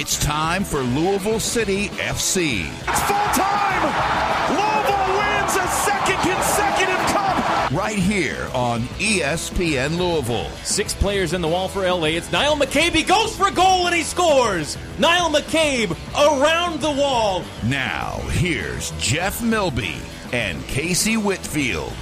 It's time for Louisville City FC. It's full time! Louisville wins a second consecutive cup! Right here on ESPN Louisville. 6 players in the wall for LA. It's Niall McCabe. He goes for a goal and he scores! Niall McCabe around the wall. Now, here's Jeff Milby and Casey Whitfield.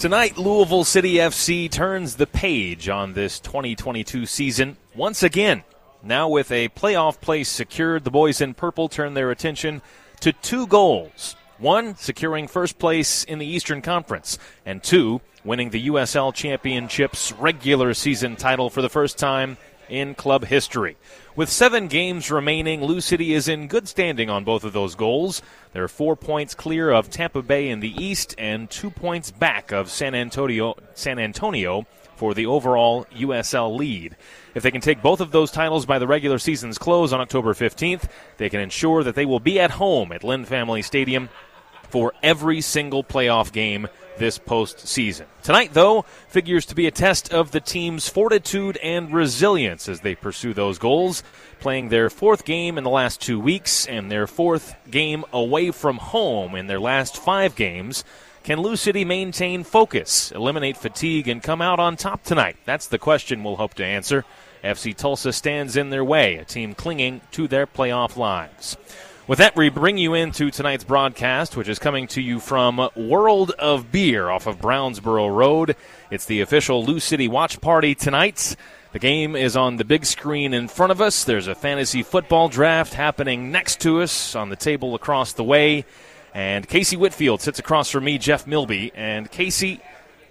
Tonight, Louisville City FC turns the page on this 2022 season once again. Now with a playoff place secured, the boys in purple turn their attention to 2 goals. 1, securing first place in the Eastern Conference, and 2, winning the USL Championship's regular season title for the first time in club history. With 7 games remaining, Lou City is in good standing on both of those goals. They're 4 points clear of Tampa Bay in the East and 2 points back of San Antonio for the overall USL lead. If they can take both of those titles by the regular season's close on October 15th, they can ensure that they will be at home at Lynn Family Stadium for every single playoff game this postseason. Tonight, though, figures to be a test of the team's fortitude and resilience as they pursue those goals, playing their 4th game in the last 2 weeks and their 4th game away from home in their last 5 games. Can Lou City maintain focus, eliminate fatigue, and come out on top tonight? That's the question we'll hope to answer. FC Tulsa stands in their way, a team clinging to their playoff lives. With that, we bring you into tonight's broadcast, which is coming to you from World of Beer off of Brownsboro Road. It's the official Lou City watch party tonight. The game is on the big screen in front of us. There's a fantasy football draft happening next to us on the table across the way. And Casey Whitfield sits across from me, Jeff Milby. And Casey,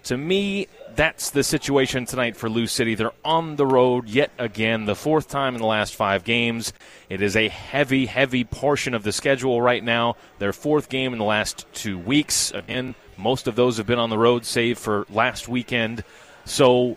to me, that's the situation tonight for Lou City. They're on the road yet again, the 4th time in the last 5 games. It is a heavy, heavy portion of the schedule right now. Their 4th game in the last 2 weeks. Again, most of those have been on the road, save for last weekend. So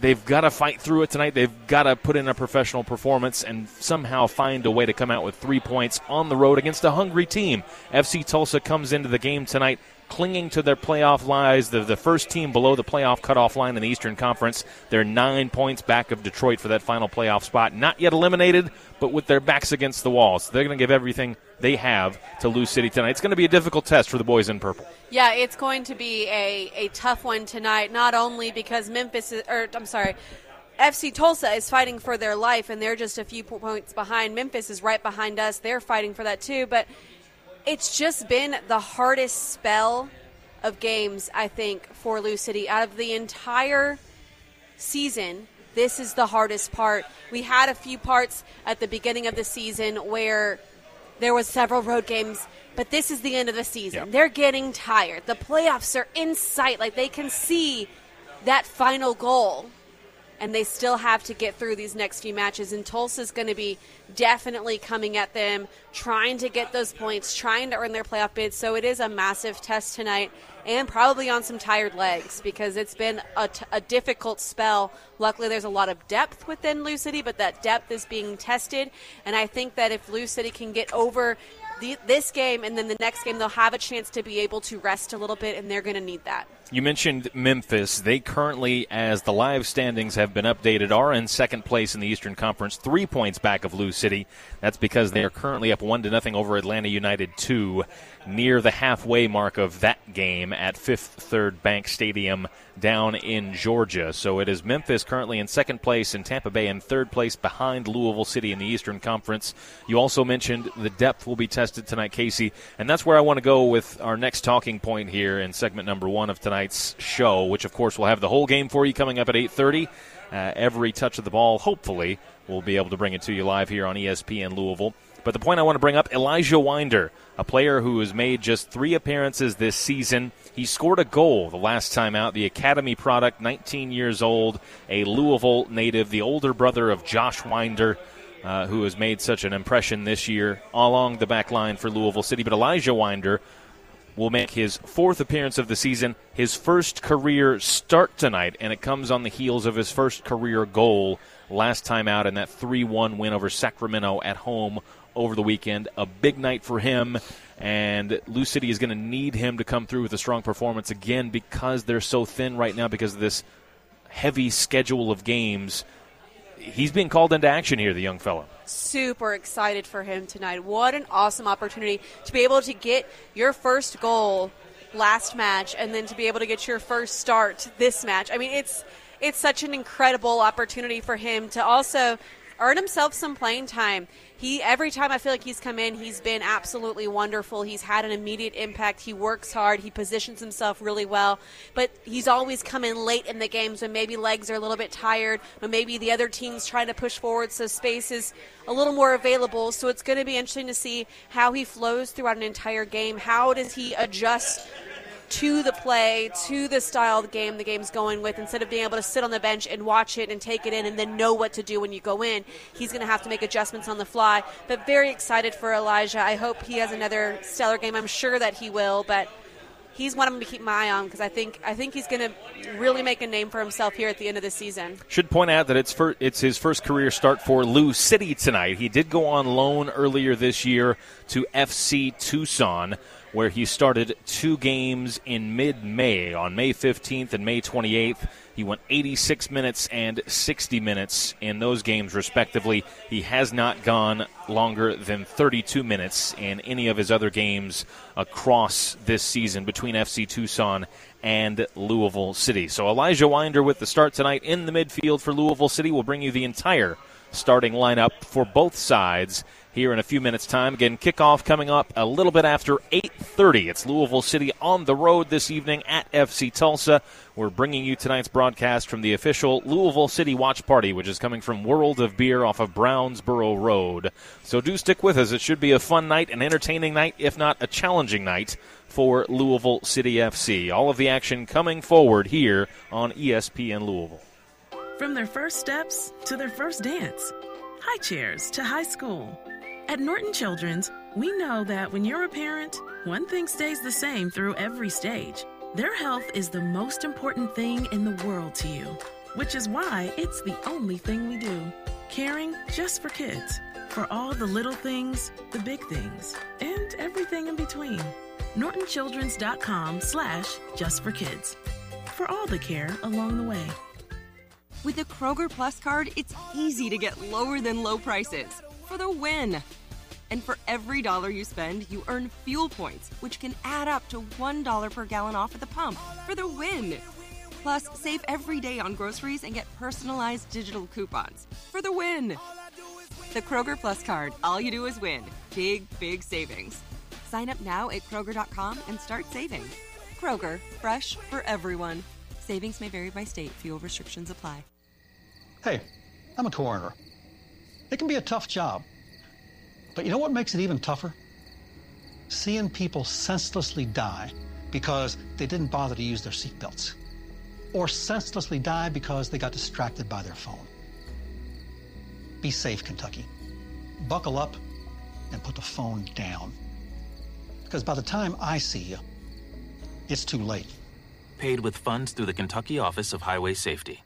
they've got to fight through it tonight. They've got to put in a professional performance and somehow find a way to come out with 3 points on the road against a hungry team. FC Tulsa comes into the game tonight clinging to their playoff lives. They're the first team below the playoff cutoff line in the Eastern Conference. They're 9 points back of Detroit for that final playoff spot. Not yet eliminated, but with their backs against the wall. So they're going to give everything they have to Lou City tonight. It's going to be a difficult test for the boys in purple. Yeah, it's going to be a tough one tonight, not only because FC Tulsa is fighting for their life, and they're just a few points behind. Memphis is right behind us. They're fighting for that too, but it's just been the hardest spell of games, I think, for Lou City. Out of the entire season, this is the hardest part. We had a few parts at the beginning of the season where there was several road games, but this is the end of the season. Yep. They're getting tired. The playoffs are in sight. Like, they can see that final goal, and they still have to get through these next few matches. And Tulsa's going to be definitely coming at them, trying to get those points, trying to earn their playoff bid. So it is a massive test tonight, and probably on some tired legs because it's been a difficult spell. Luckily, there's a lot of depth within Lou City, but that depth is being tested. And I think that if Lou City can get over this game and then the next game, they'll have a chance to be able to rest a little bit, and they're going to need that. You mentioned Memphis. They currently, as the live standings have been updated, are in 2nd place in the Eastern Conference, 3 points back of Lou City. That's because they are currently up 1-0 over Atlanta United 2, near the halfway mark of that game at 5th Third Bank Stadium down in Georgia. So it is Memphis currently in 2nd place and Tampa Bay in 3rd place behind Louisville City in the Eastern Conference. You also mentioned the depth will be tested tonight, Casey, and that's where I want to go with our next talking point here in segment number 1 of tonight's show, which, of course, we'll have the whole game for you coming up at 8:30. Every touch of the ball, hopefully, we'll be able to bring it to you live here on ESPN Louisville. But the point I want to bring up, Elijah Winder, a player who has made just 3 appearances this season. He scored a goal the last time out, the academy product, 19 years old, a Louisville native, the older brother of Josh Winder, who has made such an impression this year along the back line for Louisville City. But Elijah Winder will make his 4th appearance of the season, his first career start tonight, and it comes on the heels of his first career goal last time out in that 3-1 win over Sacramento at home over the weekend. A big night for him, and Lou City is going to need him to come through with a strong performance again because they're so thin right now because of this heavy schedule of games. he's being called into action here, the young fella. Super excited for him tonight. What an awesome opportunity to be able to get your first goal last match and then to be able to get your first start this match. I mean, it's such an incredible opportunity for him to also earn himself some playing time. He, every time I feel like he's come in, he's been absolutely wonderful. He's had an immediate impact. He works hard. He positions himself really well. But he's always come in late in the games when maybe legs are a little bit tired, when maybe the other team's trying to push forward, so space is a little more available. So it's going to be interesting to see how he flows throughout an entire game. How does he adjust to the play, to the style of the game the game's going with, instead of being able to sit on the bench and watch it and take it in and then know what to do when you go in. He's going to have to make adjustments on the fly, but very excited for Elijah. I hope he has another stellar game. I'm sure that he will, but he's one I'm going to keep my eye on because I think he's going to really make a name for himself here at the end of the season. Should point out that it's his first career start for Lou City tonight. He did go on loan earlier this year to FC Tucson, where he started 2 games in mid-May. On May 15th and May 28th, he went 86 minutes and 60 minutes in those games, respectively. He has not gone longer than 32 minutes in any of his other games across this season between FC Tucson and Louisville City. So Elijah Winder with the start tonight in the midfield for Louisville City. We'll bring you the entire starting lineup for both sides here in a few minutes' time. Again, kickoff coming up a little bit after 8:30. It's Louisville City on the road this evening at FC Tulsa. We're bringing you tonight's broadcast from the official Louisville City watch party, which is coming from World of Beer off of Brownsboro Road. So do stick with us. It should be a fun night, an entertaining night, if not a challenging night for Louisville City FC. All of the action coming forward here on ESPN Louisville. From their first steps to their first dance, high chairs to high school. At Norton Children's, we know that when you're a parent, one thing stays the same through every stage. Their health is the most important thing in the world to you, which is why it's the only thing we do. Caring just for kids, for all the little things, the big things, and everything in between. NortonChildrens.com/justforkids for all the care along the way. With the Kroger Plus card, it's easy to get lower than low prices. For the win. And for every dollar you spend, you earn fuel points, which can add up to $1 per gallon off at the pump. For the win. Plus, save every day on groceries and get personalized digital coupons. For the win. The Kroger Plus card. All you do is win. Big, big savings. Sign up now at Kroger.com and start saving. Kroger. Fresh for everyone. Savings may vary by state. Fuel restrictions apply. Hey, I'm a coroner. It can be a tough job, but you know what makes it even tougher? Seeing people senselessly die because they didn't bother to use their seatbelts, or senselessly die because they got distracted by their phone. Be safe, Kentucky. Buckle up and put the phone down, because by the time I see you, it's too late. Paid with funds through the Kentucky Office of Highway Safety.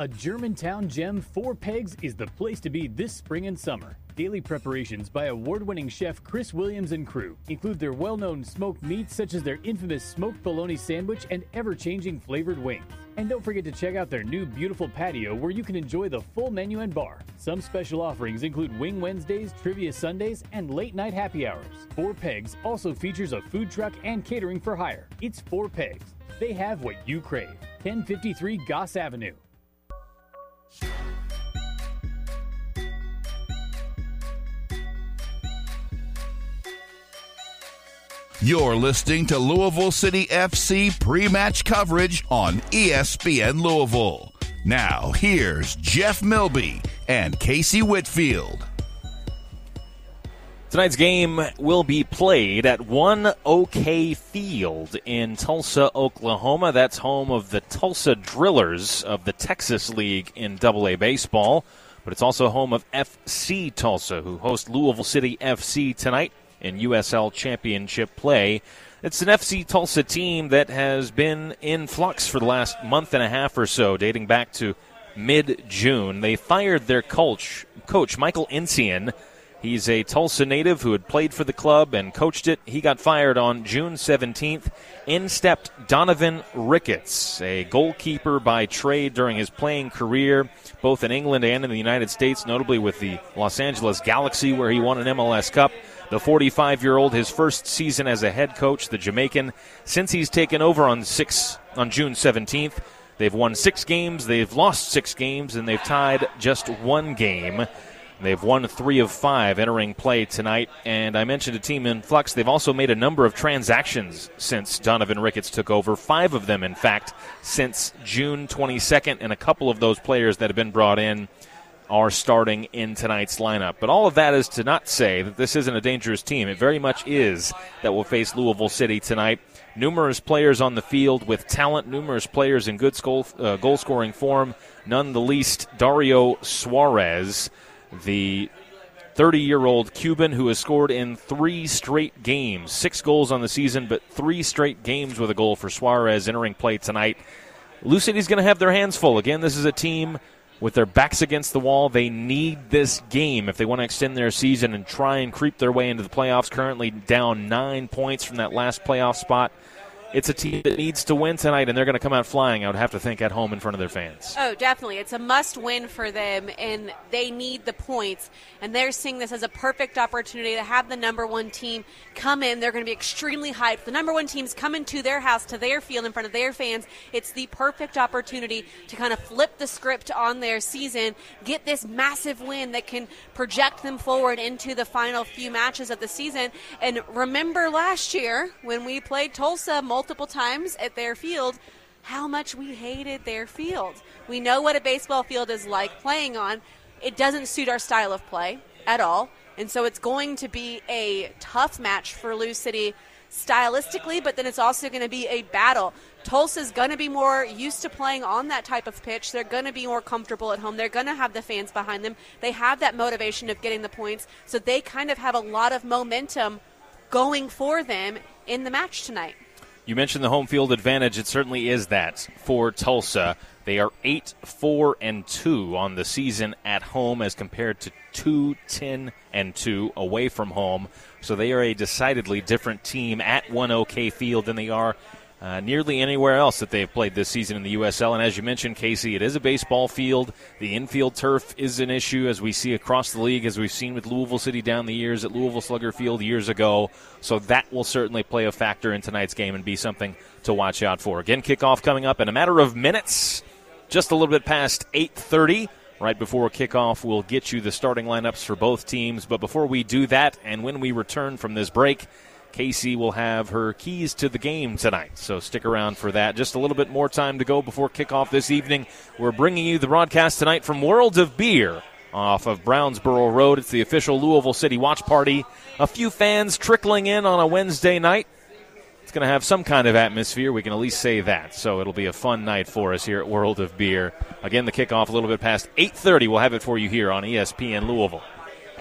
A Germantown gem, Four Pegs, is the place to be this spring and summer. Daily preparations by award-winning chef Chris Williams and crew include their well-known smoked meats such as their infamous smoked bologna sandwich and ever-changing flavored wings. And don't forget to check out their new beautiful patio where you can enjoy the full menu and bar. Some special offerings include Wing Wednesdays, Trivia Sundays, and late-night happy hours. Four Pegs also features a food truck and catering for hire. It's Four Pegs. They have what you crave. 1053 Goss Avenue. You're listening to Louisville City FC pre-match coverage on ESPN Louisville. Now, here's Jeff Milby and Casey Whitfield. Tonight's game will be played at 1 OK Field in Tulsa, Oklahoma. That's home of the Tulsa Drillers of the Texas League in AA baseball. But it's also home of FC Tulsa, who host Louisville City FC tonight in USL Championship play. It's an FC Tulsa team that has been in flux for the last month and a half or so, dating back to mid-June. They fired their coach Michael Encian, He's a Tulsa native who had played for the club and coached it. He got fired on June 17th. In stepped Donovan Ricketts, a goalkeeper by trade during his playing career, both in England and in the United States, notably with the Los Angeles Galaxy, where he won an MLS Cup. The 45-year-old, his first season as a head coach, the Jamaican. Since he's taken over on June 17th, they've won 6 games, they've lost 6 games, and they've tied just 1 game. They've won 3 of 5 entering play tonight, and I mentioned a team in flux. They've also made a number of transactions since Donovan Ricketts took over, 5 of them, in fact, since June 22nd, and a couple of those players that have been brought in are starting in tonight's lineup. But all of that is to not say that this isn't a dangerous team. It very much is that will face Louisville City tonight. Numerous players on the field with talent, numerous players in good goal-scoring form, none the least Dario Suarez, the 30-year-old Cuban who has scored in 3 straight games. 6 goals on the season, but 3 straight games with a goal for Suarez entering play tonight. Lou City's going to have their hands full. Again, this is a team with their backs against the wall. They need this game if they want to extend their season and try and creep their way into the playoffs. Currently down 9 points from that last playoff spot. It's a team that needs to win tonight, and they're going to come out flying, I would have to think, at home in front of their fans. Oh, definitely. It's a must-win for them, and they need the points. And they're seeing this as a perfect opportunity to have the number one team come in. They're going to be extremely hyped. The number one team's coming to their house, to their field, in front of their fans. It's the perfect opportunity to kind of flip the script on their season, get this massive win that can project them forward into the final few matches of the season. And remember last year when we played Tulsa multiple times at their field, how much we hated their field. We know what a baseball field is like playing on. It doesn't suit our style of play at all. And so it's going to be a tough match for Lou City stylistically, but then it's also going to be a battle. Tulsa's going to be more used to playing on that type of pitch. They're going to be more comfortable at home. They're going to have the fans behind them. They have that motivation of getting the points. So they kind of have a lot of momentum going for them in the match tonight. You mentioned the home field advantage. It certainly is that for Tulsa. They are 8-4-2 on the season at home as compared to 2-10-2 away from home. So they are a decidedly different team at one OK Field than they are nearly anywhere else that they've played this season in the USL. And as you mentioned, Casey, it is a baseball field. The infield turf is an issue, as we see across the league, as we've seen with Louisville City down the years at Louisville Slugger Field years ago. So that will certainly play a factor in tonight's game and be something to watch out for. Again, kickoff coming up in a matter of minutes, just a little bit past 8:30. Right before kickoff, we'll get you the starting lineups for both teams. But before we do that, and when we return from this break, Casey will have her keys to the game tonight, so stick around for that. Just a little bit more time to go before kickoff this evening. We're bringing you the broadcast tonight from World of Beer off of Brownsboro Road. It's the official Louisville City watch party. A few fans trickling in on a Wednesday night. It's going to have some kind of atmosphere. We can at least say that. So it'll be a fun night for us here at World of Beer. Again, the kickoff a little bit past 8:30. We'll have it for you here on ESPN Louisville.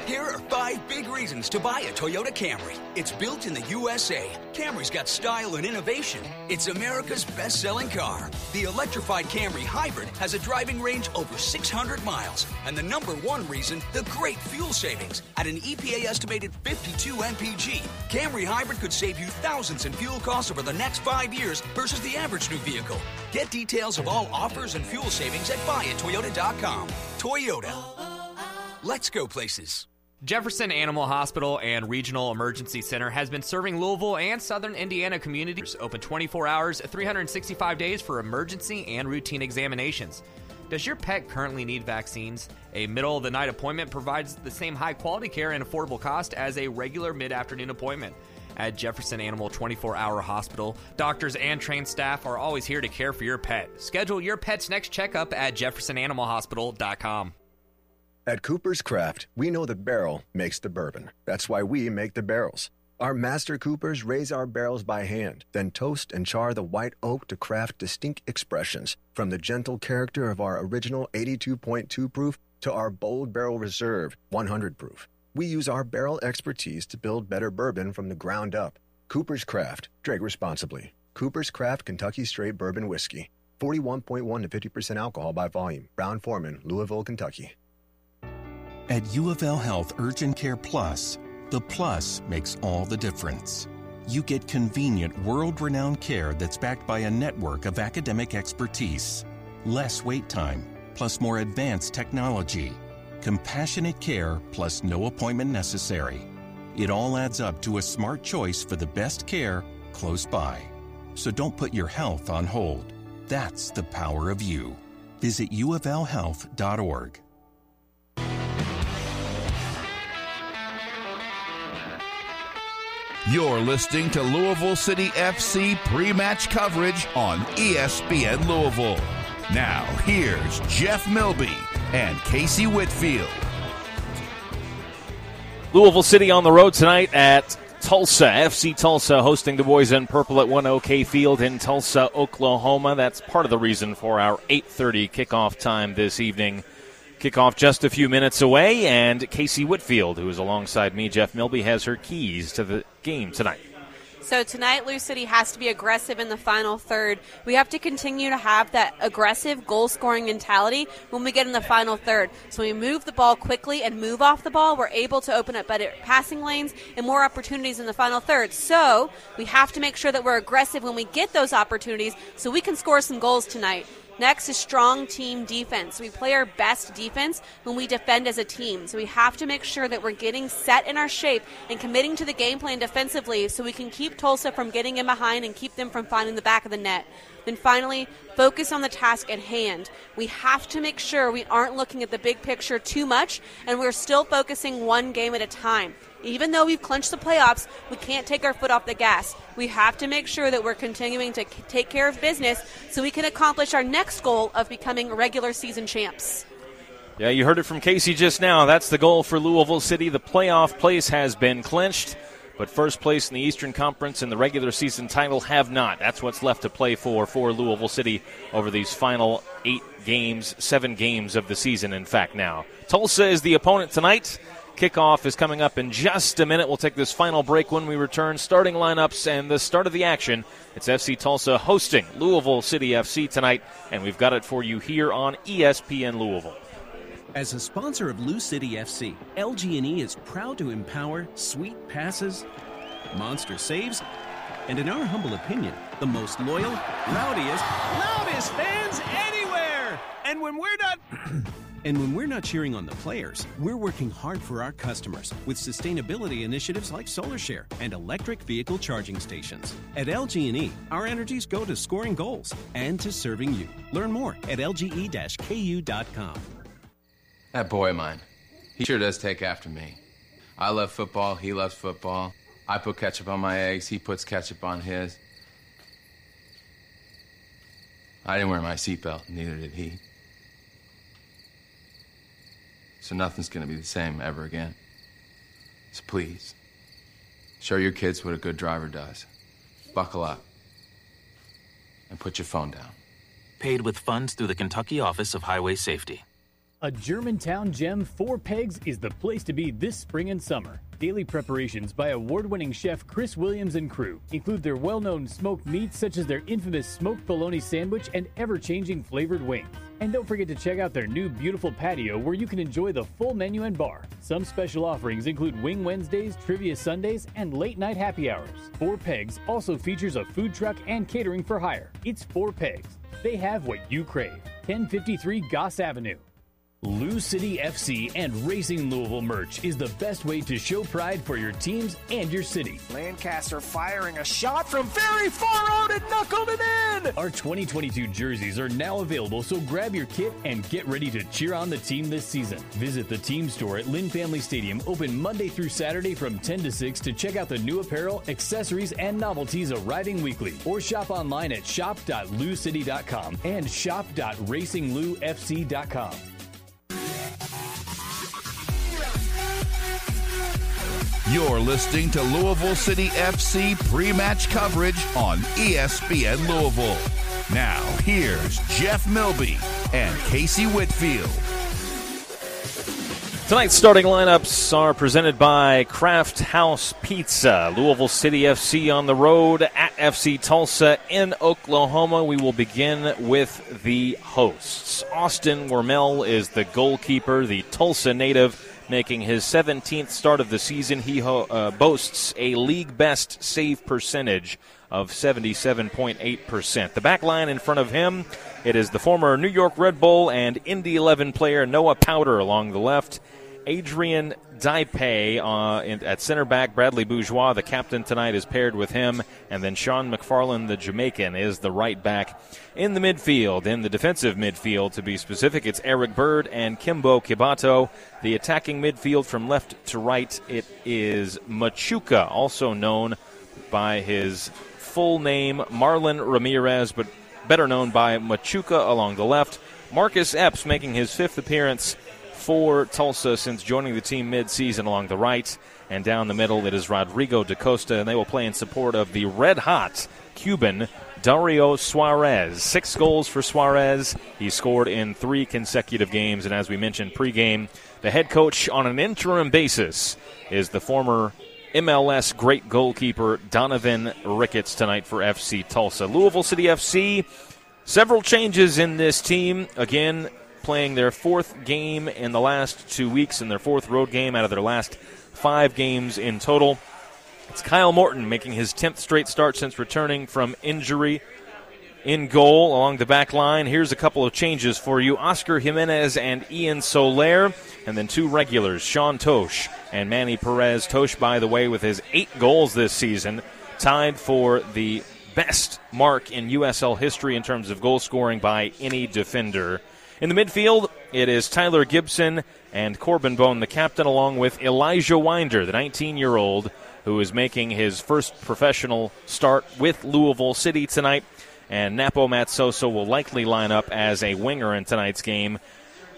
Here are 5 big reasons to buy a Toyota Camry. It's built in the USA. Camry's got style and innovation. It's America's best-selling car. The electrified Camry Hybrid has a driving range over 600 miles. And the number one reason, the great fuel savings. At an EPA-estimated 52 MPG, Camry Hybrid could save you thousands in fuel costs over the next 5 years versus the average new vehicle. Get details of all offers and fuel savings at buyatoyota.com. Toyota. Let's go places. Jefferson Animal Hospital and Regional Emergency Center has been serving Louisville and Southern Indiana communities, open 24 hours, 365 days for emergency and routine examinations. Does your pet currently need vaccines? A middle-of-the-night appointment provides the same high-quality care and affordable cost as a regular mid-afternoon appointment. At Jefferson Animal 24-Hour Hospital, doctors and trained staff are always here to care for your pet. Schedule your pet's next checkup at jeffersonanimalhospital.com. At Cooper's Craft, we know the barrel makes the bourbon. That's why we make the barrels. Our master coopers raise our barrels by hand, then toast and char the white oak to craft distinct expressions, from the gentle character of our original 82.2 proof to our bold barrel reserve 100 proof. We use our barrel expertise to build better bourbon from the ground up. Cooper's Craft. Drink responsibly. Cooper's Craft Kentucky Straight Bourbon Whiskey. 41.1 to 50% alcohol by volume. Brown-Forman, Louisville, Kentucky. At UofL Health Urgent Care Plus, the plus makes all the difference. You get convenient, world-renowned care that's backed by a network of academic expertise, less wait time, plus more advanced technology, compassionate care, plus no appointment necessary. It all adds up to a smart choice for the best care close by. So don't put your health on hold. That's the power of you. Visit UofLhealth.org. You're listening to Louisville City FC pre-match coverage on ESPN Louisville. Now, here's Jeff Milby and Casey Whitfield. Louisville City on the road tonight at Tulsa. FC Tulsa hosting the boys in purple at 1OK Field in Tulsa, Oklahoma. That's part of the reason for our 8:30 kickoff time this evening. Kickoff just a few minutes away, and Casey Whitfield, who is alongside me, Jeff Milby, has her keys to the game tonight. So tonight, Lou City has to be aggressive in the final third. We have to continue to have that aggressive goal-scoring mentality when we get in the final third. So we move the ball quickly and move off the ball. We're able to open up better passing lanes and more opportunities in the final third. So we have to make sure that we're aggressive when we get those opportunities so we can score some goals tonight. Next is strong team defense. We play our best defense when we defend as a team. So we have to make sure that we're getting set in our shape and committing to the game plan defensively so we can keep Tulsa from getting in behind and keep them from finding the back of the net. Then finally, focus on the task at hand. We have to make sure we aren't looking at the big picture too much and we're still focusing one game at a time. Even though we've clinched the playoffs, we can't take our foot off the gas. We have to make sure that we're continuing to take care of business so we can accomplish our next goal of becoming regular season champs. Yeah, you heard it from Casey just now. That's the goal for Louisville City. The playoff place has been clinched, but first place in the Eastern Conference and the regular season title have not. That's what's left to play for Louisville City over these final 7 games of the season, in fact, now. Tulsa is the opponent tonight. Kickoff is coming up in just a minute. We'll take this final break when we return. Starting lineups and the start of the action. It's FC Tulsa hosting Louisville City FC tonight, and we've got it for you here on ESPN Louisville. As a sponsor of Lou City FC, LG&E is proud to empower sweet passes, monster saves, and in our humble opinion, the most loyal, loudest fans anywhere. And when we're not... And when we're not cheering on the players, we're working hard for our customers with sustainability initiatives like SolarShare and electric vehicle charging stations. At LG&E, our energies go to scoring goals and to serving you. Learn more at lge-ku.com. That boy of mine, he sure does take after me. I love football, he loves football. I put ketchup on my eggs, he puts ketchup on his. I didn't wear my seatbelt, neither did he. So nothing's going to be the same ever again. So please, show your kids what a good driver does. Buckle up and put your phone down. Paid with funds through the Kentucky Office of Highway Safety. A Germantown gem, Four Pegs, is the place to be this spring and summer. Daily preparations by award-winning chef Chris Williams and crew include their well-known smoked meats such as their infamous smoked bologna sandwich and ever-changing flavored wings. And don't forget to check out their new beautiful patio where you can enjoy the full menu and bar. Some special offerings include Wing Wednesdays, Trivia Sundays, and late-night happy hours. Four Pegs also features a food truck and catering for hire. It's Four Pegs. They have what you crave. 1053 Goss Avenue. Lou City FC and Racing Louisville merch is the best way to show pride for your teams and your city. Lancaster firing a shot from very far out and knuckled it in! Our 2022 jerseys are now available, so grab your kit and get ready to cheer on the team this season. Visit the team store at Lynn Family Stadium, open Monday through Saturday from 10 to 6 to check out the new apparel, accessories, and novelties arriving weekly. Or shop online at shop.lucity.com and shop.racingloufc.com. You're listening to Louisville City FC pre-match coverage on ESPN Louisville. Now, here's Jeff Milby and Casey Whitfield. Tonight's starting lineups are presented by Craft House Pizza. Louisville City FC on the road at FC Tulsa in Oklahoma. We will begin with the hosts. Austin Wormel is the goalkeeper, the Tulsa native, making his 17th start of the season. He boasts a league-best save percentage of 77.8%. The back line in front of him, it is the former New York Red Bull and Indy 11 player Noah Powder along the left, Adrian Dispay at center back, Bradley Bourgeois, the captain tonight, is paired with him, and then Sean McFarlane, the Jamaican, is the right back. In the midfield, in the defensive midfield to be specific, it's Eric Bird and Kimbo Kibato. The attacking midfield from left to right, it is Machuca, also known by his full name Marlon Ramirez, but better known by Machuca along the left. Marcus Epps making his 5th appearance for Tulsa since joining the team mid-season along the right. And down the middle, it is Rodrigo Da Costa, and they will play in support of the red-hot Cuban Dario Suarez. 6 goals for Suarez. He scored in 3 consecutive games, and as we mentioned pregame, the head coach on an interim basis is the former MLS great goalkeeper Donovan Ricketts tonight for FC Tulsa. Louisville City FC, several changes in this team. Again, playing their 4th game in the last 2 weeks and their 4th road game out of their last 5 games in total. It's Kyle Morton making his 10th straight start since returning from injury. In goal along the back line, here's a couple of changes for you. Oscar Jimenez and Ian Solaire, and then 2 regulars, Sean Tosh and Manny Perez. Tosh, by the way, with his 8 goals this season, tied for the best mark in USL history in terms of goal scoring by any defender. In the midfield, it is Tyler Gibson and Corbin Bone, the captain, along with Elijah Winder, the 19-year-old, who is making his 1st professional start with Louisville City tonight. And Napo Matsoso will likely line up as a winger in tonight's game.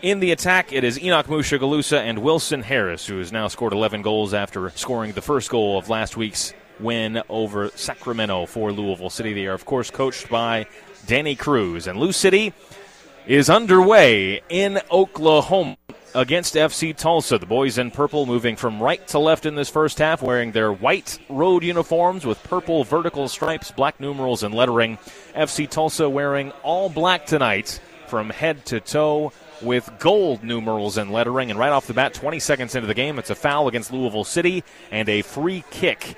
In the attack, it is Enoch Mushagalusa and Wilson Harris, who has now scored 11 goals after scoring the 1st goal of last week's win over Sacramento for Louisville City. They are, of course, coached by Danny Cruz. And Lou City is underway in Oklahoma against FC Tulsa. The boys in purple moving from right to left in this first half, wearing their white road uniforms with purple vertical stripes, black numerals, and lettering. FC Tulsa wearing all black tonight from head to toe with gold numerals and lettering. And right off the bat, 20 seconds into the game, it's a foul against Louisville City and a free kick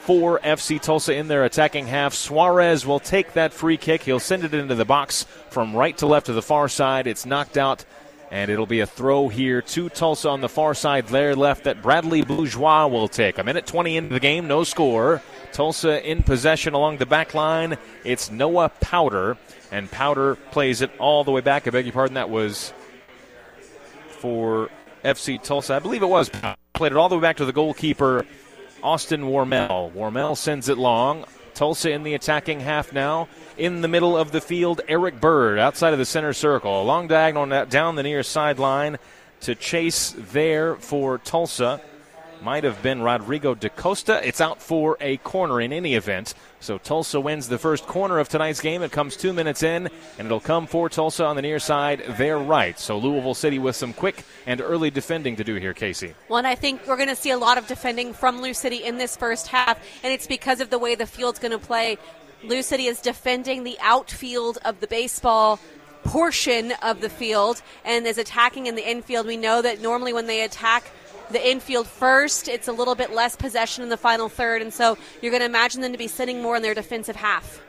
for FC Tulsa in their attacking half. Suarez will take that free kick. He'll send it into the box from right to left to the far side. It's knocked out, and it'll be a throw here to Tulsa on the far side, their left, that Bradley Bourgeois will take. A minute 20 into the game, no score. Tulsa in possession along the back line. It's Noah Powder, and Powder plays it all the way back. I beg your pardon, that was for FC Tulsa. I believe it was. Played it all the way back to the goalkeeper, Austin Wormell. Wormell sends it long. Tulsa in the attacking half now. In the middle of the field, Eric Bird outside of the center circle. A long diagonal down the near sideline to chase there for Tulsa. Might have been Rodrigo Da Costa. It's out for a corner in any event. So Tulsa wins the 1st corner of tonight's game. It comes 2 minutes in, and it'll come for Tulsa on the near side, their right. So Louisville City with some quick and early defending to do here, Casey. Well, and I think we're going to see a lot of defending from Lou City in this first half, and it's because of the way the field's going to play. Lou City is defending the outfield of the baseball portion of the field and is attacking in the infield. We know that normally when they attack the infield first, it's a little bit less possession in the final third, and so you're going to imagine them to be sitting more in their defensive half.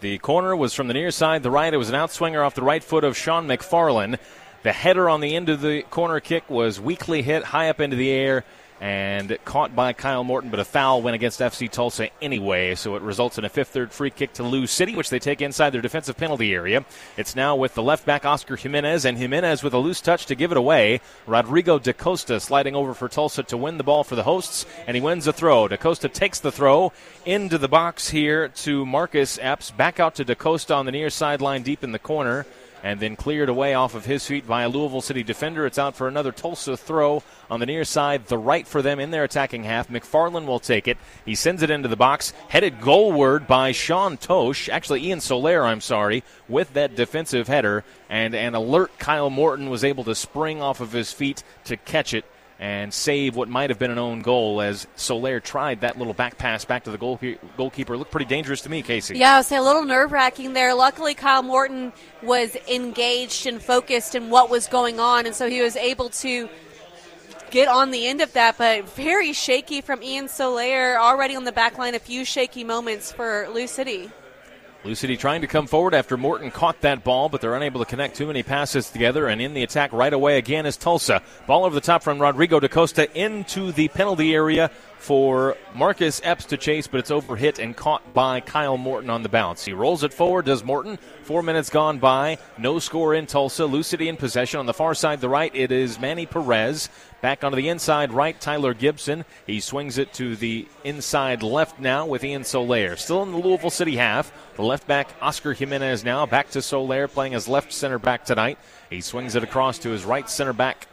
The corner was from the near side, the right. It was an outswinger off the right foot of Sean McFarlane. The header on the end of the corner kick was weakly hit high up into the air and caught by Kyle Morton, but a foul went against FC Tulsa anyway, so it results in a 5th-3rd free kick to Lou City, which they take inside their defensive penalty area. It's now with the left back, Oscar Jimenez, and Jimenez with a loose touch to give it away. Rodrigo Da Costa sliding over for Tulsa to win the ball for the hosts, and he wins the throw. Da Costa takes the throw into the box here to Marcus Epps, back out to Da Costa on the near sideline deep in the corner, and then cleared away off of his feet by a Louisville City defender. It's out for another Tulsa throw on the near side, the right for them in their attacking half. McFarlane will take it. He sends it into the box, headed goalward by Sean Tosh, actually Ian Solaire, with that defensive header. And an alert Kyle Morton was able to spring off of his feet to catch it and save what might have been an own goal, as Solaire tried that little back pass back to the goalkeeper. Looked pretty dangerous to me, Casey. Yeah, I would say a little nerve-wracking there. Luckily, Kyle Morton was engaged and focused in what was going on, and so he was able to get on the end of that, but very shaky from Ian Solaire already on the back line. A few shaky moments for Lou City. Lou City trying to come forward after Morton caught that ball, but they're unable to connect too many passes together, and in the attack right away again is Tulsa. Ball over the top from Rodrigo Da Costa into the penalty area for Marcus Epps to chase, but it's overhit and caught by Kyle Morton on the bounce. He rolls it forward, does Morton. 4 minutes gone by, no score in Tulsa. Lou City in possession on the far side, the right, it is Manny Perez. Back onto the inside right, Tyler Gibson. He swings it to the inside left now with Ian Solaire. Still in the Louisville City half. The left back, Oscar Jimenez now. Back to Solaire, playing as left center back tonight. He swings it across to his right center back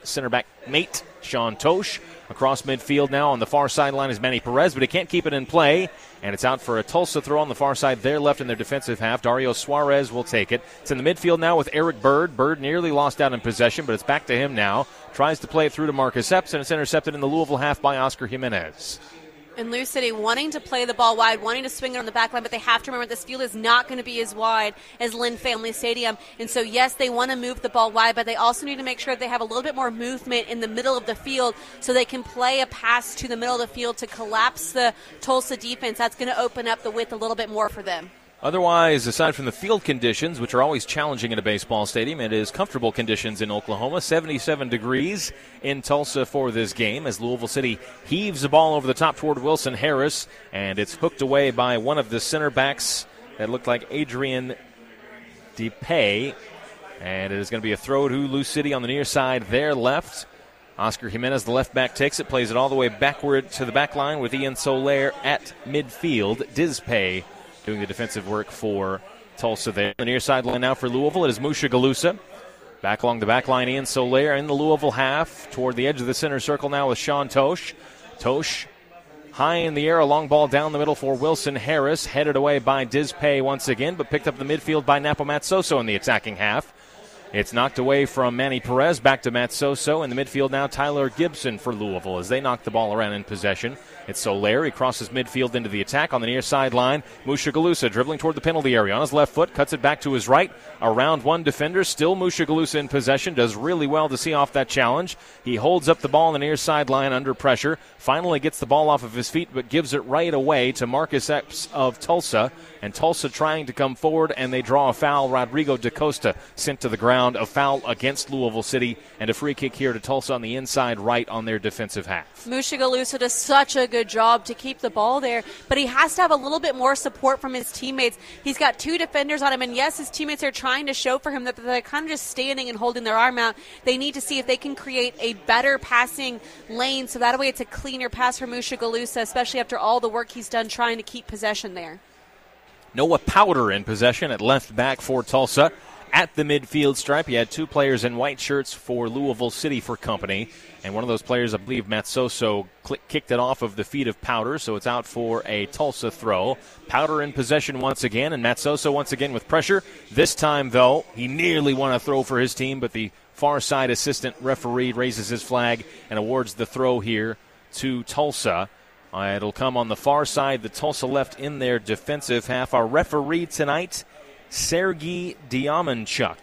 mate, Sean Tosh. Across midfield now on the far sideline is Manny Perez, but he can't keep it in play. And it's out for a Tulsa throw on the far side. They're left in their defensive half. Dario Suarez will take it. It's in the midfield now with Eric Bird. Bird nearly lost out in possession, but it's back to him now. Tries to play it through to Marcus Epps, and it's intercepted in the Louisville half by Oscar Jimenez. And Lou City wanting to play the ball wide, wanting to swing it on the back line, but they have to remember this field is not going to be as wide as Lynn Family Stadium. And so, yes, they want to move the ball wide, but they also need to make sure they have a little bit more movement in the middle of the field so they can play a pass to the middle of the field to collapse the Tulsa defense. That's going to open up the width a little bit more for them. Otherwise, aside from the field conditions, which are always challenging in a baseball stadium, it is comfortable conditions in Oklahoma. 77 degrees in Tulsa for this game as Louisville City heaves the ball over the top toward Wilson Harris, and it's hooked away by one of the center backs that looked like Adrian Dispay, and it is going to be a throw to Lou City on the near side, their left. Oscar Jimenez, the left back, takes it, plays it all the way backward to the back line with Ian Solaire at midfield. Dispay doing the defensive work for Tulsa there. The near sideline now for Louisville, it is Mushagalusa. Back along the back line, Ian Solaire in the Louisville half, toward the edge of the center circle now with Sean Tosh. Tosh high in the air, a long ball down the middle for Wilson Harris, headed away by Dispay once again, but picked up the midfield by Napo Matsoso in the attacking half. It's knocked away from Manny Perez, back to Matsoso. In the midfield now, Tyler Gibson for Louisville as they knock the ball around in possession. It's Solaire. He crosses midfield into the attack on the near sideline. Mushagalusa dribbling toward the penalty area on his left foot, cuts it back to his right. Around one defender, still Mushagalusa in possession, does really well to see off that challenge. He holds up the ball on the near sideline under pressure, finally gets the ball off of his feet, but gives it right away to Marcus Epps of Tulsa. And Tulsa trying to come forward, and they draw a foul. Rodrigo Da Costa sent to the ground. A foul against Louisville City and a free kick here to Tulsa on the inside right on their defensive half. Mushagalusa does such a good job to keep the ball there, but he has to have a little bit more support from his teammates. He's got two defenders on him, and yes, his teammates are trying to show for him that they're kind of just standing and holding their arm out. They need to see if they can create a better passing lane, so that way it's a cleaner pass for Mushagalusa, especially after all the work he's done trying to keep possession there. Noah Powder in possession at left back for Tulsa. At the midfield stripe, he had two players in white shirts for Louisville City for company. And one of those players, I believe, Matsoso, kicked it off of the feet of Powder, so it's out for a Tulsa throw. Powder in possession once again, and Matsoso once again with pressure. This time, though, he nearly won a throw for his team, but the far side assistant referee raises his flag and awards the throw here to Tulsa. It'll come on the far side, the Tulsa left in their defensive half. Our referee tonight, Sergei Diamanchuk,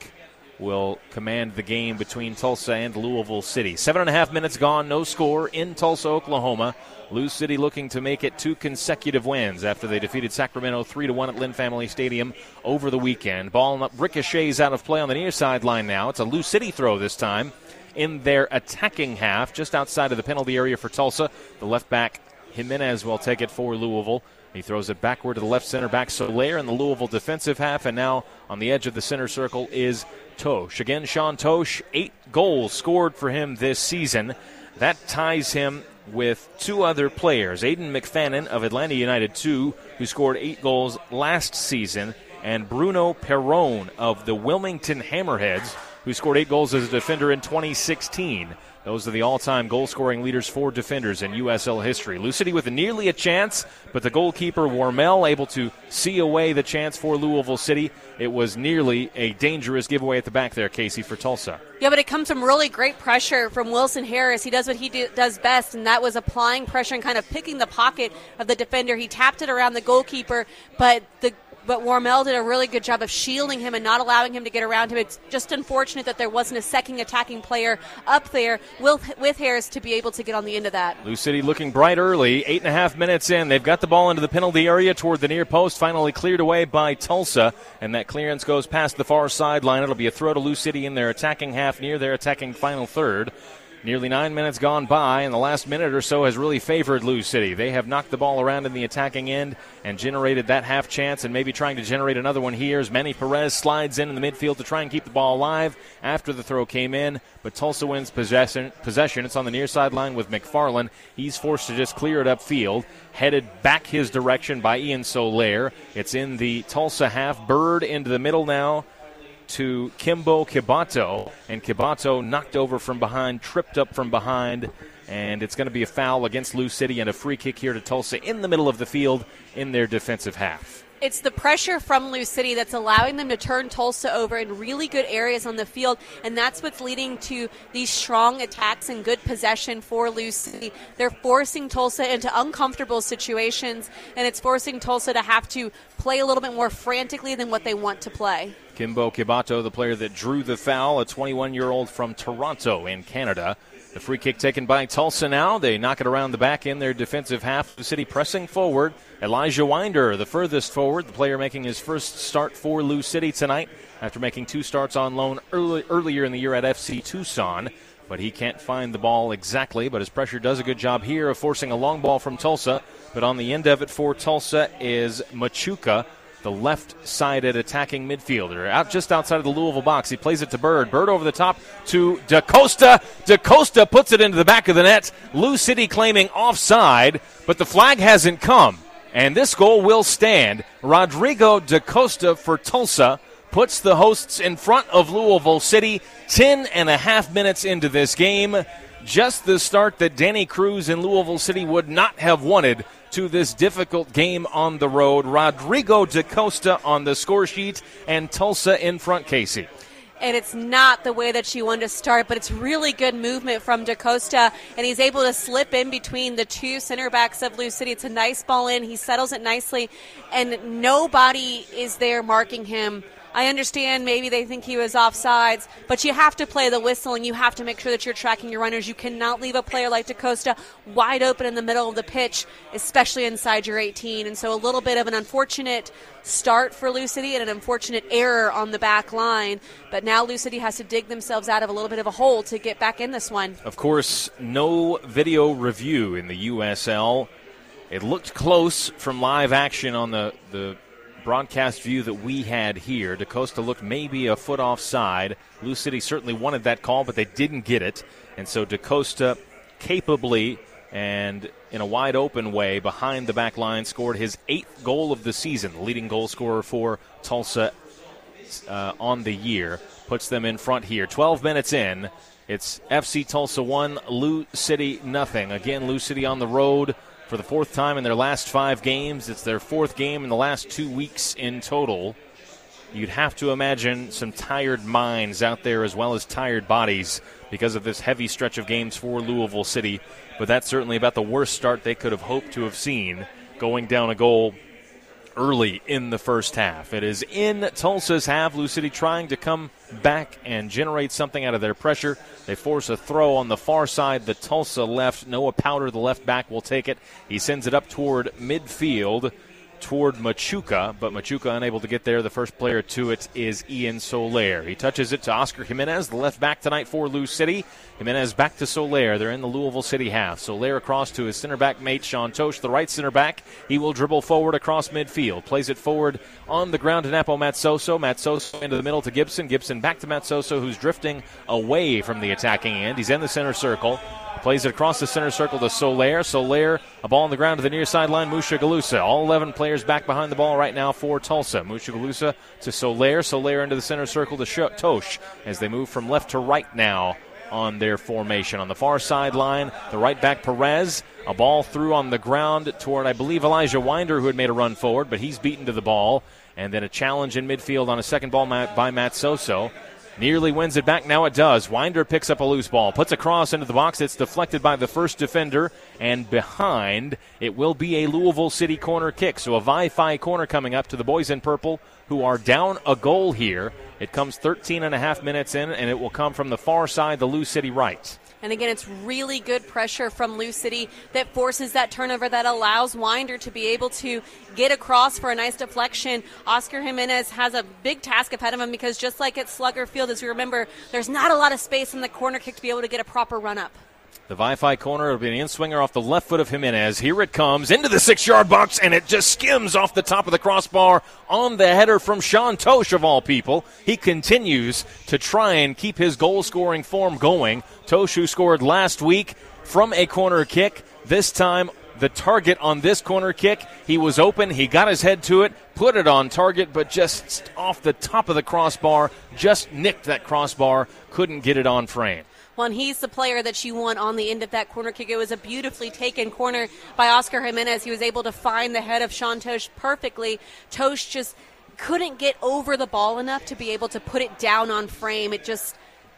will command the game between Tulsa and Louisville City. 7.5 minutes gone, no score in Tulsa, Oklahoma. Lou City looking to make it two consecutive wins after they defeated Sacramento 3-1 at Lynn Family Stadium over the weekend. Ball ricochets out of play on the near sideline now. It's a Lou City throw this time in their attacking half, just outside of the penalty area for Tulsa. The left back, Jimenez, will take it for Louisville. He throws it backward to the left center back, Solaire, in the Louisville defensive half. And now on the edge of the center circle is Tosh. Again, Sean Tosh, 8 goals scored for him this season. That ties him with two other players, Aiden McFadden of Atlanta United 2, who scored 8 goals last season, and Bruno Perrone of the Wilmington Hammerheads, who scored 8 goals as a defender in 2016. Those are the all-time goal-scoring leaders for defenders in USL history. Lou City with nearly a chance, but the goalkeeper, Wormel, able to see away the chance for Louisville City. It was nearly a dangerous giveaway at the back there, Casey, for Tulsa. Yeah, but it comes from really great pressure from Wilson Harris. He does what he does best, and that was applying pressure and kind of picking the pocket of the defender. He tapped it around the goalkeeper, but the but Wormell did a really good job of shielding him and not allowing him to get around him. It's just unfortunate that there wasn't a second attacking player up there with Harris to be able to get on the end of that. Lou City looking bright early, 8.5 minutes in. They've got the ball into the penalty area toward the near post, finally cleared away by Tulsa, and that clearance goes past the far sideline. It'll be a throw to Lou City in their attacking half, near their attacking final third. Nearly 9 minutes gone by, and the last minute or so has really favored Lou City. They have knocked the ball around in the attacking end and generated that half chance, and maybe trying to generate another one here as Manny Perez slides in the midfield to try and keep the ball alive after the throw came in. But Tulsa wins possession. It's on the near sideline with McFarlane. He's forced to just clear it upfield. Headed back his direction by Ian Solaire. It's in the Tulsa half. Bird into the middle now to Kimbo Kibato, and Kibato knocked over from behind, tripped up from behind, and it's going to be a foul against Lou City and a free kick here to Tulsa in the middle of the field in their defensive half. It's the pressure from Lou City that's allowing them to turn Tulsa over in really good areas on the field, and that's what's leading to these strong attacks and good possession for Lou City. They're forcing Tulsa into uncomfortable situations, and it's forcing Tulsa to have to play a little bit more frantically than what they want to play. Kimbo Kibato, the player that drew the foul, a 21-year-old from Toronto in Canada. The free kick taken by Tulsa now. They knock it around the back in their defensive half. Lou City pressing forward. Elijah Winder, the furthest forward, the player making his first start for Lou City tonight after making two starts on loan earlier in the year at FC Tucson. But he can't find the ball exactly, but his pressure does a good job here of forcing a long ball from Tulsa. But on the end of it for Tulsa is Machuca, the left-sided attacking midfielder, out just outside of the Louisville box. He plays it to Bird. Bird over the top to Da Costa. Da Costa puts it into the back of the net. Lou City claiming offside, but the flag hasn't come, and this goal will stand. Rodrigo Da Costa for Tulsa puts the hosts in front of Louisville City 10.5 minutes into this game. Just the start that Danny Cruz and Louisville City would not have wanted to this difficult game on the road. Rodrigo Da Costa on the score sheet, and Tulsa in front, Casey. And it's not the way that you want to start, but it's really good movement from Da Costa, and he's able to slip in between the two center backs of Lou City. It's a nice ball in. He settles it nicely, and nobody is there marking him. I understand maybe they think he was offsides, but you have to play the whistle, and you have to make sure that you're tracking your runners. You cannot leave a player like Da Costa wide open in the middle of the pitch, especially inside your 18. And so a little bit of an unfortunate start for Lou City and an unfortunate error on the back line. But now Lou City has to dig themselves out of a little bit of a hole to get back in this one. Of course, no video review in the USL. It looked close from live action on the broadcast view that we had here. Da Costa looked maybe a foot offside. Lou City certainly wanted that call, but they didn't get it. And so Da Costa capably and in a wide open way behind the back line scored his 8th goal of the season. The leading goal scorer for Tulsa on the year. Puts them in front here. 12 minutes in. It's FC Tulsa 1, Lou City nothing. Again, Lou City on the road for the 4th time in their last 5 games. It's their 4th game in the last 2 weeks in total. You'd have to imagine some tired minds out there as well as tired bodies because of this heavy stretch of games for Louisville City. But that's certainly about the worst start they could have hoped to have seen, going down a goal early in the first half. It is in Tulsa's half. Lou City trying to come back and generate something out of their pressure. They force a throw on the far side, the Tulsa left. Noah Powder, the left back, will take it. He sends it up toward midfield, toward Machuca, but Machuca unable to get there. The first player to it is Ian Solaire. He touches it to Oscar Jimenez, the left back tonight for Lou City. Jimenez back to Solaire. They're in the Louisville City half. Solaire across to his center back mate, Sean Tosh, the right center back. He will dribble forward across midfield. Plays it forward on the ground to Napo Matsoso. Matsoso into the middle to Gibson. Gibson back to Matsoso, who's drifting away from the attacking end. He's in the center circle. Plays it across the center circle to Solaire. Solaire, a ball on the ground to the near sideline, Mushagalusa. All 11 players back behind the ball right now for Tulsa. Mushagalusa to Solaire. Solaire into the center circle to Tosh as they move from left to right now on their formation. On the far sideline, the right back Perez. A ball through on the ground toward, I believe, Elijah Winder, who had made a run forward, but he's beaten to the ball. And then a challenge in midfield on a second ball by Matsoso. Nearly wins it back. Now it does. Winder picks up a loose ball, puts a cross into the box. It's deflected by the first defender and behind. It will be a Louisville City corner kick. So a Wi-Fi corner coming up to the boys in purple, who are down a goal here. It comes 13 and a half minutes in, and it will come from the far side, the Lou City right. And again, it's really good pressure from Lou City that forces that turnover that allows Winder to be able to get across for a nice deflection. Oscar Jimenez has a big task ahead of him because just like at Slugger Field, as we remember, there's not a lot of space in the corner kick to be able to get a proper run-up. The Wi-Fi corner will be an in-swinger off the left foot of Jimenez. Here it comes into the 6-yard box, and it just skims off the top of the crossbar on the header from Sean Tosh, of all people. He continues to try and keep his goal-scoring form going. Tosh, who scored last week from a corner kick, this time the target on this corner kick. He was open. He got his head to it, put it on target, but just off the top of the crossbar, just nicked that crossbar, couldn't get it on frame. Well, and he's the player that you want on the end of that corner kick. It was a beautifully taken corner by Oscar Jimenez. He was able to find the head of Sean Tosh perfectly. Tosh just couldn't get over the ball enough to be able to put it down on frame. It just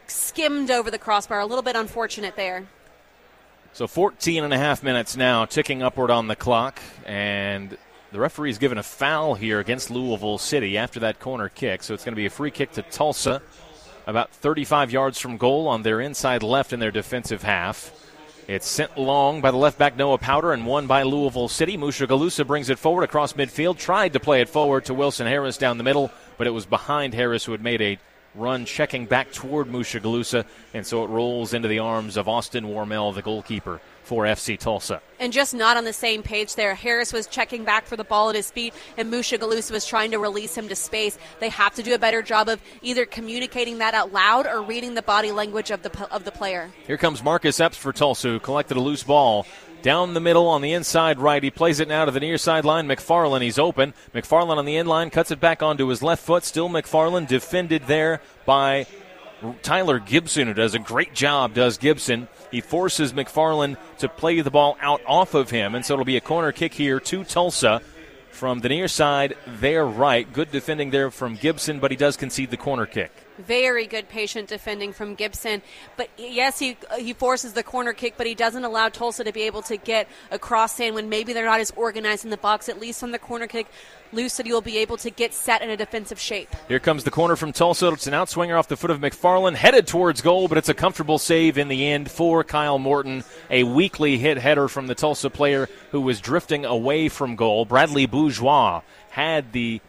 skimmed over the crossbar. A little bit unfortunate there. So 14 and a half minutes now, ticking upward on the clock. And the referee's given a foul here against Louisville City after that corner kick. So it's going to be a free kick to Tulsa, about 35 yards from goal on their inside left in their defensive half. It's sent long by the left back Noah Powder and won by Louisville City. Mushagalusa brings it forward across midfield, tried to play it forward to Wilson Harris down the middle, but it was behind Harris, who had made a run checking back toward Mushagalusa, and so it rolls into the arms of Austin Wormell, the goalkeeper for FC Tulsa. And just not on the same page there. Harris was checking back for the ball at his feet, and Mushagalusa was trying to release him to space. They have to do a better job of either communicating that out loud or reading the body language of the player. Here comes Marcus Epps for Tulsa, who collected a loose ball down the middle on the inside right. He plays it now to the near sideline. McFarlane, he's open. McFarlane on the end line, cuts it back onto his left foot. Still McFarlane, defended there by Tyler Gibson, who does a great job, does Gibson. He forces McFarlane to play the ball out off of him, and so it'll be a corner kick here to Tulsa from the near side, their right. Good defending there from Gibson, but he does concede the corner kick. Very good patient defending from Gibson. But, yes, he forces the corner kick, but he doesn't allow Tulsa to be able to get a cross in when maybe they're not as organized in the box. At least on the corner kick, Lou City will be able to get set in a defensive shape. Here comes the corner from Tulsa. It's an outswinger off the foot of McFarlane, headed towards goal, but it's a comfortable save in the end for Kyle Morton. A weakly hit header from the Tulsa player who was drifting away from goal. Bradley Bourgeois had the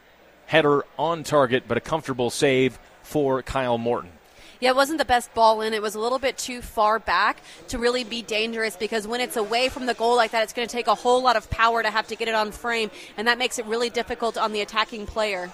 header on target, but a comfortable save for Kyle Morton. Yeah, it wasn't the best ball in. It was a little bit too far back to really be dangerous, because when it's away from the goal like that, it's going to take a whole lot of power to have to get it on frame, and that makes it really difficult on the attacking player.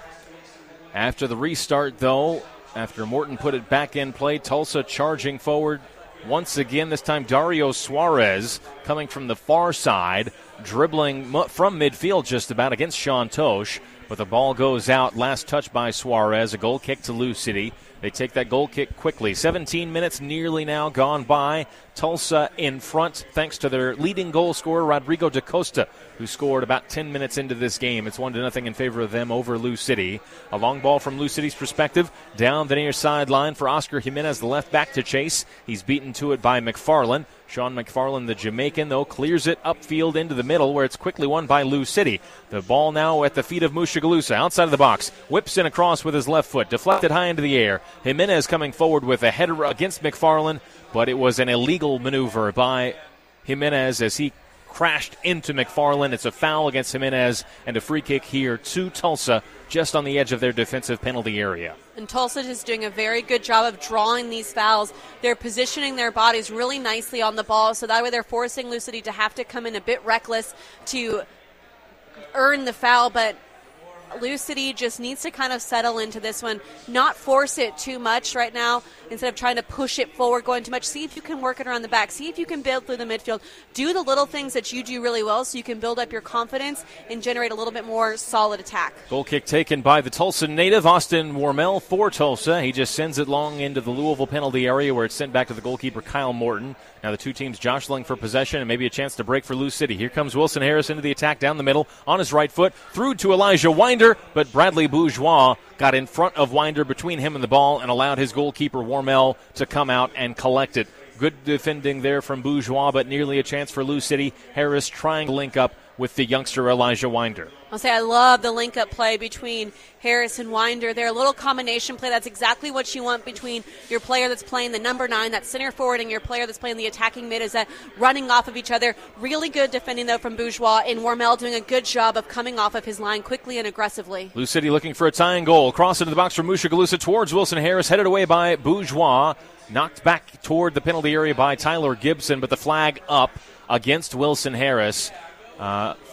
After the restart, though, after Morton put it back in play, Tulsa charging forward once again, this time Dario Suarez coming from the far side, dribbling from midfield just about against Sean Tosh. But the ball goes out. Last touch by Suarez. A goal kick to Lou City. They take that goal kick quickly. 17 minutes nearly now gone by. Tulsa in front thanks to their leading goal scorer, Rodrigo Da Costa, who scored about 10 minutes into this game. It's 1-0 in favor of them over Lou City. A long ball from Lou City's perspective. Down the near sideline for Oscar Jimenez, the left back, to chase. He's beaten to it by McFarlane. Sean McFarlane, the Jamaican, though, clears it upfield into the middle, where it's quickly won by Lou City. The ball now at the feet of Mushagalusa, outside of the box. Whips in across with his left foot, deflected high into the air. Jimenez coming forward with a header against McFarlane, but it was an illegal maneuver by Jimenez as he crashed into McFarlane. It's a foul against Jimenez and a free kick here to Tulsa, just on the edge of their defensive penalty area. And Tulsa is doing a very good job of drawing these fouls. They're positioning their bodies really nicely on the ball, so that way they're forcing Lou City to have to come in a bit reckless to earn the foul, but Lou City just needs to kind of settle into this one, not force it too much right now. Instead of trying to push it forward, going too much, see if you can work it around the back. See if you can build through the midfield. Do the little things that you do really well so you can build up your confidence and generate a little bit more solid attack. Goal kick taken by the Tulsa native, Austin Wormell, for Tulsa. He just sends it long into the Louisville penalty area, where it's sent back to the goalkeeper, Kyle Morton. Now the two teams jostling for possession and maybe a chance to break for Lou City. Here comes Wilson Harris into the attack down the middle on his right foot, through to Elijah Winder, but Bradley Bourgeois got in front of Winder between him and the ball and allowed his goalkeeper, Wormel, to come out and collect it. Good defending there from Bourgeois, but nearly a chance for Lou City. Harris trying to link up with the youngster Elijah Winder. I'll say I love the link-up play between Harris and Winder. They're a little combination play. That's exactly what you want between your player that's playing the number 9, that center forward, and your player that's playing the attacking mid, is that running off of each other. Really good defending, though, from Bourgeois, and Wormel doing a good job of coming off of his line quickly and aggressively. Lou City looking for a tying goal. Cross into the box from Mushagalusa towards Wilson Harris, headed away by Bourgeois. Knocked back toward the penalty area by Tyler Gibson, but the flag up against Wilson Harris.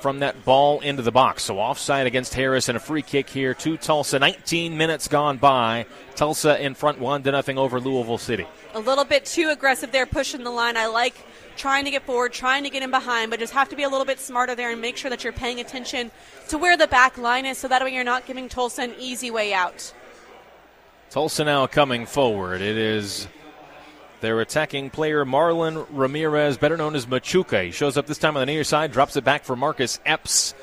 From that ball into the box. So offside against Harris and a free kick here to Tulsa. 19 minutes gone by. Tulsa in front 1-0 over Louisville City. A little bit too aggressive there, pushing the line. I like trying to get forward, trying to get in behind, but just have to be a little bit smarter there and make sure that you're paying attention to where the back line is so that way you're not giving Tulsa an easy way out. Tulsa now coming forward. It is their attacking player, Marlon Ramirez, better known as Machuca. He shows up this time on the near side, drops it back for Marcus Epps,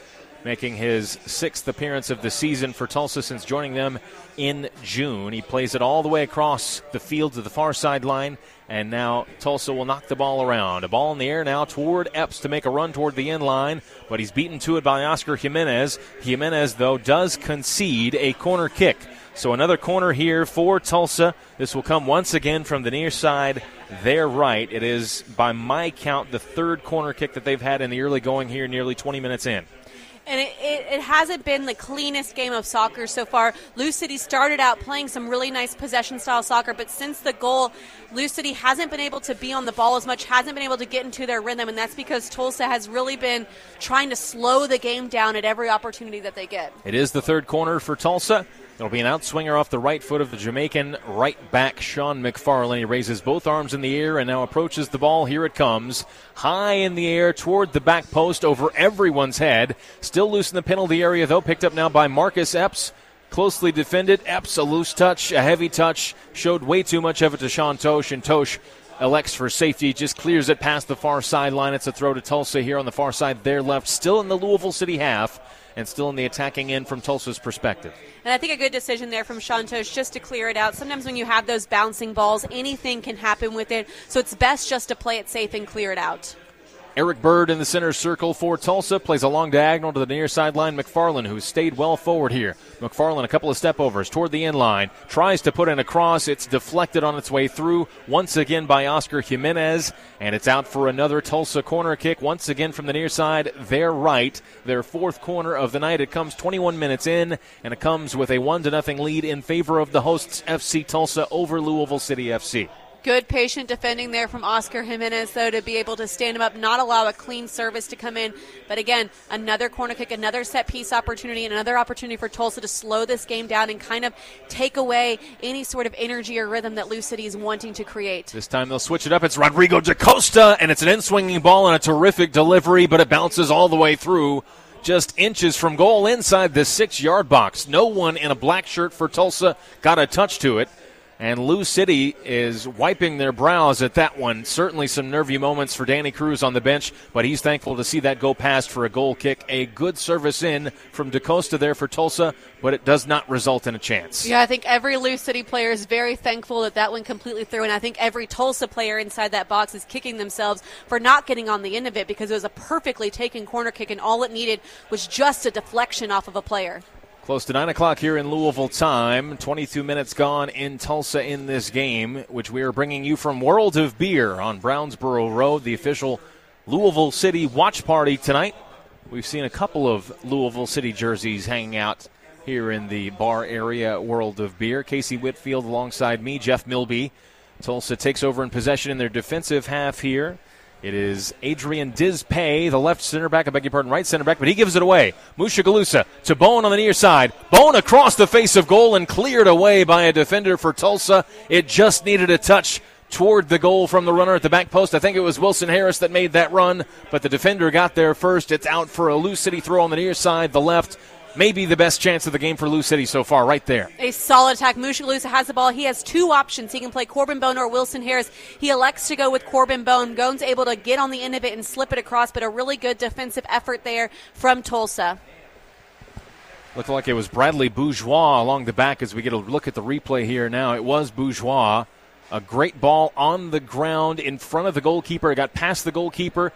making his 6th appearance of the season for Tulsa since joining them in June. He plays it all the way across the field to the far sideline, and now Tulsa will knock the ball around. A ball in the air now toward Epps to make a run toward the end line, but he's beaten to it by Oscar Jimenez. Jimenez, though, does concede a corner kick. So another corner here for Tulsa. This will come once again from the near side, their right. It is, by my count, the 3rd corner kick that they've had in the early going here, nearly 20 minutes in. And it hasn't been the cleanest game of soccer so far. Lou City started out playing some really nice possession-style soccer, but since the goal, Lou City hasn't been able to be on the ball as much, hasn't been able to get into their rhythm, and that's because Tulsa has really been trying to slow the game down at every opportunity that they get. It is the 3rd corner for Tulsa. It'll be an outswinger off the right foot of the Jamaican right back, Sean McFarlane. He raises both arms in the air and now approaches the ball. Here it comes. High in the air toward the back post, over everyone's head. Still loose in the penalty area, though. Picked up now by Marcus Epps. Closely defended. Epps, a loose touch, a heavy touch. Showed way too much of it to Sean Tosh, and Tosh elects for safety, just clears it past the far sideline. It's a throw to Tulsa here on the far side, their left. Still in the Louisville City half, and still in the attacking end from Tulsa's perspective. And I think a good decision there from Sean Tosh just to clear it out. Sometimes when you have those bouncing balls, anything can happen with it, so it's best just to play it safe and clear it out. Eric Bird in the center circle for Tulsa, plays a long diagonal to the near sideline. McFarlane, who stayed well forward here. McFarlane, a couple of step-overs toward the end line, tries to put in a cross. It's deflected on its way through once again by Oscar Jimenez, and it's out for another Tulsa corner kick, once again from the near side, their right, their 4th corner of the night. It comes 21 minutes in, and it comes with a 1-0 lead in favor of the hosts, FC Tulsa, over Louisville City FC. Good patient defending there from Oscar Jimenez, though, to be able to stand him up, not allow a clean service to come in. But again, another corner kick, another set-piece opportunity, and another opportunity for Tulsa to slow this game down and kind of take away any sort of energy or rhythm that Lou City is wanting to create. This time they'll switch it up. It's Rodrigo Da Costa, and it's an in-swinging ball and a terrific delivery, but it bounces all the way through. Just inches from goal inside the 6-yard box. No one in a black shirt for Tulsa got a touch to it. And Lou City is wiping their brows at that one. Certainly some nervy moments for Danny Cruz on the bench, but he's thankful to see that go past for a goal kick. A good service in from Da Costa there for Tulsa, but it does not result in a chance. Yeah, I think every Lou City player is very thankful that that one completely threw, and I think every Tulsa player inside that box is kicking themselves for not getting on the end of it, because it was a perfectly taken corner kick, and all it needed was just a deflection off of a player. Close to 9 o'clock here in Louisville time. 22 minutes gone in Tulsa in this game, which we are bringing you from World of Beer on Brownsboro Road, the official Louisville City watch party tonight. We've seen a couple of Louisville City jerseys hanging out here in the bar area at World of Beer. Casey Whitfield alongside me, Jeff Milby. Tulsa takes over in possession in their defensive half here. It is Adrian Dispay, the left center back, I beg your pardon, right center back, but he gives it away. Mushagalusa to Bone on the near side. Bone across the face of goal and cleared away by a defender for Tulsa. It just needed a touch toward the goal from the runner at the back post. I think it was Wilson Harris that made that run, but the defender got there first. It's out for a Lou City throw on the near side, the left. Maybe the best chance of the game for Lou City so far, right there. A solid attack. Mushagalusa has the ball. He has 2 options. He can play Corbin Bone or Wilson Harris. He elects to go with Corbin Bone. Bone's able to get on the end of it and slip it across, but a really good defensive effort there from Tulsa. Looked like it was Bradley Bourgeois along the back as we get a look at the replay here now. It was Bourgeois. A great ball on the ground in front of the goalkeeper. It got past the goalkeeper.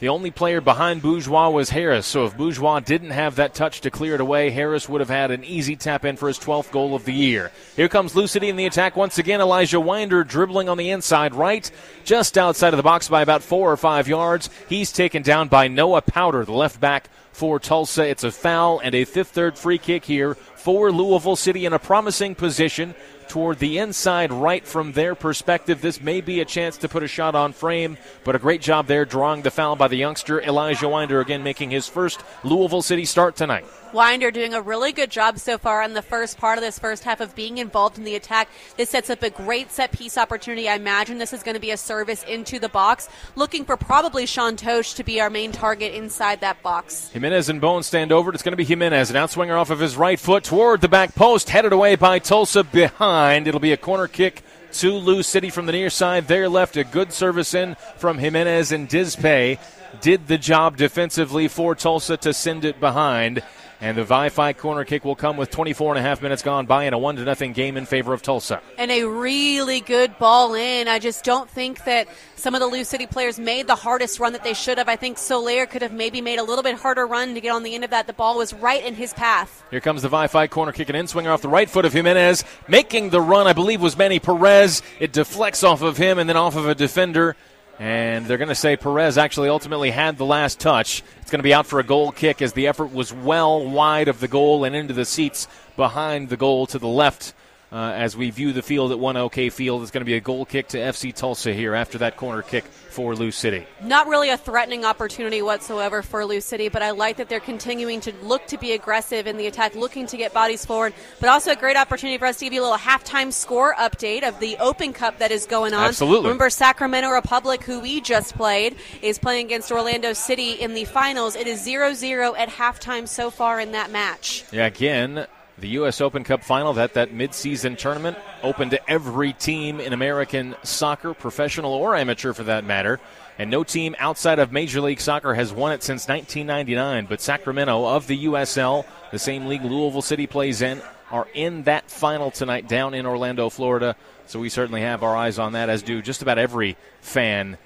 The only player behind Bourgeois was Harris. So if Bourgeois didn't have that touch to clear it away, Harris would have had an easy tap in for his 12th goal of the year. Here comes Lucity in the attack once again. Elijah Winder dribbling on the inside right, just outside of the box by about 4 or 5 yards. He's taken down by Noah Powder, the left back for Tulsa. It's a foul and a fifth-third free kick here for Louisville City in a promising position toward the inside right from their perspective. This may be a chance to put a shot on frame, but a great job there drawing the foul by the youngster. Elijah Winder again making his first Louisville City start tonight. Winder doing a really good job so far in the first part of this first half of being involved in the attack. This sets up a great set-piece opportunity. I imagine this is going to be a service into the box, looking for probably Sean Tosh to be our main target inside that box. Jimenez and Bone stand over. It's going to be Jimenez, an outswinger off of his right foot toward the back post, headed away by Tulsa behind. It'll be a corner kick to Lou City from the near side. They're left a good service in from Jimenez, and Dispay did the job defensively for Tulsa to send it behind. And the Wi-Fi corner kick will come with 24 and a half minutes gone by in a 1-0 game in favor of Tulsa. And a really good ball in. I just don't think that some of the Lou City players made the hardest run that they should have. I think Solaire could have maybe made a little bit harder run to get on the end of that. The ball was right in his path. Here comes the Wi-Fi corner kick, an in-swinger off the right foot of Jimenez. Making the run, I believe, was Manny Perez. It deflects off of him and then off of a defender. And they're going to say Perez actually ultimately had the last touch. It's going to be out for a goal kick as the effort was well wide of the goal and into the seats behind the goal to the left. As we view the field at 1OK Field, it's going to be a goal kick to FC Tulsa here after that corner kick for Lou City. Not really a threatening opportunity whatsoever for Lou City, but I like that they're continuing to look to be aggressive in the attack, looking to get bodies forward, but also a great opportunity for us to give you a little halftime score update of the Open Cup that is going on. Absolutely. Remember, Sacramento Republic, who we just played, is playing against Orlando City in the finals. It is 0-0 at halftime so far in that match. Yeah, again, the U.S. Open Cup final, that midseason tournament, open to every team in American soccer, professional or amateur for that matter. And no team outside of Major League Soccer has won it since 1999. But Sacramento of the USL, the same league Louisville City plays in, are in that final tonight down in Orlando, Florida. So we certainly have our eyes on that, as do just about every fan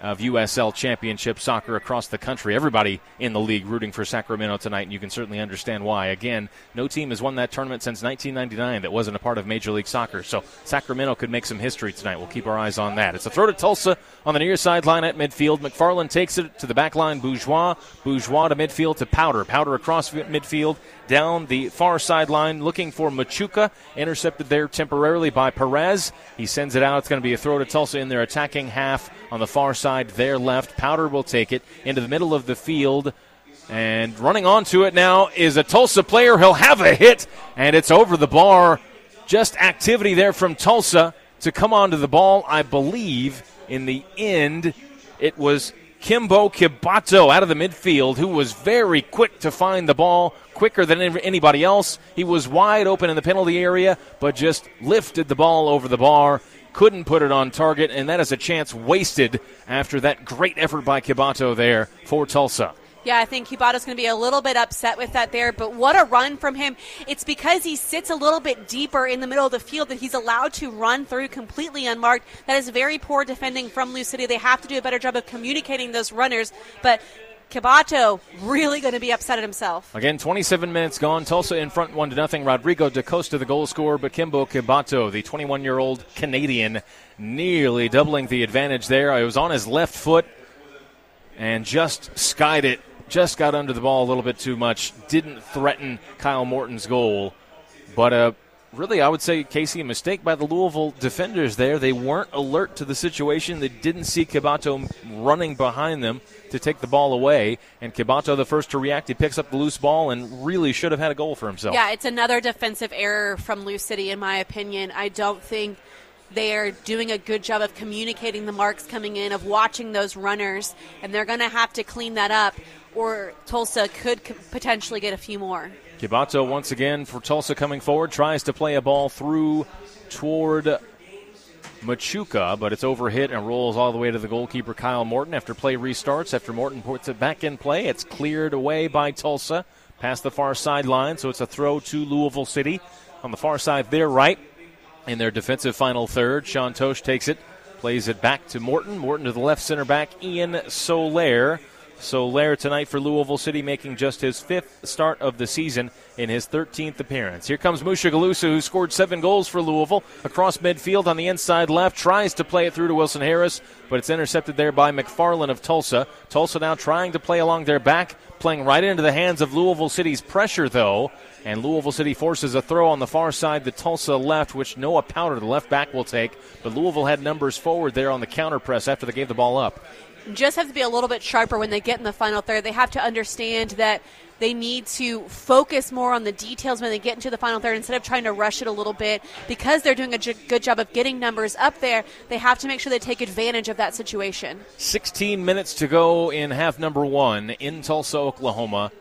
of USL Championship soccer across the country. Everybody in the league rooting for Sacramento tonight, and you can certainly understand why. Again, no team has won that tournament since 1999 that wasn't a part of Major League Soccer, so Sacramento could make some history tonight. We'll keep our eyes on that. It's a throw to Tulsa on the near sideline at midfield. McFarlane takes it to the back line, Bourgeois to midfield to Powder. Powder across midfield, down the far sideline, looking for Machuca. Intercepted there temporarily by Perez. He sends it out. It's going to be a throw to Tulsa in their attacking half on the far side, their left. Powder will take it into the middle of the field. And running onto it now is a Tulsa player. He'll have a hit, and it's over the bar. Just activity there from Tulsa to come onto the ball. I believe in the end it was Kimbo Kibato out of the midfield, who was very quick to find the ball, quicker than anybody else. He was wide open in the penalty area, but just lifted the ball over the bar, couldn't put it on target, and that is a chance wasted after that great effort by Kibato there for Tulsa. Yeah, I think Kibato's going to be a little bit upset with that there, but what a run from him. It's because he sits a little bit deeper in the middle of the field that he's allowed to run through completely unmarked. That is very poor defending from Lou City. They have to do a better job of communicating those runners, but Kibato really going to be upset at himself. Again, 27 minutes gone. Tulsa in front 1-0. Rodrigo Da Costa, the goal scorer, but Kimbo Kibato, the 21-year-old Canadian, nearly doubling the advantage there. It was on his left foot and just skied it. Just got under the ball a little bit too much. Didn't threaten Kyle Morton's goal. But really, I would say, Casey, a mistake by the Louisville defenders there. They weren't alert to the situation. They didn't see Kibato running behind them to take the ball away. And Kibato, the first to react, he picks up the loose ball and really should have had a goal for himself. Yeah, it's another defensive error from Lou City, in my opinion. I don't think they're doing a good job of communicating the marks coming in, of watching those runners, and they're going to have to clean that up, or Tulsa could potentially get a few more. Kibato once again for Tulsa coming forward, tries to play a ball through toward Machuca, but it's overhit and rolls all the way to the goalkeeper, Kyle Morton. After play restarts, after Morton puts it back in play, it's cleared away by Tulsa. past the far sideline, so it's a throw to Louisville City. On the far side, their right, in their defensive final third, Sean Tosh takes it, plays it back to Morton. Morton to the left center back, Ian Solaire. Solaire tonight for Louisville City, making just his fifth start of the season in his 13th appearance. Here comes Mushagalusa, who scored 7 goals for Louisville. Across midfield on the inside left, tries to play it through to Wilson Harris, but it's intercepted there by McFarlane of Tulsa. Tulsa now trying to play along their back, playing right into the hands of Louisville City's pressure, though. And Louisville City forces a throw on the far side, the Tulsa left, which Noah Powder, the left back, will take. But Louisville had numbers forward there on the counter press after they gave the ball up. Just have to be a little bit sharper when they get in the final third. They have to understand that they need to focus more on the details when they get into the final third instead of trying to rush it a little bit. Because they're doing a good job of getting numbers up there, they have to make sure they take advantage of that situation. 16 minutes to go in half number one in Tulsa, Oklahoma.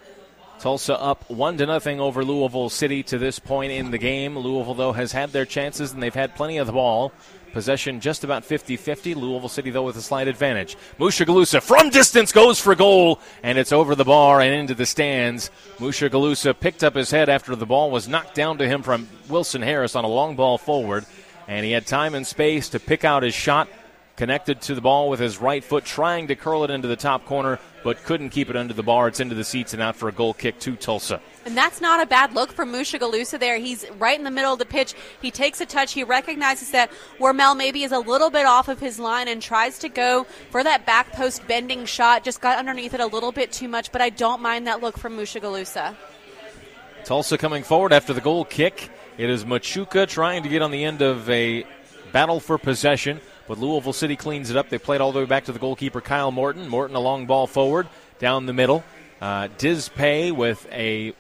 Tulsa up 1-0 over Louisville City to this point in the game. Louisville, though, has had their chances, and they've had plenty of the ball. Possession just about 50-50. Louisville City, though, with a slight advantage. Mushagalusa from distance goes for goal, and it's over the bar and into the stands. Mushagalusa picked up his head after the ball was knocked down to him from Wilson Harris on a long ball forward, and he had time and space to pick out his shot. Connected to the ball with his right foot, trying to curl it into the top corner, but couldn't keep it under the bar. It's into the seats and out for a goal kick to Tulsa. And that's not a bad look for Mushagalusa there. He's right in the middle of the pitch. He takes a touch. He recognizes that Wormel maybe is a little bit off of his line and tries to go for that back post bending shot. Just got underneath it a little bit too much, but I don't mind that look from Mushagalusa. Tulsa coming forward after the goal kick. It is Machuca trying to get on the end of a battle for possession. But Louisville City cleans it up. They played all the way back to the goalkeeper, Kyle Morton. Morton, a long ball forward, down the middle. Dispay with a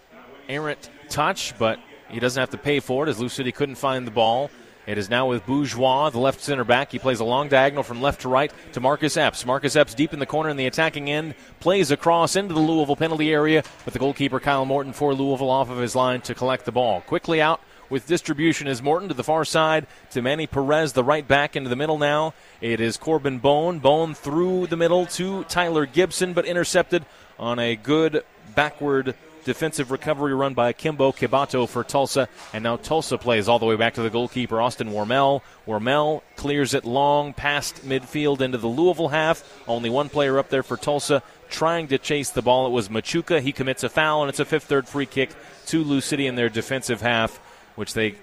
errant touch, but he doesn't have to pay for it as Lou City couldn't find the ball. It is now with Bourgeois, the left center back. He plays a long diagonal from left to right to Marcus Epps. Marcus Epps deep in the corner in the attacking end, plays across into the Louisville penalty area, but the goalkeeper, Kyle Morton, for Louisville off of his line to collect the ball. Quickly out. With distribution is Morton to the far side to Manny Perez, the right back into the middle now. It is Corbin Bone. Bone through the middle to Tyler Gibson, but intercepted on a good backward defensive recovery run by Kimbo Kibato for Tulsa. And now Tulsa plays all the way back to the goalkeeper, Austin Wormel. Wormel clears it long past midfield into the Louisville half. Only one player up there for Tulsa trying to chase the ball. It was Machuca. He commits a foul, and it's a 5th-3rd free kick to Lou City in their defensive half, which they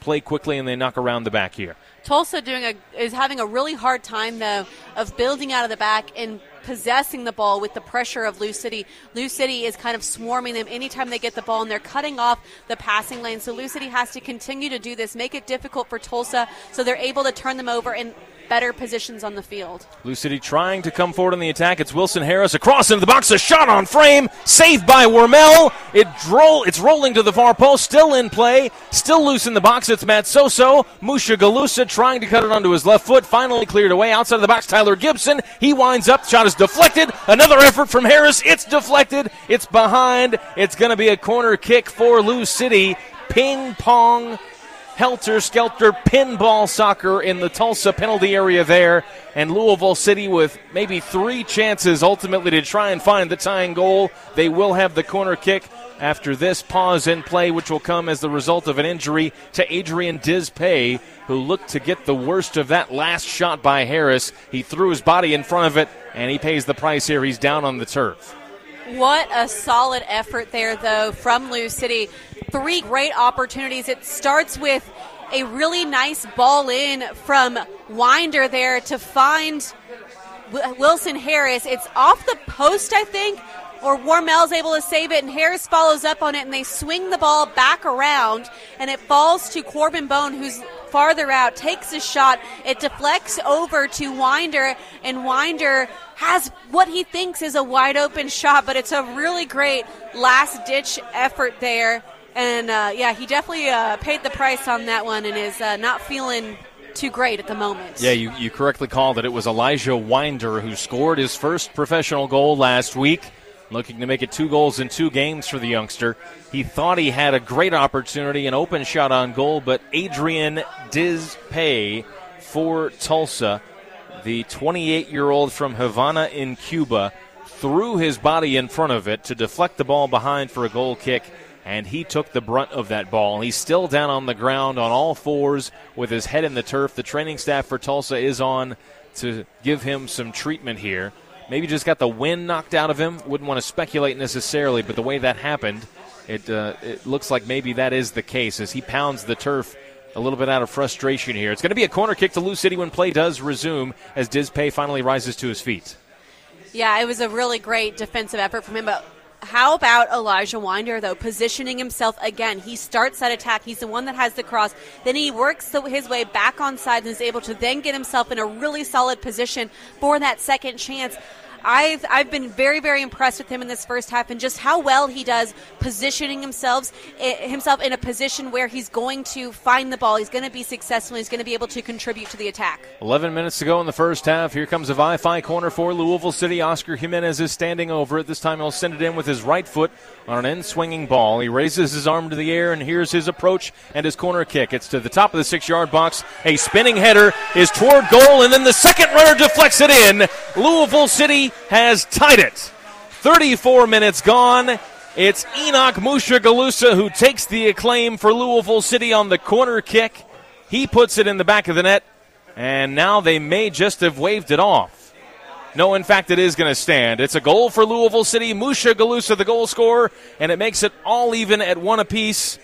play quickly and they knock around the back here. Tulsa is having a really hard time, though, of building out of the back and possessing the ball with the pressure of Lou City. Lou City is kind of swarming them anytime they get the ball, and they're cutting off the passing lane. So Lou City has to continue to do this, make it difficult for Tulsa so they're able to turn them over and better positions on the field. Lou City trying to come forward on the attack. It's Wilson Harris across into the box. A shot on frame. Saved by Wormel. It's rolling to the far post. Still in play. Still loose in the box. It's Matsoso. Mushagalusa trying to cut it onto his left foot. Finally cleared away. Outside of the box, Tyler Gibson. He winds up. Shot is deflected. Another effort from Harris. It's deflected. It's behind. It's going to be a corner kick for Lou City. Ping pong. Helter-skelter pinball soccer in the Tulsa penalty area there. And Louisville City with maybe 3 chances ultimately to try and find the tying goal. They will have the corner kick after this pause in play, which will come as the result of an injury to Adrian Dispay, who looked to get the worst of that last shot by Harris. He threw his body in front of it, and he pays the price here. He's down on the turf. What a solid effort there, though, from Lou City. 3 great opportunities. It starts with a really nice ball in from Winder there to find Wilson Harris. It's off the post, I think, or Wormel's able to save it, and Harris follows up on it, and they swing the ball back around, and it falls to Corbin Bone, who's farther out, takes a shot. It deflects over to Winder, and Winder has what he thinks is a wide open shot, but it's a really great last ditch effort there. And he definitely paid the price on that one and is not feeling too great at the moment. Yeah, you correctly called it. It was Elijah Winder who scored his first professional goal last week, looking to make it 2 goals in 2 games for the youngster. He thought he had a great opportunity, an open shot on goal, but Adrian Dispay for Tulsa, the 28-year-old from Havana in Cuba, threw his body in front of it to deflect the ball behind for a goal kick, and he took the brunt of that ball. He's still down on the ground on all fours with his head in the turf. The training staff for Tulsa is on to give him some treatment here. Maybe just got the wind knocked out of him. Wouldn't want to speculate necessarily, but the way that happened, it looks like maybe that is the case as he pounds the turf a little bit out of frustration here. It's going to be a corner kick to Lou City when play does resume as Dispay finally rises to his feet. Yeah, it was a really great defensive effort from him, but how about Elijah Winder, though, positioning himself again? He starts that attack. He's the one that has the cross. Then he works his way back on sides and is able to then get himself in a really solid position for that second chance. I've been very, very impressed with him in this first half and just how well he does positioning himself in a position where he's going to find the ball. He's going to be successful. He's going to be able to contribute to the attack. 11 minutes to go in the first half. Here comes a Wi-Fi corner for Louisville City. Oscar Jimenez is standing over it. This time he'll send it in with his right foot on an in-swinging ball. He raises his arm to the air, and here's his approach and his corner kick. It's to the top of the 6-yard box. A spinning header is toward goal, and then the second runner deflects it in. Louisville City has tied it. 34 minutes gone. It's Enoch Mushagalusa who takes the acclaim for Louisville City on the corner kick. He puts it in the back of the net, and now they may just have waved it off. No, in fact, it is going to stand. It's a goal for Louisville City. Mushagalusa, the goal scorer, and it makes it all even at one apiece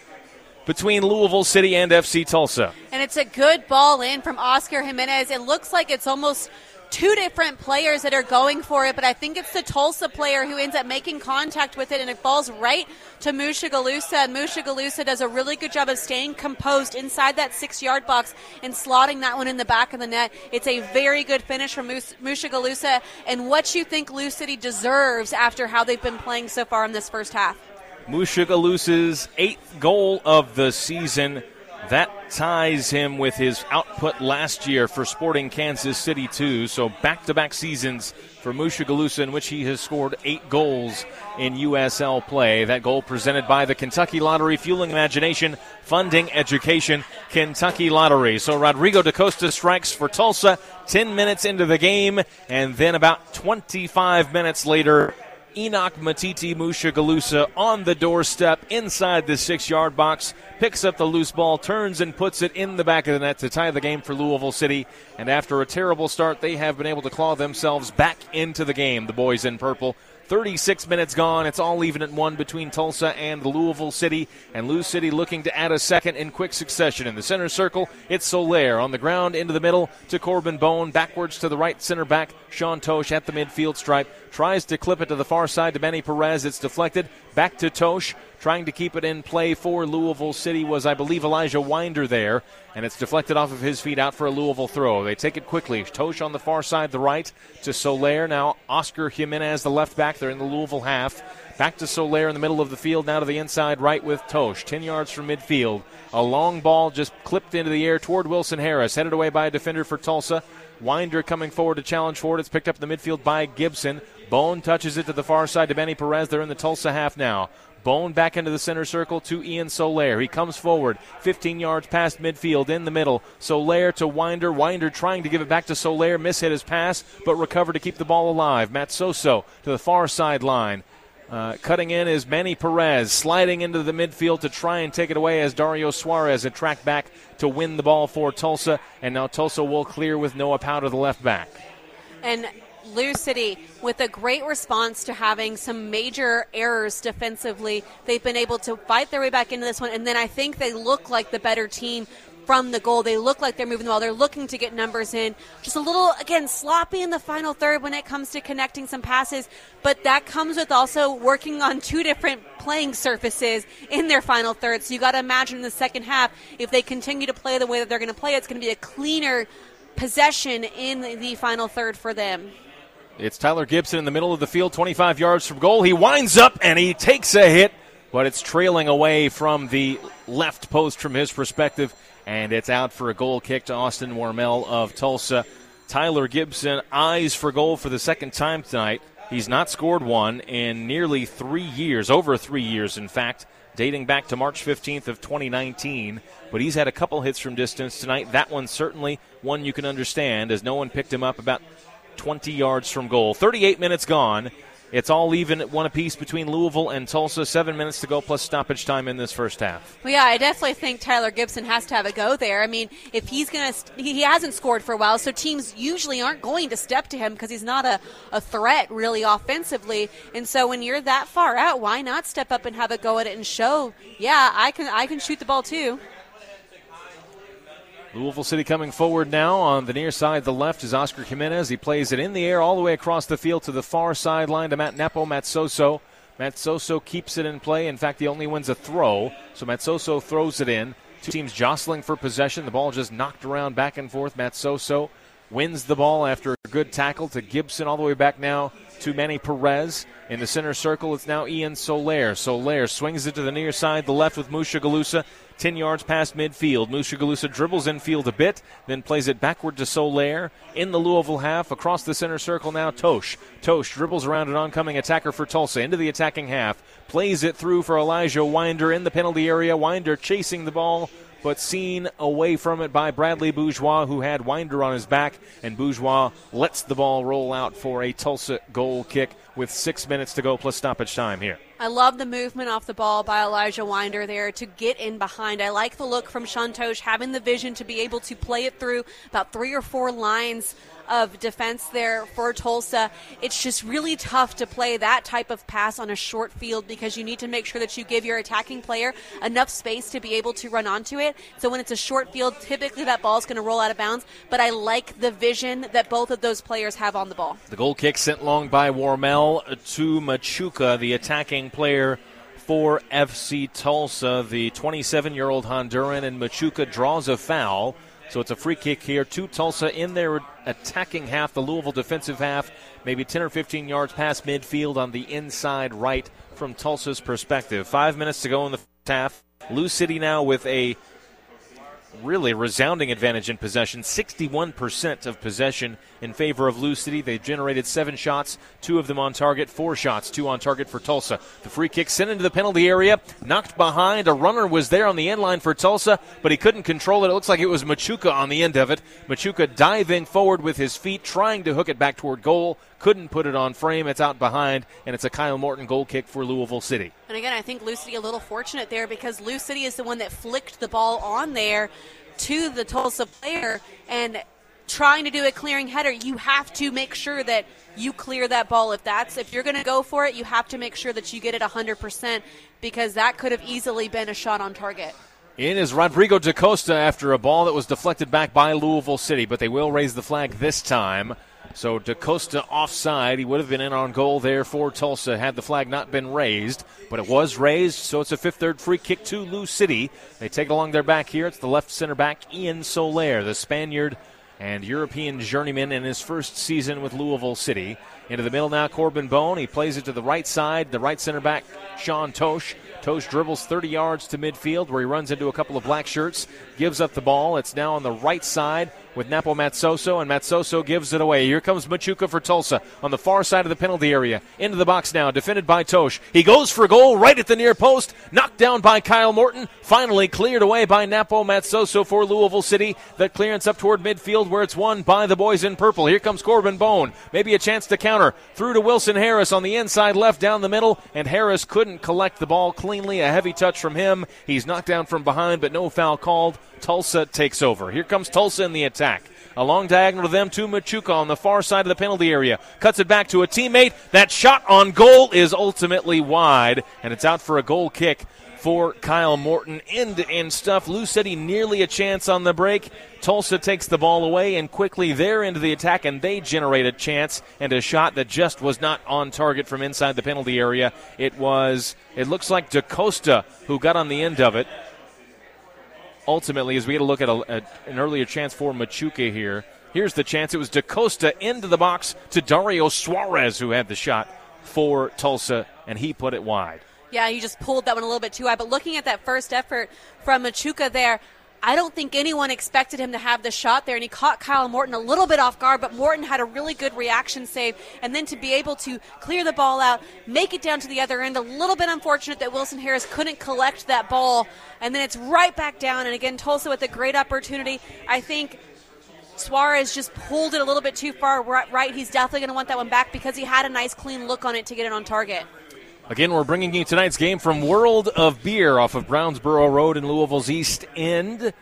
between Louisville City and FC Tulsa. And it's a good ball in from Oscar Jimenez. It looks like it's almost two different players that are going for it, but I think it's the Tulsa player who ends up making contact with it, and it falls right to Mushagalusa. And Mushagalusa does a really good job of staying composed inside that 6-yard box and slotting that one in the back of the net. It's a very good finish from Mushagalusa, and what you think Lou City deserves after how they've been playing so far in this first half. Mushagalusa's 8th goal of the season. That ties him with his output last year for Sporting Kansas City 2. So back-to-back seasons for Mushagalusa in which he has scored 8 goals in USL play. That goal presented by the Kentucky Lottery, fueling imagination, funding education, Kentucky Lottery. So Rodrigo Da Costa strikes for Tulsa 10 minutes into the game, and then about 25 minutes later, Enoch Matiti Mushagalusa on the doorstep inside the 6-yard box, picks up the loose ball, turns and puts it in the back of the net to tie the game for Louisville City. And after a terrible start, they have been able to claw themselves back into the game, the boys in purple. 36 minutes gone. It's all even at one between Tulsa and Louisville City. And Lou City looking to add a second in quick succession. In the center circle, it's Solaire. On the ground, into the middle to Corbin Bone. Backwards to the right center back, Sean Tosh at the midfield stripe. Tries to clip it to the far side to Manny Perez. It's deflected. Back to Tosh. Trying to keep it in play for Louisville City was, I believe, Elijah Winder there. And it's deflected off of his feet out for a Louisville throw. They take it quickly. Tosh on the far side, the right, to Solaire. Now Oscar Jimenez, the left back. They're in the Louisville half. Back to Solaire in the middle of the field. Now to the inside right with Tosh. 10 yards from midfield. A long ball just clipped into the air toward Wilson Harris. Headed away by a defender for Tulsa. Winder coming forward to challenge for it. It's picked up in the midfield by Gibson. Bone touches it to the far side to Manny Perez. They're in the Tulsa half now. Bone back into the center circle to Ian Solaire. He comes forward, 15 yards past midfield, in the middle. Solaire to Winder. Winder trying to give it back to Solaire. Mishit his pass, but recovered to keep the ball alive. Matsoso to the far sideline. Cutting in is Manny Perez, sliding into the midfield to try and take it away as Dario Suarez had tracked back to win the ball for Tulsa. And now Tulsa will clear with Noah Powder, the left back. And Lou City, with a great response to having some major errors defensively, they've been able to fight their way back into this one, and then I think they look like the better team from the goal. They look like they're moving the ball. They're looking to get numbers in. Just a little, again, sloppy in the final third when it comes to connecting some passes, but that comes with also working on two different playing surfaces in their final third. So you got to imagine in the second half, if they continue to play the way that they're going to play, it's going to be a cleaner possession in the final third for them. It's Tyler Gibson in the middle of the field, 25 yards from goal. He winds up and he takes a hit, but it's trailing away from the left post from his perspective, and it's out for a goal kick to Austin Wormel of Tulsa. Tyler Gibson eyes for goal for the second time tonight. He's not scored one in nearly 3 years, over 3 years, in fact, dating back to March 15th of 2019. But he's had a couple hits from distance tonight. That one certainly one you can understand, as no one picked him up about 20 yards from goal. 38 minutes gone. It's all even at one apiece between Louisville and Tulsa. 7 minutes to go plus stoppage time in this first half. Well, yeah, I definitely think Tyler Gibson has to have a go there. I mean, if he's going to – he hasn't scored for a while, so teams usually aren't going to step to him because he's not a threat really offensively. And so when you're that far out, why not step up and have a go at it and show, yeah, I can shoot the ball too. Louisville City coming forward now. On the near side, the left is Oscar Jimenez. He plays it in the air all the way across the field to the far sideline to Napo Matsoso. Matsoso keeps it in play. In fact, he only wins a throw, so Matsoso throws it in. Two teams jostling for possession. The ball just knocked around back and forth. Matsoso wins the ball after a good tackle to Gibson all the way back now to Manny Perez. In the center circle, it's now Ian Solaire. Solaire swings it to the near side, the left with Mushagalusa. 10 yards past midfield. Mushagalusa dribbles infield a bit, then plays it backward to Solaire in the Louisville half. Across the center circle now, Tosh. Tosh dribbles around an oncoming attacker for Tulsa into the attacking half. Plays it through for Elijah Winder in the penalty area. Winder chasing the ball, but seen away from it by Bradley Bourgeois, who had Winder on his back, and Bourgeois lets the ball roll out for a Tulsa goal kick with 6 minutes to go plus stoppage time here. I love the movement off the ball by Elijah Winder there to get in behind. I like the look from Sean Tosh, having the vision to be able to play it through about 3 or 4 lines of defense there for Tulsa. It's just really tough to play that type of pass on a short field because you need to make sure that you give your attacking player enough space to be able to run onto it. So when it's a short field, typically that ball is going to roll out of bounds, but I like the vision that both of those players have on the ball. The goal kick sent long by Wormel to Machuca, the attacking player for FC Tulsa. The 27-year-old Honduran, and Machuca draws a foul. So it's a free kick here to Tulsa in their attacking half, the Louisville defensive half, maybe 10 or 15 yards past midfield on the inside right from Tulsa's perspective. 5 minutes to go in the first half. Lou City now with a really resounding advantage in possession. 61% of possession in favor of Lou City. They generated 7 shots, 2 of them on target, 4 shots, 2 on target for Tulsa. The free kick sent into the penalty area, knocked behind. A runner was there on the end line for Tulsa, but he couldn't control it. It looks like it was Machuca on the end of it. Machuca diving forward with his feet, trying to hook it back toward goal. Couldn't put it on frame. It's out behind, and it's a Kyle Morton goal kick for Louisville City. And again, I think Lou City a little fortunate there because Lou City is the one that flicked the ball on there to the Tulsa player, and trying to do a clearing header, you have to make sure that you clear that ball. If you're going to go for it, you have to make sure that you get it 100% because that could have easily been a shot on target. In is Rodrigo Da Costa after a ball that was deflected back by Louisville City, but they will raise the flag this time. So Da Costa offside. He would have been in on goal there for Tulsa had the flag not been raised, but it was raised, so it's a fifth-third free kick to Lou City. They take it along their back here. It's the left center back, Ian Solaire, the Spaniard and European journeyman in his first season with Louisville City. Into the middle now, Corbin Bone. He plays it to the right side, the right center back, Sean Tosh. Tosh dribbles 30 yards to midfield where he runs into a couple of black shirts, gives up the ball. It's now on the right side with Napo Matsoso, and Matsoso gives it away. Here comes Machuca for Tulsa on the far side of the penalty area. Into the box now, defended by Tosh. He goes for goal right at the near post, knocked down by Kyle Morton, finally cleared away by Napo Matsoso for Louisville City. That clearance up toward midfield where it's won by the boys in purple. Here comes Corbin Bone, maybe a chance to counter. Through to Wilson Harris on the inside left down the middle, and Harris couldn't collect the ball clean. A heavy touch from him. He's knocked down from behind, but no foul called. Tulsa takes over. Here comes Tulsa in the attack. A long diagonal to them to Machuca on the far side of the penalty area. Cuts it back to a teammate. That shot on goal is ultimately wide, and it's out for a goal kick for Kyle Morton. End-to-end stuff. Lou City nearly a chance on the break. Tulsa takes the ball away, and quickly they're into the attack, and they generate a chance and a shot that just was not on target from inside the penalty area. It looks like Da Costa who got on the end of it. Ultimately, as we get a look at an earlier chance for Machuca here, here's the chance. It was Da Costa into the box to Dario Suarez who had the shot for Tulsa, and he put it wide. Yeah, you just pulled that one a little bit too high. But looking at that first effort from Machuca there, I don't think anyone expected him to have the shot there, and he caught Kyle Morton a little bit off guard, but Morton had a really good reaction save, and then to be able to clear the ball out, make it down to the other end, a little bit unfortunate that Wilson Harris couldn't collect that ball, and then it's right back down, and again, Tulsa with a great opportunity. I think Suarez just pulled it a little bit too far right. He's definitely going to want that one back because he had a nice clean look on it to get it on target. Again, we're bringing you tonight's game from World of Beer off of Brownsboro Road in Louisville's East End.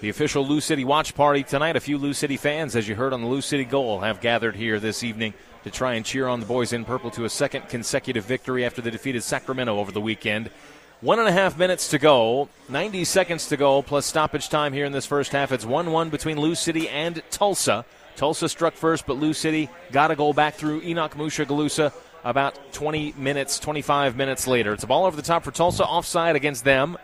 The official Lou City watch party tonight. A few Lou City fans, as you heard on the Lou City goal, have gathered here this evening to try and cheer on the boys in purple to a second consecutive victory after they defeated Sacramento over the weekend. 1.5 minutes to go, 90 seconds to go, plus stoppage time here in this first half. It's 1-1 between Lou City and Tulsa. Tulsa struck first, but Lou City got a goal back through Enoch Mushagalusa about 25 minutes later. It's a ball over the top for Tulsa, offside against them.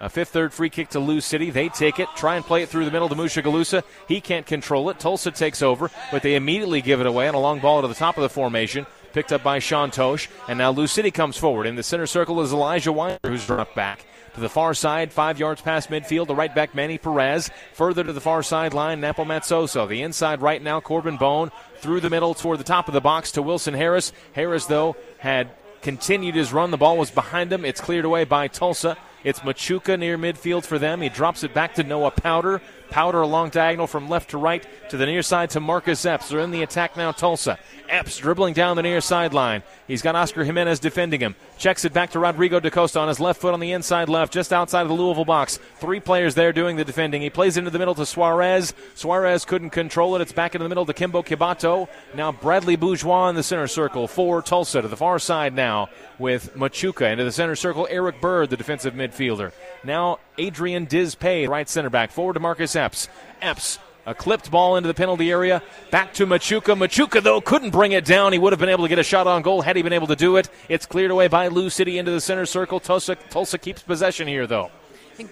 A fifth-third free kick to Lou City. They take it, try and play it through the middle to Mushagalusa. He can't control it. Tulsa takes over, but they immediately give it away on a long ball to the top of the formation, picked up by Sean Tosh, and now Lou City comes forward. In the center circle is Elijah Winder, who's dropped back. To the far side, 5 yards past midfield, the right back Manny Perez. Further to the far sideline, Napo Matsoso. The inside right now, Corbin Bone, through the middle toward the top of the box to Wilson Harris. Harris, though, had continued his run. The ball was behind him. It's cleared away by Tulsa. It's Machuca near midfield for them. He drops it back to Noah Powder. Powder along diagonal from left to right to the near side to Marcus Epps. They're in the attack now, Tulsa. Epps dribbling down the near sideline. He's got Oscar Jimenez defending him. Checks it back to Rodrigo Da Costa on his left foot on the inside left, just outside of the Louisville box. Three players there doing the defending. He plays into the middle to Suarez. Suarez couldn't control it. It's back into the middle to Kimbo Kibato. Now Bradley Bourgeois in the center circle for Tulsa to the far side now with Machuca. Into the center circle, Eric Bird, the defensive midfielder. Now Adrian Dispay, right center back. Forward to Marcus Epps. Epps, a clipped ball into the penalty area. Back to Machuca. Machuca, though, couldn't bring it down. He would have been able to get a shot on goal had he been able to do it. It's cleared away by Lou City into the center circle. Tulsa keeps possession here, though.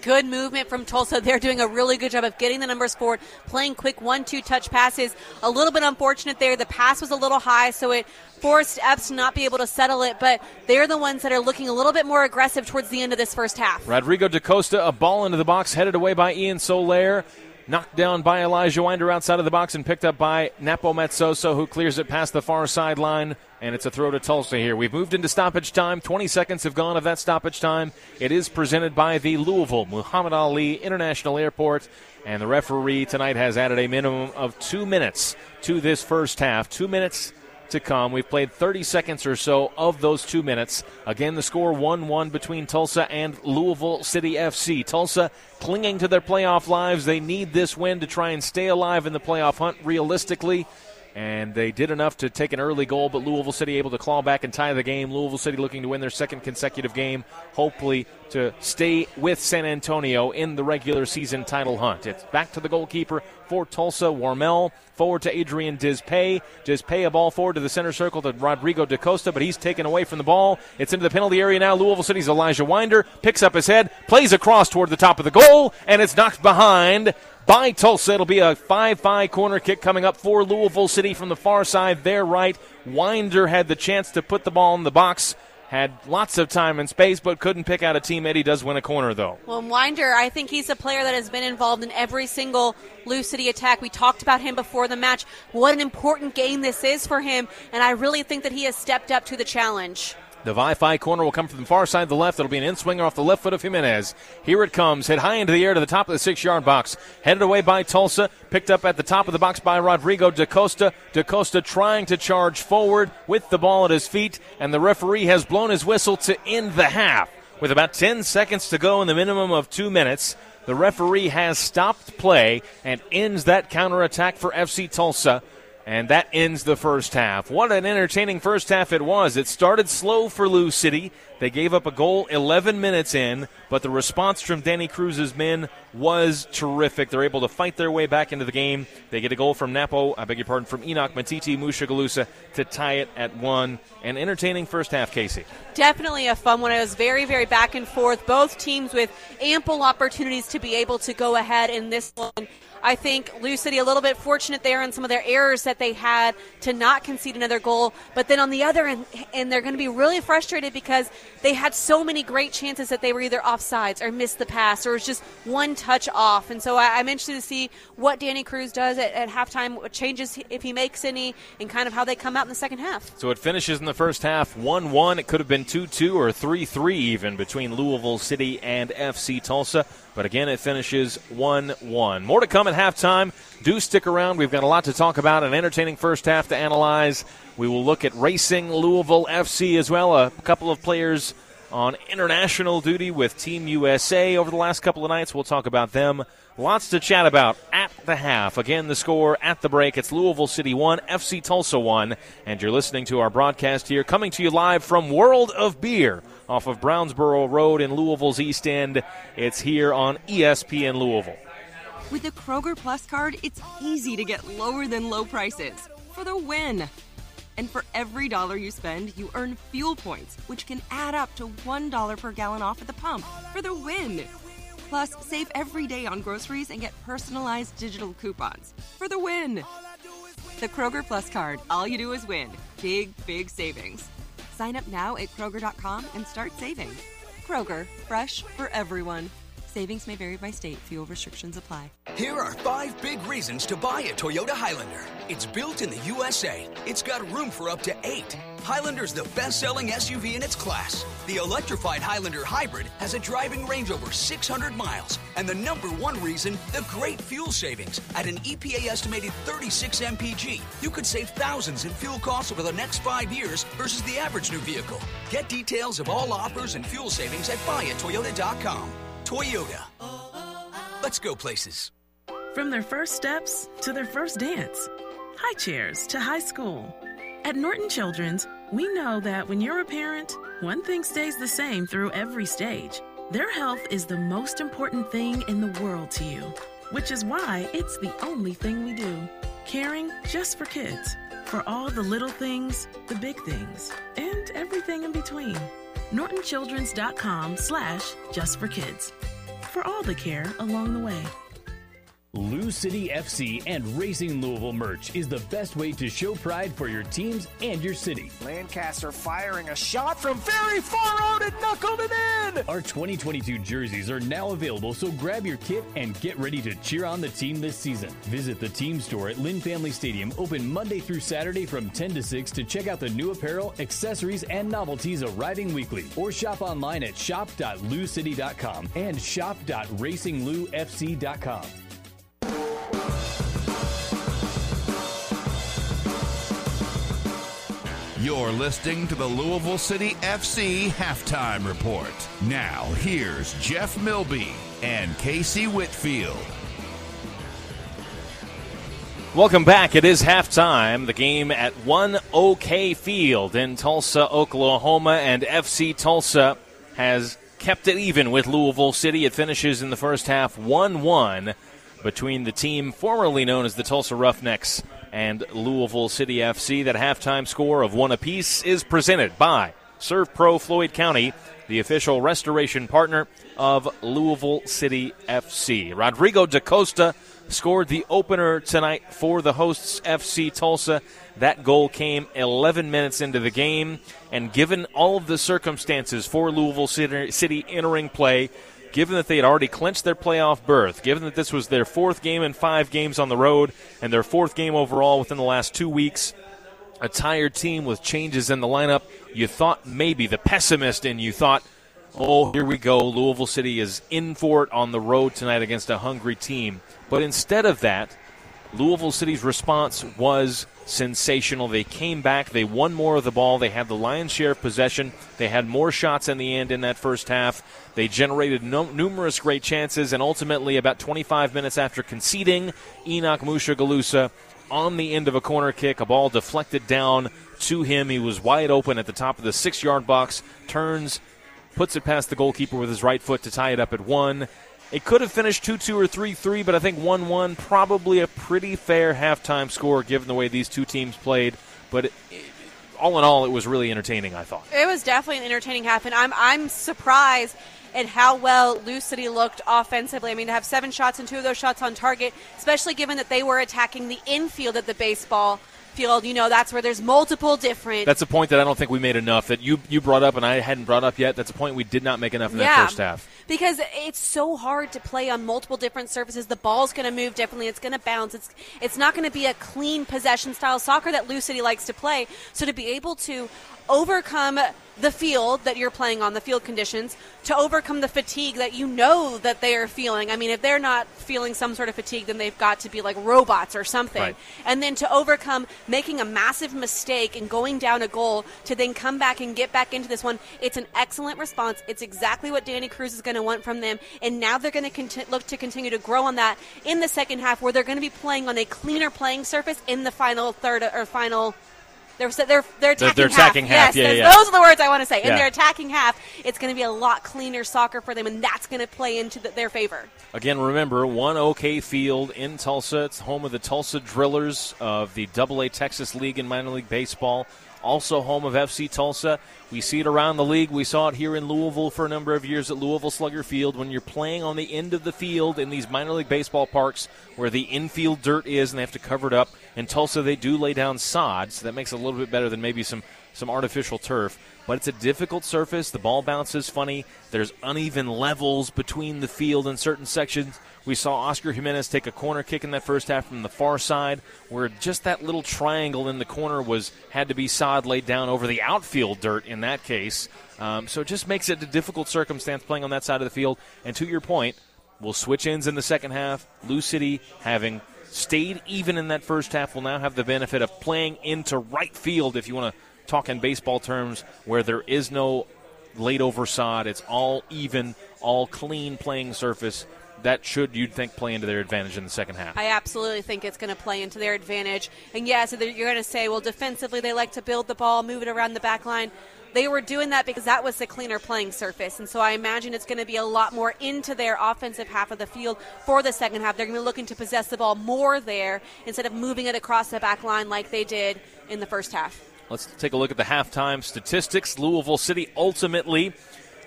Good movement from Tulsa. They're doing a really good job of getting the numbers forward, playing quick 1-2 touch passes. A little bit unfortunate there. The pass was a little high, so it forced Epps to not be able to settle it, but they're the ones that are looking a little bit more aggressive towards the end of this first half. Rodrigo Da Costa, a ball into the box, headed away by Ian Solaire. Knocked down by Elijah Winder outside of the box and picked up by Napo Matsoso, who clears it past the far sideline, and it's a throw to Tulsa here. We've moved into stoppage time. 20 seconds have gone of that stoppage time. It is presented by the Louisville Muhammad Ali International Airport, and the referee tonight has added a minimum of 2 minutes to this first half. 2 minutes to come. We've played 30 seconds or so of those 2 minutes. Again, the score 1-1 between Tulsa and Louisville City FC. Tulsa clinging to their playoff lives. They need this win to try and stay alive in the playoff hunt realistically, and they did enough to take an early goal, but Louisville City able to claw back and tie the game. Louisville City looking to win their second consecutive game, hopefully to stay with San Antonio in the regular season title hunt. It's back to the goalkeeper for Tulsa, Wormel, forward to Adrian Dispay. Dispay a ball forward to the center circle to Rodrigo Da Costa, but he's taken away from the ball. It's into the penalty area now. Louisville City's Elijah Winder picks up his head, plays across toward the top of the goal, and it's knocked behind by Tulsa. It'll be a 5-5 corner kick coming up for Louisville City from the far side, their right. Winder had the chance to put the ball in the box, had lots of time and space, but couldn't pick out a teammate. He does win a corner, though. Well, Winder, I think he's a player that has been involved in every single Lou City attack. We talked about him before the match. What an important game this is for him, and I really think that he has stepped up to the challenge. The Wi-Fi corner will come from the far side of the left. It'll be an in-swinger off the left foot of Jimenez. Here it comes. Hit high into the air to the top of the 6-yard box. Headed away by Tulsa. Picked up at the top of the box by Rodrigo Da Costa. Da Costa trying to charge forward with the ball at his feet. And the referee has blown his whistle to end the half. With about 10 seconds to go in the minimum of 2 minutes, the referee has stopped play and ends that counterattack for FC Tulsa. And that ends the first half. What an entertaining first half it was. It started slow for Lou City. They gave up a goal 11 minutes in, but the response from Danny Cruz's men was terrific. They're able to fight their way back into the game. They get a goal from from Enoch Matiti Mushagalusa to tie it at 1. An entertaining first half, Casey. Definitely a fun one. It was very, very back and forth. Both teams with ample opportunities to be able to go ahead in this one. I think Lou City a little bit fortunate there in some of their errors that they had to not concede another goal. But then on the other end, and they're going to be really frustrated because they had so many great chances that they were either offsides or missed the pass or was just one touch off. And so I'm interested to see what Danny Cruz does at halftime, what changes if he makes any, and kind of how they come out in the second half. So it finishes in the first half 1-1. It could have been 2-2 or 3-3 even between Louisville City and FC Tulsa. But again, it finishes 1-1. More to come at at halftime. Do stick around. We've got a lot to talk about, an entertaining first half to analyze. We will look at Racing Louisville FC as well, a couple of players on international duty with Team USA over the last couple of nights. We'll talk about them. Lots to chat about at the half. Again, the score at the break. It's Louisville City 1, FC Tulsa 1. And you're listening to our broadcast here, coming to you live from World of Beer off of Brownsboro Road in Louisville's East End. It's here on ESPN Louisville. With the Kroger Plus card, it's easy to get lower than low prices for the win. And for every dollar you spend, you earn fuel points, which can add up to $1 per gallon off at the pump for the win. Plus, save every day on groceries and get personalized digital coupons for the win. The Kroger Plus card, all you do is win. Big, big savings. Sign up now at Kroger.com and start saving. Kroger, fresh for everyone. Savings may vary by state. Fuel restrictions apply. Here are 5 big reasons to buy a Toyota Highlander. It's built in the USA. It's got room for up to 8. Highlander's the best-selling SUV in its class. The electrified Highlander Hybrid has a driving range over 600 miles. And the number one reason, the great fuel savings. At an EPA-estimated 36 MPG, you could save thousands in fuel costs over the next 5 years versus the average new vehicle. Get details of all offers and fuel savings at buyatoyota.com. Toyota. Let's go places. From their first steps to their first dance, high chairs to high school. At Norton Children's, we know that when you're a parent, one thing stays the same through every stage. Their health is the most important thing in the world to you, which is why it's the only thing we do. Caring just for kids, for all the little things, the big things, and everything in between. NortonChildrens.com/justforkids for all the care along the way. Lou City FC and Racing Louisville merch is the best way to show pride for your teams and your city. Lancaster firing a shot from very far out and knuckled it in! Our 2022 jerseys are now available, so grab your kit and get ready to cheer on the team this season. Visit the team store at Lynn Family Stadium, open Monday through Saturday from 10 to 6 to check out the new apparel, accessories, and novelties arriving weekly. Or shop online at shop.lucity.com and shop.racingloufc.com. You're listening to the Louisville City FC Halftime Report. Now, here's Jeff Milby and Casey Whitfield. Welcome back. It is halftime. The game at 1 OK Field in Tulsa, Oklahoma, and FC Tulsa has kept it even with Louisville City. It finishes in the first half 1-1 between the team formerly known as the Tulsa Roughnecks and Louisville City FC. That halftime score of 1 apiece is presented by Serve Pro Floyd County, the official restoration partner of Louisville City FC. Rodrigo Da Costa scored the opener tonight for the hosts, FC Tulsa. That goal came 11 minutes into the game, and given all of the circumstances for Louisville City entering play, given that they had already clinched their playoff berth, given that this was their 4th game in 5 games on the road and their 4th game overall within the last 2 weeks, a tired team with changes in the lineup, you thought maybe, the pessimist in you thought, oh, here we go, Louisville City is in for it on the road tonight against a hungry team. But instead of that, Louisville City's response was sensational. They came back. They won more of the ball. They had the lion's share of possession. They had more shots in the end in that first half. They generated numerous great chances, and ultimately about 25 minutes after conceding, Enoch Mushagalusa on the end of a corner kick, a ball deflected down to him. He was wide open at the top of the 6-yard box, turns, puts it past the goalkeeper with his right foot to tie it up at 1. It could have finished 2-2 or 3-3, but I think 1-1, probably a pretty fair halftime score given the way these two teams played. But all in all, it was really entertaining, I thought. It was definitely an entertaining half, and I'm surprised at how well Lou City looked offensively. I mean, to have 7 shots and 2 of those shots on target, especially given that they were attacking the infield at the baseball field, you know, that's where there's multiple different... That's a point that I don't think we made enough, that you brought up and I hadn't brought up yet. That's a point we did not make enough in that first half. Because it's so hard to play on multiple different surfaces. The ball's going to move differently. It's going to bounce. It's not going to be a clean possession-style soccer that Lou City likes to play. So to be able to overcome the field that you're playing on, the field conditions, to overcome the fatigue that you know that they are feeling. I mean, if they're not feeling some sort of fatigue, then they've got to be like robots or something. Right. And then to overcome making a massive mistake and going down a goal to then come back and get back into this one, it's an excellent response. It's exactly what Danny Cruz is going to want from them. And now they're going to look to continue to grow on that in the second half, where they're going to be playing on a cleaner playing surface in the final third or final They're attacking half. Yes, yeah. Those are the words I want to say. In their attacking half, it's going to be a lot cleaner soccer for them, and that's going to play into their favor. Again, remember, one OK Field in Tulsa. It's home of the Tulsa Drillers of the AA Texas League and Minor League Baseball, also home of FC Tulsa. We see it around the league. We saw it here in Louisville for a number of years at Louisville Slugger Field. When you're playing on the end of the field in these minor league baseball parks where the infield dirt is and they have to cover it up, in Tulsa they do lay down sod, so that makes it a little bit better than maybe some artificial turf. But it's a difficult surface. The ball bounces funny. There's uneven levels between the field in certain sections. We saw Oscar Jimenez take a corner kick in that first half from the far side, where just that little triangle in the corner had to be sod laid down over the outfield dirt in that case. So it just makes it a difficult circumstance playing on that side of the field. And to your point, we'll switch ends in the second half. Lou City, having stayed even in that first half, will now have the benefit of playing into right field, if you want to talk in baseball terms, where there is no laid over sod. It's all even, all clean playing surface. That should, you'd think, play into their advantage in the second half. I absolutely think it's going to play into their advantage. And, so you're going to say, well, defensively they like to build the ball, move it around the back line. They were doing that because that was the cleaner playing surface. And so I imagine it's going to be a lot more into their offensive half of the field for the second half. They're going to be looking to possess the ball more there instead of moving it across the back line like they did in the first half. Let's take a look at the halftime statistics. Louisville City ultimately,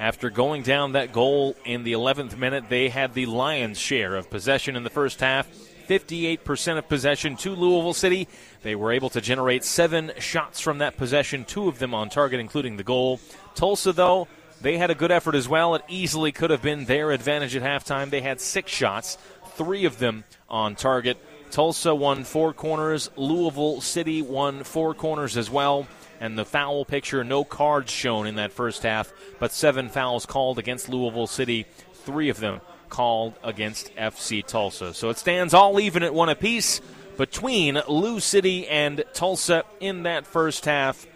after going down that goal in the 11th minute, they had the lion's share of possession in the first half. 58% of possession to Louisville City. They were able to generate 7 shots from that possession, 2 of them on target, including the goal. Tulsa, though, they had a good effort as well. It easily could have been their advantage at halftime. They had 6 shots, 3 of them on target. Tulsa won 4 corners. Louisville City won 4 corners as well. And the foul picture, no cards shown in that first half, but 7 fouls called against Louisville City, 3 of them called against FC Tulsa. So it stands all even at 1 apiece between Lou City and Tulsa in that first half.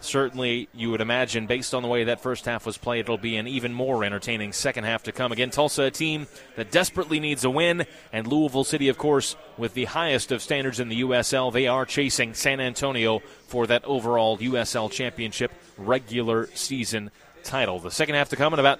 Certainly, you would imagine, based on the way that first half was played, it'll be an even more entertaining second half to come. Again, Tulsa, a team that desperately needs a win, and Louisville City, of course, with the highest of standards in the USL. They are chasing San Antonio for that overall USL Championship regular season title. The second half to come in about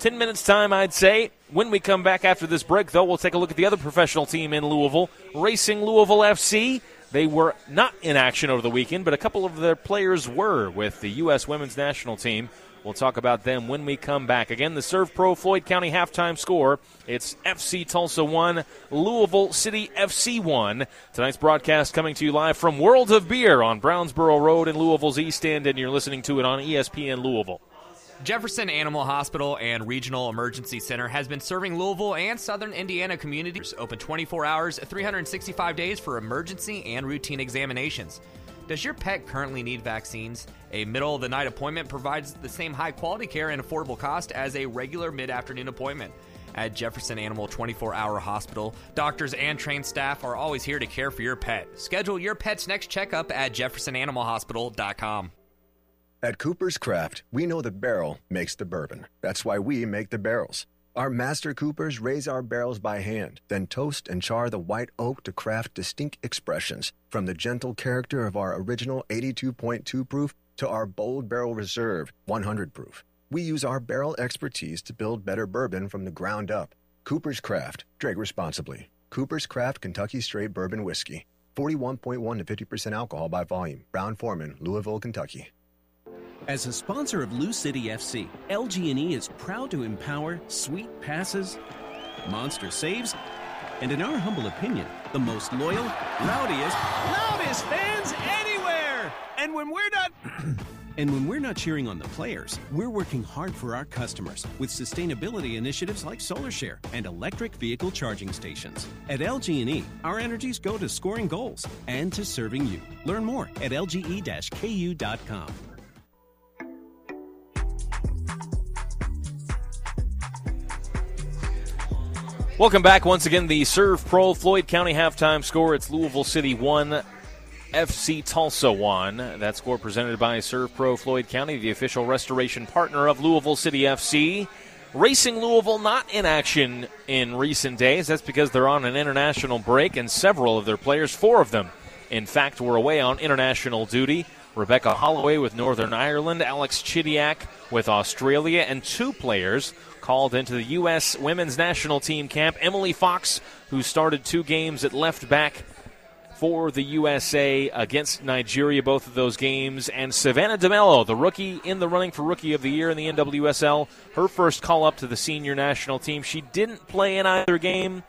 10 minutes' time, I'd say. When we come back after this break, though, we'll take a look at the other professional team in Louisville, Racing Louisville FC. They were not in action over the weekend, but a couple of their players were with the U.S. Women's National Team. We'll talk about them when we come back. Again, the Serve Pro Floyd County halftime score, it's FC Tulsa 1, Louisville City FC 1. Tonight's broadcast coming to you live from World of Beer on Brownsboro Road in Louisville's East End, and you're listening to it on ESPN Louisville. Jefferson Animal Hospital and Regional Emergency Center has been serving Louisville and Southern Indiana communities, open 24 hours, 365 days for emergency and routine examinations. Does your pet currently need vaccines? A middle-of-the-night appointment provides the same high-quality care and affordable cost as a regular mid-afternoon appointment. At Jefferson Animal 24-Hour Hospital, doctors and trained staff are always here to care for your pet. Schedule your pet's next checkup at jeffersonanimalhospital.com. At Cooper's Craft, we know the barrel makes the bourbon. That's why we make the barrels. Our master coopers raise our barrels by hand, then toast and char the white oak to craft distinct expressions, from the gentle character of our original 82.2 proof to our bold barrel reserve 100 proof. We use our barrel expertise to build better bourbon from the ground up. Cooper's Craft. Drink responsibly. Cooper's Craft Kentucky Straight Bourbon Whiskey. 41.1 to 50% alcohol by volume. Brown-Forman, Louisville, Kentucky. As a sponsor of Lou City FC, LG&E is proud to empower sweet passes, monster saves, and in our humble opinion, the most loyal, loudest fans anywhere. And when we're not cheering on the players, we're working hard for our customers with sustainability initiatives like SolarShare and electric vehicle charging stations. At LG&E, our energies go to scoring goals and to serving you. Learn more at lge-ku.com. Welcome back once again. The Serve Pro Floyd County halftime score. It's Louisville City 1, FC Tulsa 1. That score presented by Serve Pro Floyd County, the official restoration partner of Louisville City FC. Racing Louisville not in action in recent days. That's because they're on an international break, and several of their players, four of them, in fact, were away on international duty. Rebecca Holloway with Northern Ireland, Alex Chidiak with Australia, and two players called into the U.S. Women's National Team camp. Emily Fox, who started two games at left back for the USA against Nigeria, both of those games, and Savannah DeMello, the rookie in the running for Rookie of the Year in the NWSL, her first call-up to the senior national team. She didn't play in either game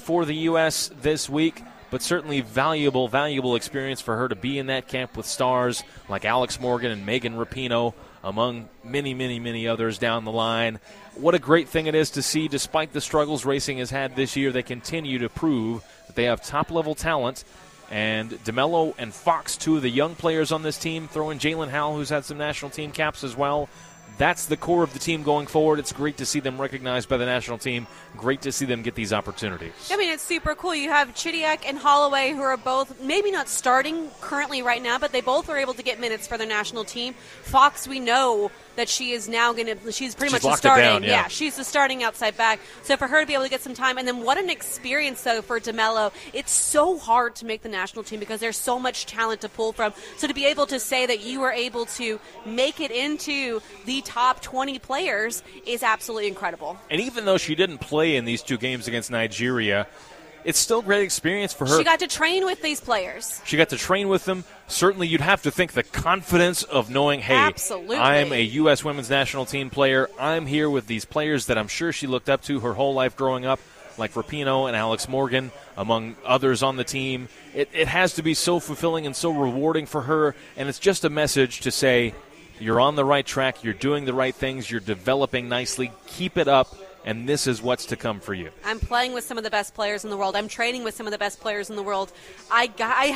for the U.S. this week, but certainly valuable experience for her to be in that camp with stars like Alex Morgan and Megan Rapinoe, among many others down the line. What a great thing it is to see, despite the struggles racing has had this year, they continue to prove that they have top-level talent. And DeMello and Fox, two of the young players on this team, throw in Jalen Howell, who's had some national team caps as well. That's the core of the team going forward. It's great to see them recognized by the national team. Great to see them get these opportunities. I mean, it's super cool. You have Chidiak and Holloway, who are both maybe not starting currently right now, but they both are able to get minutes for their national team. Fox, we know that she is now going to – she's pretty much starting. She's the starting outside back. So for her to be able to get some time, and then what an experience, though, for DeMello. It's so hard to make the national team because there's so much talent to pull from. So to be able to say that you were able to make it into the top 20 players is absolutely incredible. And even though she didn't play in these two games against Nigeria, it's still great experience for her. She got to train with these players. She got to train with them. Certainly you'd have to think the confidence of knowing, hey, absolutely, I'm a U.S. Women's National Team player. I'm here with these players that I'm sure she looked up to her whole life growing up, like Rapinoe and Alex Morgan, among others on the team. It has to be so fulfilling and so rewarding for her, and it's just a message to say you're on the right track, you're doing the right things, you're developing nicely, keep it up. And this is what's to come for you. I'm playing with some of the best players in the world. I'm training with some of the best players in the world. I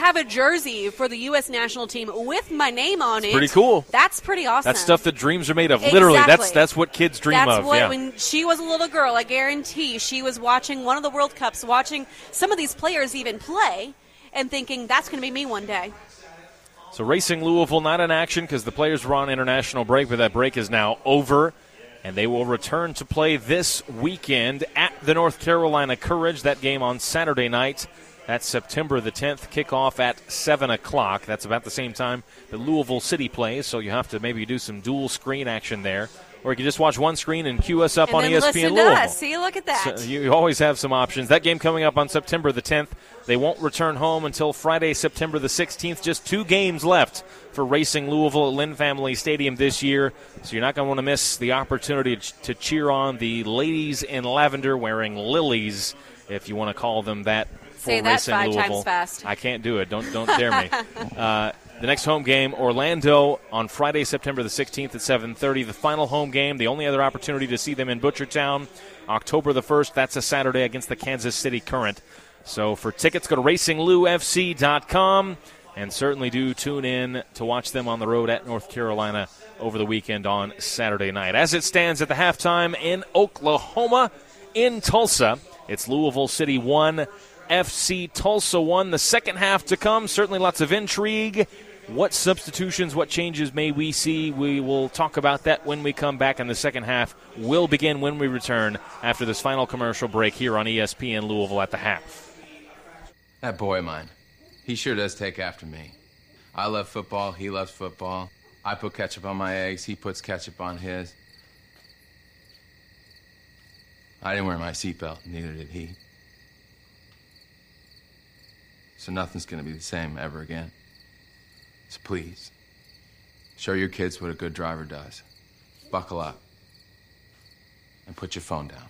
have a jersey for the U.S. national team with my name on it. Pretty cool. That's pretty awesome. That's stuff that dreams are made of. Exactly. Literally, that's what kids dream of. When she was a little girl, I guarantee she was watching one of the World Cups, watching some of these players even play, and thinking, that's going to be me one day. So Racing Louisville not in action because the players were on international break, but that break is now over. And they will return to play this weekend at the North Carolina Courage. That game on Saturday night. That's September the 10th. Kickoff at 7 o'clock. That's about the same time that Louisville City plays, so you have to maybe do some dual screen action there. Or you can just watch one screen and queue us up and on ESPN listen Louisville. To us. See, look at that. So you always have some options. That game coming up on September the 10th. They won't return home until Friday, September the 16th. Just two games left for Racing Louisville at Lynn Family Stadium this year. So you're not going to want to miss the opportunity to cheer on the ladies in lavender wearing lilies, if you want to call them that, for Say Racing that five Louisville. Times fast. I can't do it. Don't dare me. The next home game, Orlando, on Friday, September the 16th at 7:30. The final home game, the only other opportunity to see them in Butchertown, October the 1st. That's a Saturday against the Kansas City Current. So for tickets, go to racingloufc.com, and certainly do tune in to watch them on the road at North Carolina over the weekend on Saturday night. As it stands at the halftime in Oklahoma, in Tulsa, it's Louisville City 1, FC Tulsa 1. The second half to come, certainly lots of intrigue. What substitutions, what changes may we see? We will talk about that when we come back, and the second half will begin when we return after this final commercial break here on ESPN Louisville at the half. That boy of mine, he sure does take after me. I love football, he loves football. I put ketchup on my eggs, he puts ketchup on his. I didn't wear my seatbelt, neither did he. So nothing's gonna be the same ever again. So please, show your kids what a good driver does. Buckle up and put your phone down.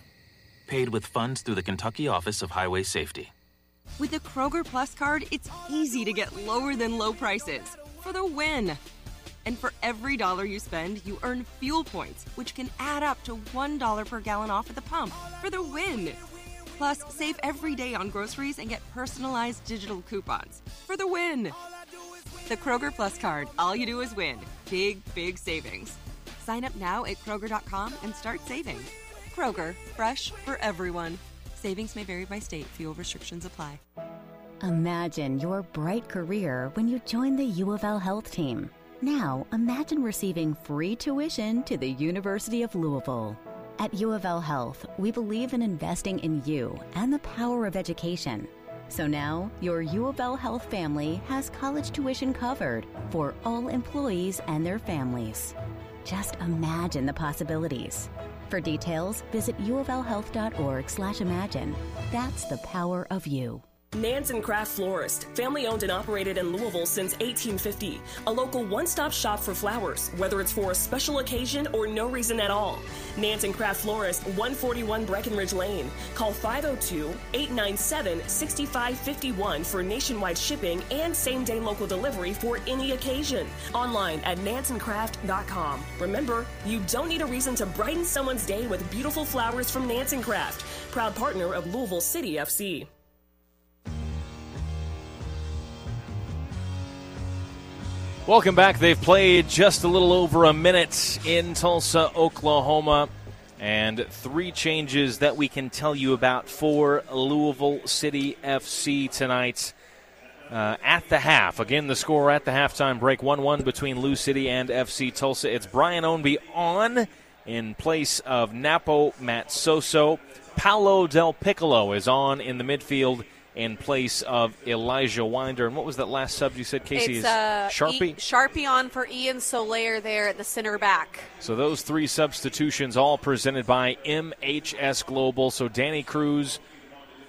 Paid with funds through the Kentucky Office of Highway Safety. With the Kroger Plus card, it's easy to get lower than low prices for the win. And for every dollar you spend, you earn fuel points, which can add up to $1 per gallon off at the pump for the win. Plus, save every day on groceries and get personalized digital coupons for the win. The Kroger Plus card. All you do is win. Big, big savings. Sign up now at Kroger.com and start saving. Kroger. Fresh for everyone. Savings may vary by state. Fuel restrictions apply. Imagine your bright career when you join the U of L Health team. Now, imagine receiving free tuition to the University of Louisville. At U of L Health, we believe in investing in you and the power of education. So now, your U of L Health family has college tuition covered for all employees and their families. Just imagine the possibilities. For details, visit uoflhealth.org/imagine. That's the power of you. Nansen Craft Florist, family owned and operated in Louisville since 1850. A local one-stop shop for flowers, whether it's for a special occasion or no reason at all. Nansen Craft Florist, 141 Breckenridge Lane. Call 502-897-6551 for nationwide shipping and same-day local delivery for any occasion. Online at nansencraft.com. Remember, you don't need a reason to brighten someone's day with beautiful flowers from Nansen Craft. Proud partner of Louisville City FC. Welcome back. They've played just a little over a minute in Tulsa, Oklahoma, and three changes that we can tell you about for Louisville City FC tonight at the half. Again, the score at the halftime break, 1-1 between Lou City and FC Tulsa. It's Brian Ownby on in place of Napo Matsoso. Paolo Del Piccolo is on in the midfield in place of Elijah Winder. And what was that last sub you said, Casey? It's, Sharpie? Sharpie on for Ian Solaire there at the center back. So those three substitutions all presented by MHS Global. So Danny Cruz,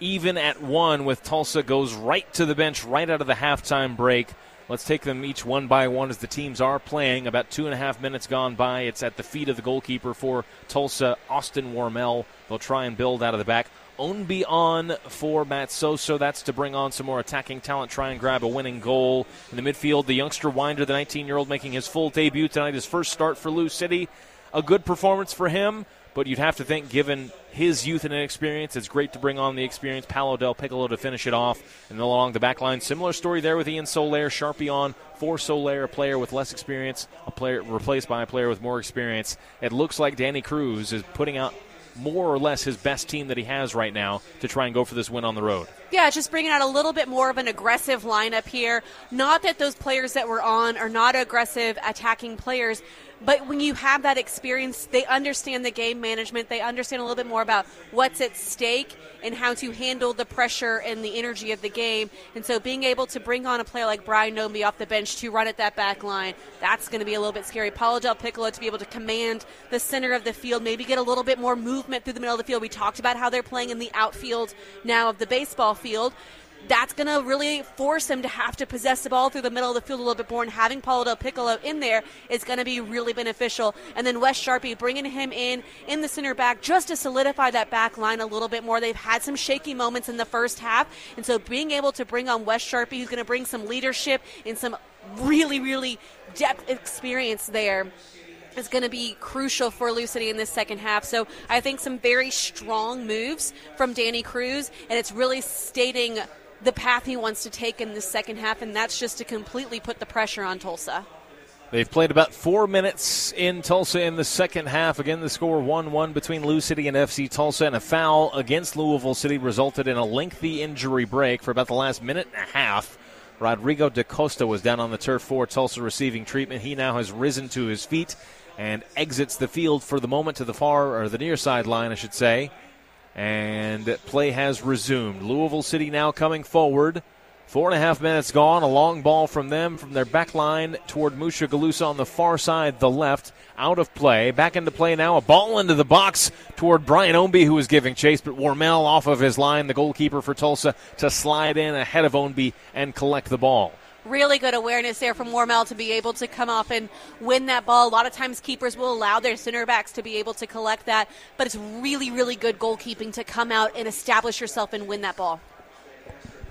even at one with Tulsa, goes right to the bench right out of the halftime break. Let's take them each one by one as the teams are playing. About 2.5 minutes gone by. It's at the feet of the goalkeeper for Tulsa, Austin Wormell. They'll try and build out of the back. Ownby on for Matsoso. That's to bring on some more attacking talent, try and grab a winning goal. In the midfield, the youngster Winder, the 19-year-old, making his full debut tonight, his first start for Lou City. A good performance for him, but you'd have to think, given his youth and inexperience, it's great to bring on the experience. Paolo Del Piccolo to finish it off. And then along the back line, similar story there with Ian Solaire. Sharpie on for Solaire, a player with less experience, a player replaced by a player with more experience. It looks like Danny Cruz is putting out more or less his best team that he has right now to try and go for this win on the road. Yeah, just bringing out a little bit more of an aggressive lineup here. Not that those players that were on are not aggressive attacking players, but when you have that experience, they understand the game management. They understand a little bit more about what's at stake and how to handle the pressure and the energy of the game. And so being able to bring on a player like Brian Ownby off the bench to run at that back line, that's going to be a little bit scary. Paolo Del Piccolo to be able to command the center of the field, maybe get a little bit more movement through the middle of the field. We talked about how they're playing in the outfield now of the baseball field. That's going to really force him to have to possess the ball through the middle of the field a little bit more, and having Paolo Del Piccolo in there is going to be really beneficial. And then Wes Sharpie, bringing him in the center back just to solidify that back line a little bit more. They've had some shaky moments in the first half, and so being able to bring on Wes Sharpie, who's going to bring some leadership and some really, really depth experience there, is going to be crucial for Lou City in this second half. So I think some very strong moves from Danny Cruz, and it's really stating the path he wants to take in the second half, and that's just to completely put the pressure on Tulsa. They've played about 4 minutes in Tulsa in the second half. Again, the score 1-1 between Lou City and FC Tulsa, and a foul against Louisville City resulted in a lengthy injury break for about the last minute and a half. Rodrigo Da Costa was down on the turf for Tulsa receiving treatment. He now has risen to his feet and exits the field for the moment to the far, or the near sideline, I should say. And play has resumed. Louisville City now coming forward. 4.5 minutes gone. A long ball from them from their back line toward Mushagalusa on the far side, the left. Out of play. Back into play now. A ball into the box toward Brian Ownby, who was giving chase, but Wormell off of his line, the goalkeeper for Tulsa, to slide in ahead of Ownby and collect the ball. Really good awareness there from Wormell to be able to come off and win that ball. A lot of times keepers will allow their center backs to be able to collect that, but it's really, really good goalkeeping to come out and establish yourself and win that ball.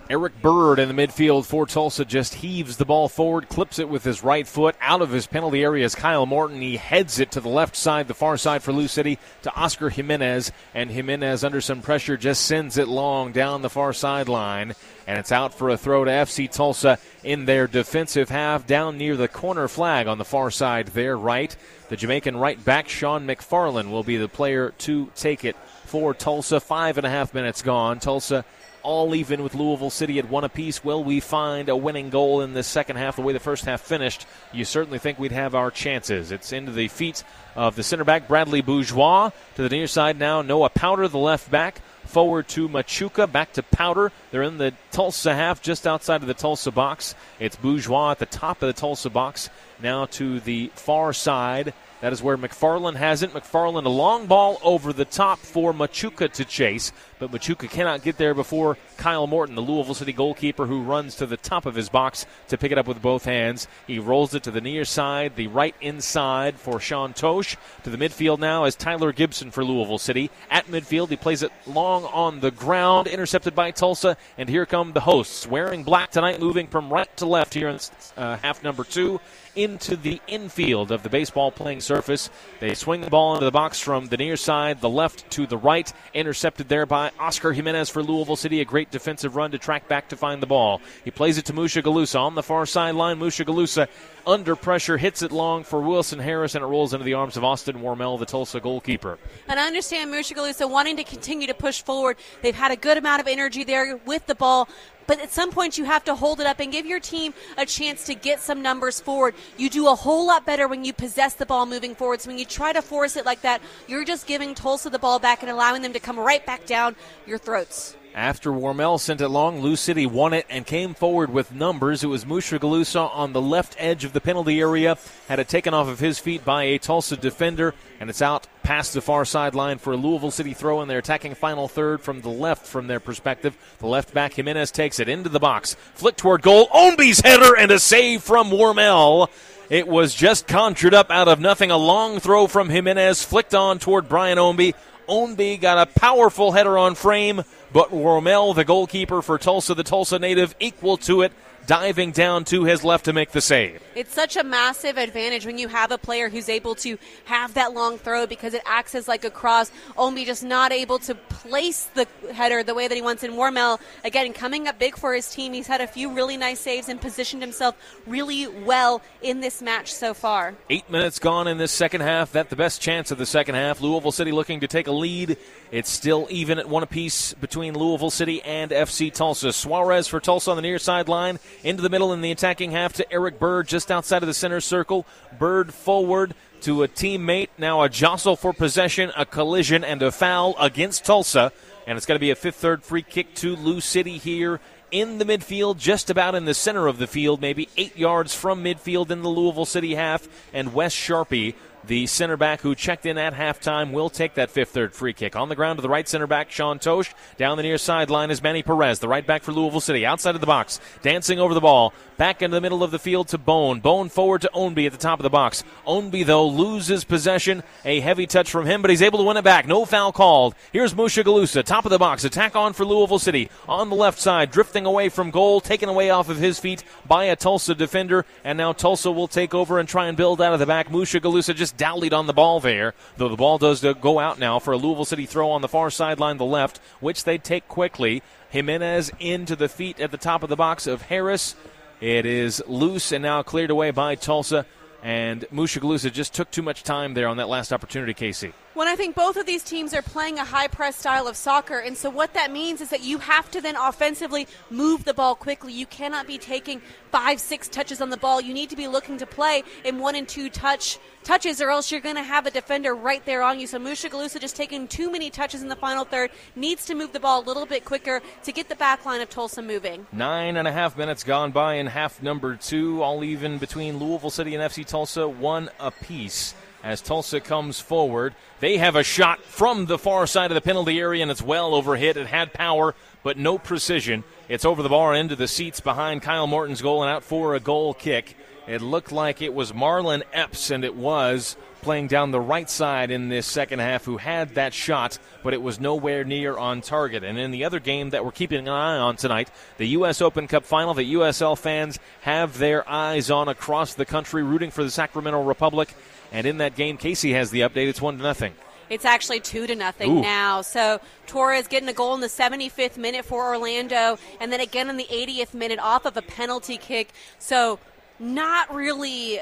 Eric Bird in the midfield for Tulsa just heaves the ball forward, clips it with his right foot. Out of his penalty area is Kyle Morton. He heads it to the left side, the far side for Lou City, to Oscar Jimenez. And Jimenez, under some pressure, just sends it long down the far sideline. And it's out for a throw to FC Tulsa in their defensive half, down near the corner flag on the far side there, right. The Jamaican right back, Sean McFarlane, will be the player to take it for Tulsa. 5.5 minutes gone. Tulsa all even with Louisville City at one apiece. Will we find a winning goal in the second half? The way the first half finished, you certainly think we'd have our chances. It's into the feet of the center back, Bradley Bourgeois. To the near side now, Noah Powder, the left back. Forward to Machuca, back to Powder. They're in the Tulsa half, just outside of the Tulsa box. It's Bourgeois at the top of the Tulsa box. Now to the far side. That is where McFarlane has it. McFarlane, a long ball over the top for Machuca to chase, but Machuca cannot get there before Kyle Morton, the Louisville City goalkeeper, who runs to the top of his box to pick it up with both hands. He rolls it to the near side, the right inside for Sean Tosh. To the midfield now is Tyler Gibson for Louisville City. At midfield, he plays it long on the ground, intercepted by Tulsa, and here come the hosts. Wearing black tonight, moving from right to left here in half number two. Into the infield of the baseball playing surface. They swing the ball into the box from the near side, the left to the right, intercepted there by Oscar Jimenez for Louisville City. A great defensive run to track back to find the ball. He plays it to Mushagalusa on the far sideline. Mushagalusa under pressure hits it long for Wilson Harris, and it rolls into the arms of Austin Wormell, the Tulsa goalkeeper. And I understand Mushagalusa wanting to continue to push forward. They've had a good amount of energy there with the ball, but at some point you have to hold it up and give your team a chance to get some numbers forward. You do a whole lot better when you possess the ball moving forward. So when you try to force it like that, you're just giving Tulsa the ball back and allowing them to come right back down your throats. After Wormell sent it long, Lou City won it and came forward with numbers. It was Mushagalusa on the left edge of the penalty area. Had it taken off of his feet by a Tulsa defender, and it's out past the far sideline for a Louisville City throw in their attacking final third from the left from their perspective. The left back, Jimenez, takes it into the box. Flick toward goal. Ownby's header and a save from Wormell. It was just conjured up out of nothing. A long throw from Jimenez, flicked on toward Brian Ownby. Ownby got a powerful header on frame, but Wormell, the goalkeeper for Tulsa, the Tulsa native, equal to it, diving down to his left to make the save. It's such a massive advantage when you have a player who's able to have that long throw because it acts as like a cross. Ownby just not able to place the header the way that he wants. And Wormell, again, coming up big for his team. He's had a few really nice saves and positioned himself really well in this match so far. 8 minutes gone in this second half. That's the best chance of the second half. Louisville City looking to take a lead. It's still even at one apiece between Louisville City and FC Tulsa. Suarez for Tulsa on the near sideline. Into the middle in the attacking half to Eric Bird, just outside of the center circle. Bird forward to a teammate. Now a jostle for possession, a collision, and a foul against Tulsa. And it's going to be a fifth-third free kick to Lou City here in the midfield, just about in the center of the field, maybe 8 yards from midfield in the Louisville City half. And Wes Sharpie, the center back who checked in at halftime, will take that fifth-third free kick. On the ground to the right center back, Sean Tosh. Down the near sideline is Manny Perez, the right back for Louisville City. Outside of the box, dancing over the ball. Back into the middle of the field to Bone. Bone forward to Ownby at the top of the box. Ownby, though, loses possession. A heavy touch from him, but he's able to win it back. No foul called. Here's Mushagalusa, top of the box. Attack on for Louisville City. On the left side, drifting away from goal, taken away off of his feet by a Tulsa defender. And now Tulsa will take over and try and build out of the back. Mushagalusa just dallied on the ball there, though the ball does go out now for a Louisville City throw on the far sideline, the left, which they take quickly. Jimenez into the feet at the top of the box of Harris. It is loose and now cleared away by Tulsa, and Mushagalusa just took too much time there on that last opportunity, Casey. Well, I think both of these teams are playing a high-press style of soccer, and so what that means is that you have to then offensively move the ball quickly. You cannot be taking 5-6 touches on the ball. You need to be looking to play in 1 and 2 touches, or else you're going to have a defender right there on you. So Mushagalusa just taking too many touches in the final third, needs to move the ball a little bit quicker to get the back line of Tulsa moving. 9.5 minutes gone by in half number two, all even between Louisville City and FC Tulsa, one apiece. As Tulsa comes forward, they have a shot from the far side of the penalty area, and it's well overhit. It had power, but no precision. It's over the bar into the seats behind Kyle Morton's goal and out for a goal kick. It looked like it was Marlon Epps, and it was playing down the right side in this second half, who had that shot, but it was nowhere near on target. And in the other game that we're keeping an eye on tonight, the U.S. Open Cup final that USL fans have their eyes on across the country, rooting for the Sacramento Republic. And in that game, Casey has the update. It's 1-0. It's actually 2-0 now. So Torres getting a goal in the 75th minute for Orlando, and then again in the 80th minute off of a penalty kick. So not really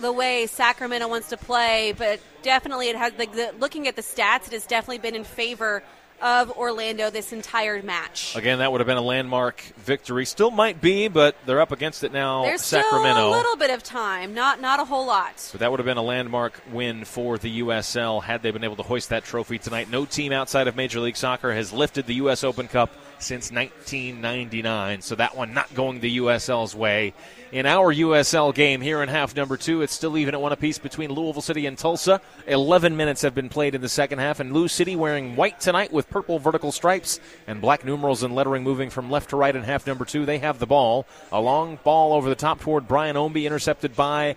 the way Sacramento wants to play, but definitely it has. Looking at the stats, it has definitely been in favor of Orlando this entire match. Again, that would have been a landmark victory. Still might be, but they're up against it now. There's Sacramento. Still a little bit of time, not a whole lot. But that would have been a landmark win for the USL had they been able to hoist that trophy tonight. No team outside of Major League Soccer has lifted the U.S. Open Cup since 1999, so that one not going the USL's way. In our USL game here in half number two, it's still even at one apiece between Louisville City and Tulsa. 11 minutes have been played in the second half, and Lou City wearing white tonight with purple vertical stripes and black numerals and lettering moving from left to right in half number two. They have the ball. A long ball over the top toward Brian Ownby, intercepted by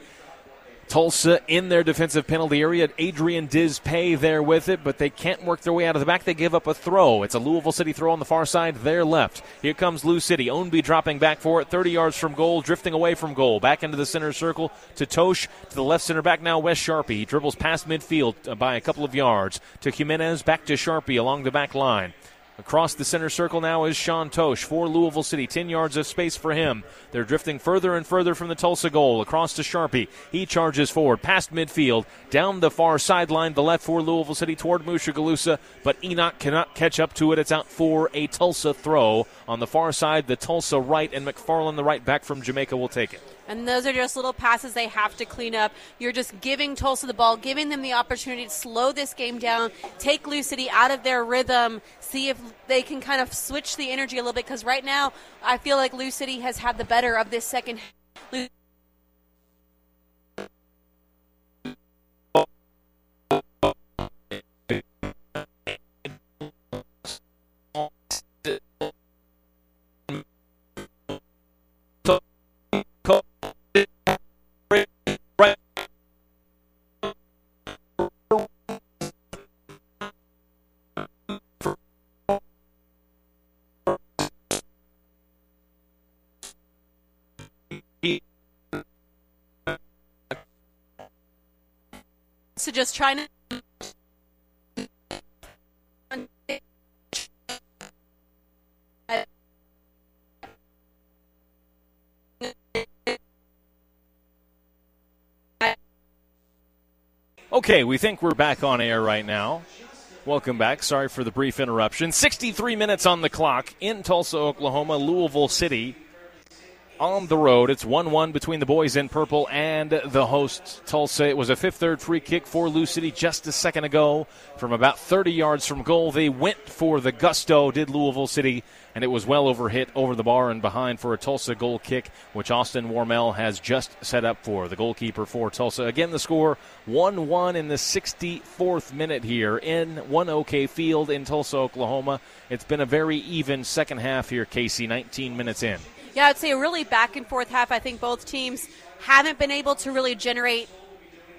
Tulsa in their defensive penalty area. Adrian Dispay there with it, but they can't work their way out of the back. They give up a throw. It's a Louisville City throw on the far side, their left. Here comes Lou City. Ownby dropping back for it, 30 yards from goal, drifting away from goal. Back into the center circle to Tosh, to the left center back now, Wes Sharpie. He dribbles past midfield by a couple of yards to Jimenez, back to Sharpie along the back line. Across the center circle now is Sean Tosh for Louisville City. 10 yards of space for him. They're drifting further and further from the Tulsa goal. Across to Sharpie. He charges forward, past midfield, down the far sideline, the left for Louisville City toward Mushagalusa, but Enoch cannot catch up to it. It's out for a Tulsa throw. On the far side, the Tulsa right, and McFarlane, the right back from Jamaica, will take it. And those are just little passes they have to clean up. You're just giving Tulsa the ball, giving them the opportunity to slow this game down, take Lou City out of their rhythm, see if they can kind of switch the energy a little bit, because right now I feel like Lou City has had the better of this second half. So just trying to Okay, we think we're back on air right now. Welcome back. Sorry for the brief interruption. 63 minutes on the clock in Tulsa, Oklahoma, Louisville City. On the road, it's 1-1 between the boys in purple and the hosts, Tulsa. It was a fifth-third free kick for Lou City just a second ago from about 30 yards from goal. They went for the gusto, did Louisville City, and it was well overhit over the bar and behind for a Tulsa goal kick, which Austin Wormell has just set up for the goalkeeper for Tulsa. Again, the score 1-1 in the 64th minute here in 1 OK Field in Tulsa, Oklahoma. It's been a very even second half here, Casey, 19 minutes in. Yeah, I'd say a really back-and-forth half. I think both teams haven't been able to really generate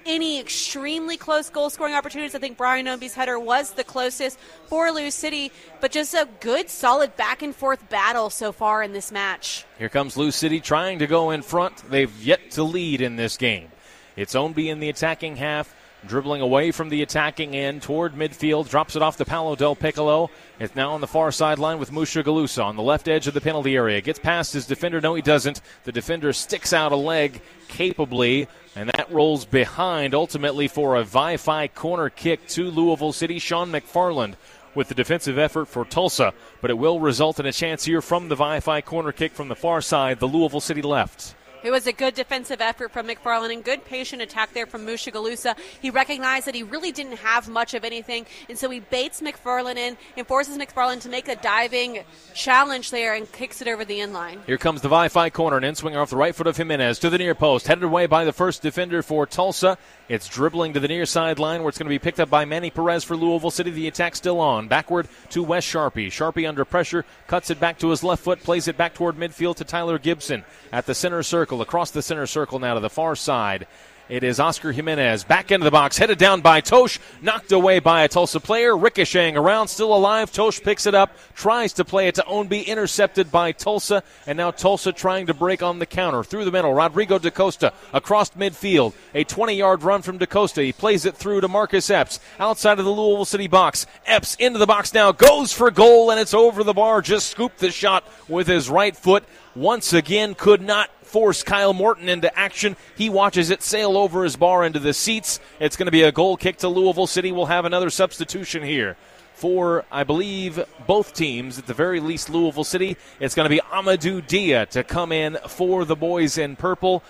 any extremely close goal-scoring opportunities. I think Brian Ownby's header was the closest for Lou City, but just a good, solid back-and-forth battle so far in this match. Here comes Lou City trying to go in front. They've yet to lead in this game. It's Ownby in the attacking half, dribbling away from the attacking end toward midfield, drops it off to Paolo Del Piccolo. It's now on the far sideline with Mushagalusa on the left edge of the penalty area. Gets past his defender. No, he doesn't. The defender sticks out a leg capably, and that rolls behind ultimately for a Wi-Fi corner kick to Louisville City. Sean McFarlane with the defensive effort for Tulsa, but it will result in a chance here from the Wi-Fi corner kick from the far side, the Louisville City left. It was a good defensive effort from McFarlane and good patient attack there from Mushagalusa. He recognized that he really didn't have much of anything, and so he baits McFarlane in and forces McFarlane to make a diving challenge there and kicks it over the end line. Here comes the Wi-Fi corner, an in-swinger off the right foot of Jimenez to the near post, headed away by the first defender for Tulsa. It's dribbling to the near sideline where it's going to be picked up by Manny Perez for Louisville City. The attack still on. Backward to Wes Sharpie. Sharpie under pressure, cuts it back to his left foot, plays it back toward midfield to Tyler Gibson at the center circle. Across the center circle now to the far side. It is Oscar Jimenez back into the box, headed down by Tosh, knocked away by a Tulsa player, ricocheting around, still alive. Tosh picks it up, tries to play it to Ownby, intercepted by Tulsa, and now Tulsa trying to break on the counter. Through the middle, Rodrigo Da Costa across midfield. A 20-yard run from Da Costa. He plays it through to Marcus Epps, outside of the Louisville City box. Epps into the box now, goes for goal, and it's over the bar. Just scooped the shot with his right foot. Once again, could not force Kyle Morton into action. He watches it sail over his bar into the seats. It's going to be a goal kick to Louisville City. We'll have another substitution here for, I believe, both teams, at the very least Louisville City. It's going to be Amadou Dia to come in for the boys in purple,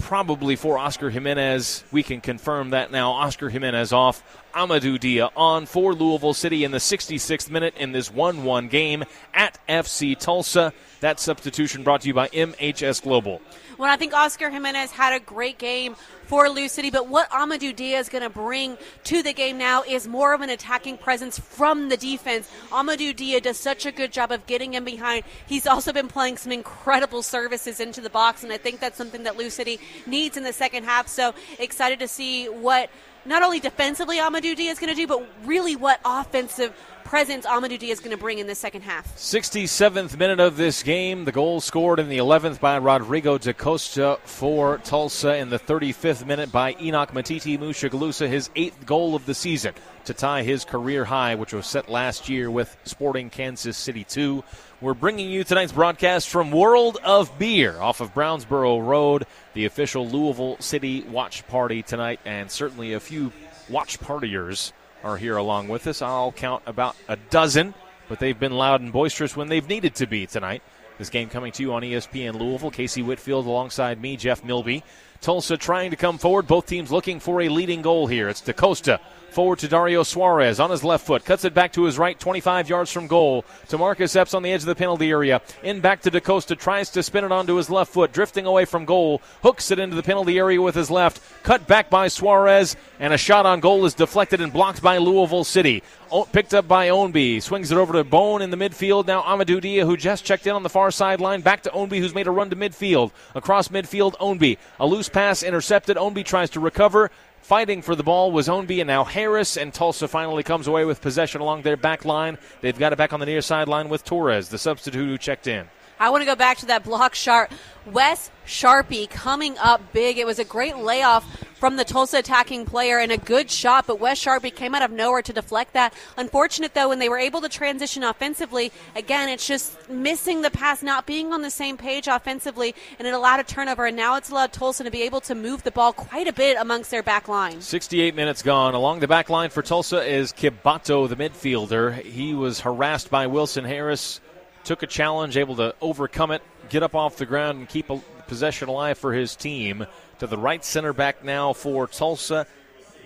probably for Oscar Jimenez. We can confirm that now. Oscar Jimenez off, Amadou Dia on for Louisville City in the 66th minute in this 1-1 game at FC Tulsa. That substitution brought to you by MHS Global. Well, I think Oscar Jimenez had a great game for Lou City, but what Amadou Dia is going to bring to the game now is more of an attacking presence from the defense. Amadou Dia does such a good job of getting in behind. He's also been playing some incredible services into the box, and I think that's something that Lou City needs in the second half. So excited to see what not only defensively Amadou Dia is going to do, but really what offensive presence Amadou Dia is going to bring in the second half. 67th minute of this game. The goal scored in the 11th by Rodrigo Da Costa for Tulsa, in the 35th minute by Enoch Mushagalusa, his 8th goal of the season to tie his career high, which was set last year with Sporting Kansas City 2. We're bringing you tonight's broadcast from World of Beer off of Brownsboro Road, the official Louisville City watch party tonight, and certainly a few watch partiers are here along with us. I'll count about a dozen, but they've been loud and boisterous when they've needed to be tonight. This game coming to you on ESPN Louisville. Casey Whitfield alongside me, Jeff Milby. Tulsa trying to come forward. Both teams looking for a leading goal here. It's Da Costa forward to Dario Suarez on his left foot. Cuts it back to his right, 25 yards from goal, to Marcus Epps on the edge of the penalty area. In back to Da Costa, tries to spin it onto his left foot, drifting away from goal. Hooks it into the penalty area with his left. Cut back by Suarez, and a shot on goal is deflected and blocked by Louisville City. Picked up by Ownby. Swings it over to Bone in the midfield. Now Amadou Dia, who just checked in on the far sideline. Back to Ownby, who's made a run to midfield. Across midfield, Ownby. A loose pass intercepted. Ownby tries to recover. Fighting for the ball was Ownby and now Harris, and Tulsa finally comes away with possession along their back line. They've got it back on the near sideline with Torres, the substitute who checked in. I want to go back to that block shot. Wes Sharpie coming up big. It was a great layoff from the Tulsa attacking player and a good shot, but Wes Sharpie came out of nowhere to deflect that. Unfortunate, though, when they were able to transition offensively, again, it's just missing the pass, not being on the same page offensively, and it allowed a turnover, and now it's allowed Tulsa to be able to move the ball quite a bit amongst their back line. 68 minutes gone. Along the back line for Tulsa is Kibato, the midfielder. He was harassed by Wilson Harris, took a challenge, able to overcome it, get up off the ground, and keep a possession alive for his team. To the right center back now for Tulsa,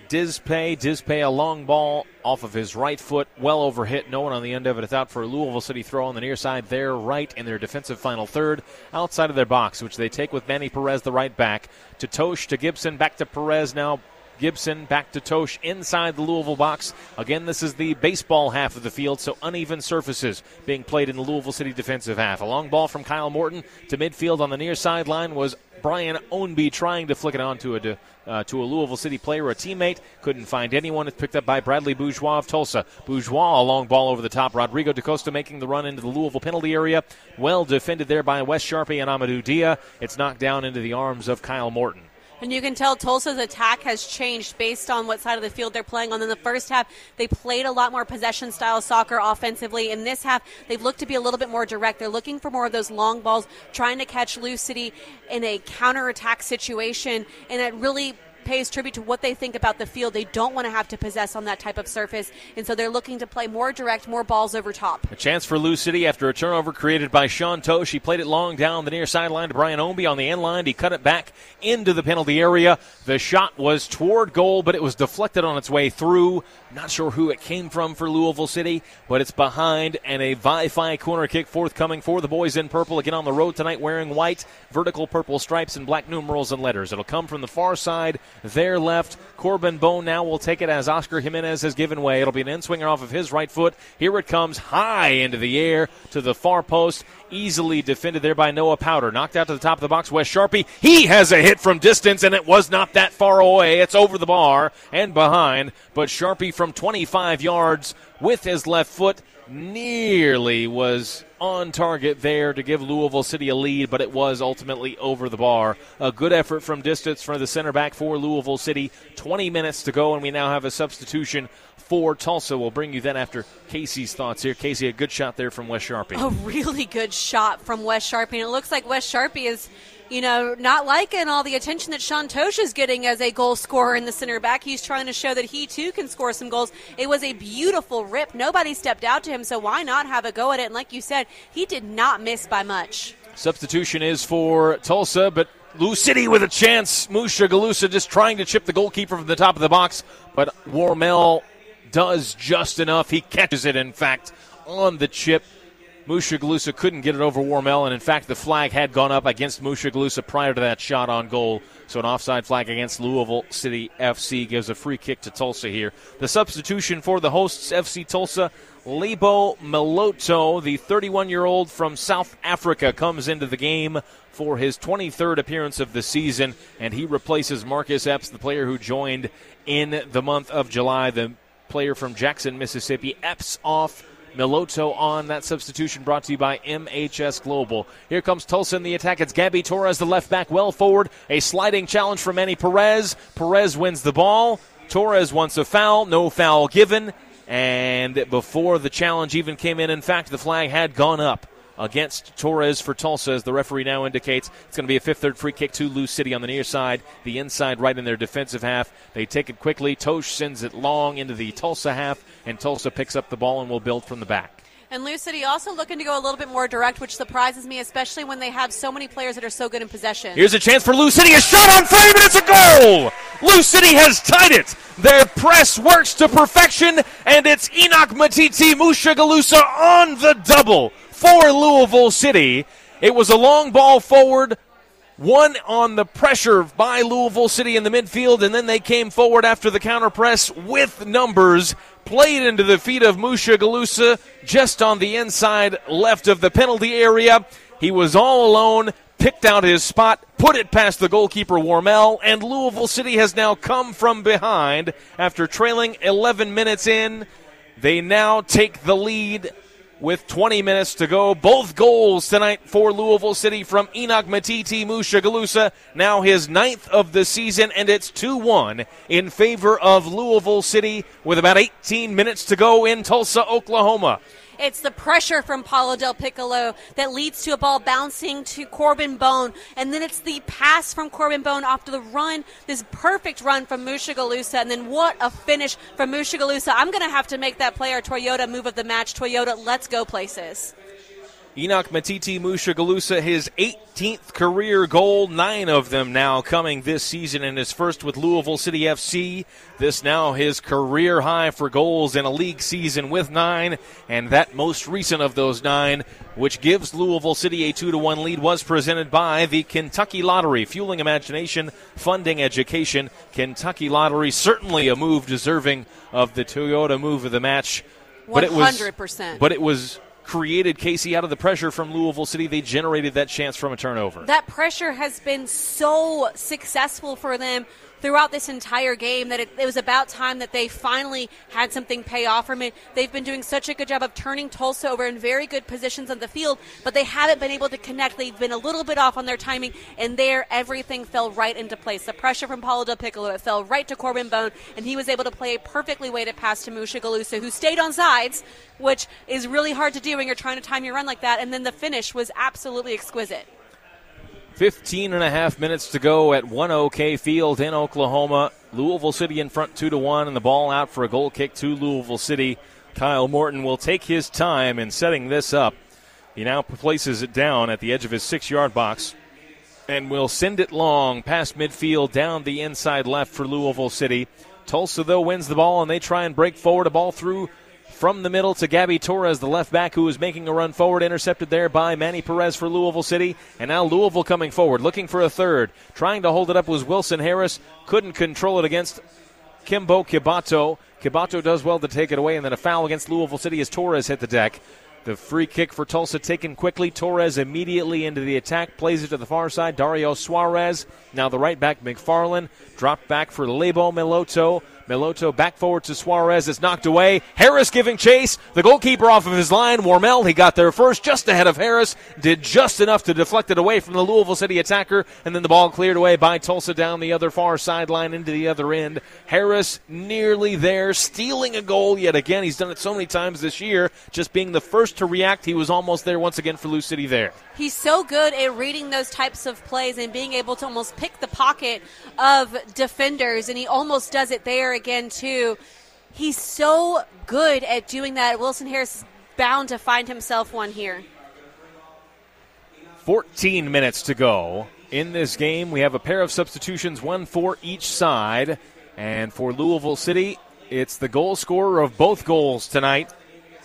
Dispay, a long ball off of his right foot, well over hit. No one on the end of it. It's out for a Louisville City throw on the near side. Their right in their defensive final third, outside of their box, which they take with Manny Perez, the right back, to Tosh, to Gibson, back to Perez now. Gibson back to Tosh inside the Louisville box. Again, this is the baseball half of the field, so uneven surfaces being played in the Louisville City defensive half. A long ball from Kyle Morton to midfield on the near sideline was Brian Ownby trying to flick it on to a Louisville City player or a teammate. Couldn't find anyone. It's picked up by Bradley Bourgeois of Tulsa. Bourgeois, a long ball over the top. Rodrigo Da Costa making the run into the Louisville penalty area. Well defended there by Wes Sharpie and Amadou Dia. It's knocked down into the arms of Kyle Morton. And you can tell Tulsa's attack has changed based on what side of the field they're playing on. In the first half, they played a lot more possession-style soccer offensively. In this half, they've looked to be a little bit more direct. They're looking for more of those long balls, trying to catch Lou City in a counterattack situation, and that really pays tribute to what they think about the field. They don't want to have to possess on that type of surface, and so they're looking to play more direct, more balls over top. A chance for Lou City after a turnover created by Sean Tosh. He played it long down the near sideline to Brian Ownby on the end line. He cut it back into the penalty area. The shot was toward goal, but it was deflected on its way through. Not sure who it came from for Louisville City, but it's behind, and a Wi-Fi corner kick forthcoming for the boys in purple. Again on the road tonight wearing white, vertical purple stripes and black numerals and letters. It'll come from the far side, their left. Corbin Bone now will take it as Oscar Jimenez has given way. It'll be an in-swinger off of his right foot. Here it comes high into the air to the far post. Easily defended there by Noah Powder. Knocked out to the top of the box. Wes Sharpie, he has a hit from distance, and it was not that far away. It's over the bar and behind, but Sharpie from 25 yards with his left foot nearly was on target there to give Louisville City a lead, but it was ultimately over the bar. A good effort from distance for the center back for Louisville City. 20 minutes to go, and we now have a substitution for Tulsa. We'll bring you then after Casey's thoughts here. Casey, a good shot there from Wes Sharpie. A really good shot from Wes Sharpie, and it looks like Wes Sharpie is you know, not liking all the attention that Sean Tosh is getting as a goal scorer in the center back. He's trying to show that he, too, can score some goals. It was a beautiful rip. Nobody stepped out to him, so why not have a go at it? And like you said, he did not miss by much. Substitution is for Tulsa, but Lou City with a chance. Mushagalusa just trying to chip the goalkeeper from the top of the box, but Wormell does just enough. He catches it, in fact, on the chip. Mushagalusa couldn't get it over Wormell, and in fact the flag had gone up against Mushagalusa prior to that shot on goal. So an offside flag against Louisville City FC gives a free kick to Tulsa here. The substitution for the hosts, FC Tulsa, Lebo Meloto, the 31-year-old from South Africa, comes into the game for his 23rd appearance of the season, and he replaces Marcus Epps, the player who joined in the month of July, the player from Jackson, Mississippi. Epps off, Meloto on. That substitution brought to you by MHS Global. Here comes Tulsa in the attack. It's Gaby Torres, the left back, well forward. A sliding challenge from Manny Perez. Perez wins the ball. Torres wants a foul. No foul given. And before the challenge even came in fact, the flag had gone up against Torres for Tulsa, as the referee now indicates. It's going to be a fifth-third free kick to Lou City on the near side, the inside right in their defensive half. They take it quickly. Tosh sends it long into the Tulsa half, and Tulsa picks up the ball and will build from the back. And Lou City also looking to go a little bit more direct, which surprises me, especially when they have so many players that are so good in possession. Here's a chance for Lou City. A shot on frame, and it's a goal! Lou City has tied it. Their press works to perfection, and it's Enoch Matiti Mushagalusa on the double for Louisville City. It was a long ball forward, one on the pressure by Louisville City in the midfield, and then they came forward after the counter press with numbers, played into the feet of Mushagalusa just on the inside left of the penalty area. He was all alone, picked out his spot, put it past the goalkeeper Wormell, and Louisville City has now come from behind after trailing 11 minutes in. They now take the lead with 20 minutes to go. Both goals tonight for Louisville City from Enoch Matiti Mushagalusa, now his 9th of the season, and it's 2-1 in favor of Louisville City with about 18 minutes to go in Tulsa, Oklahoma. It's the pressure from Paolo Del Piccolo that leads to a ball bouncing to Corbin Bone. And then it's the pass from Corbin Bone off to the run, this perfect run from Mushagalusa. And then what a finish from Mushagalusa. I'm going to have to make that play our Toyota move of the match. Toyota, let's go places. Enoch Matiti Mushagalusa, his 18th career goal, 9 of them now coming this season, and his first with Louisville City FC. This now his career high for goals in a league season with 9, and that most recent of those 9, which gives Louisville City a 2-1 lead, was presented by the Kentucky Lottery. Fueling imagination, funding education. Kentucky Lottery, certainly a move deserving of the Toyota move of the match. 100%. But it was created, Casey, out of the pressure from Louisville City. They generated that chance from a turnover. That pressure has been so successful for them throughout this entire game that it was about time that they finally had something pay off from it. They've been doing such a good job of turning Tulsa over in very good positions on the field, but they haven't been able to connect. They've been a little bit off on their timing, and there everything fell right into place. The pressure from Paolo Del Piccolo, it fell right to Corbin Bone, and he was able to play a perfectly weighted pass to Mushagalusa, who stayed on sides, which is really hard to do when you're trying to time your run like that, and then the finish was absolutely exquisite. 15.5 minutes to go at 1OK Field in Oklahoma. Louisville City in front 2-1, and the ball out for a goal kick to Louisville City. Kyle Morton will take his time in setting this up. He now places it down at the edge of his 6-yard box and will send it long past midfield down the inside left for Louisville City. Tulsa, though, wins the ball, and they try and break forward. A ball through from the middle to Gaby Torres, the left back, who is making a run forward, intercepted there by Manny Perez for Louisville City. And now Louisville coming forward, looking for a third. Trying to hold it up was Wilson Harris. Couldn't control it against Kimbo Kibato. Kibato does well to take it away, and then a foul against Louisville City as Torres hit the deck. The free kick for Tulsa taken quickly. Torres immediately into the attack, plays it to the far side. Dario Suarez, now the right back, McFarlane, dropped back for Lebo Meloto. Meloto back forward to Suarez. It's knocked away. Harris giving chase. The goalkeeper off of his line. Wormel, he got there first, just ahead of Harris. Did just enough to deflect it away from the Louisville City attacker. And then the ball cleared away by Tulsa down the other far sideline into the other end. Harris nearly there, stealing a goal yet again. He's done it so many times this year. Just being the first to react, he was almost there once again for Lou City there. He's so good at reading those types of plays and being able to almost pick the pocket of defenders, and he almost does it there again too. He's so good at doing that. Wilson Harris is bound to find himself one here. 14 minutes to go in this game. We have a pair of substitutions, one for each side. And for Louisville City, it's the goal scorer of both goals tonight,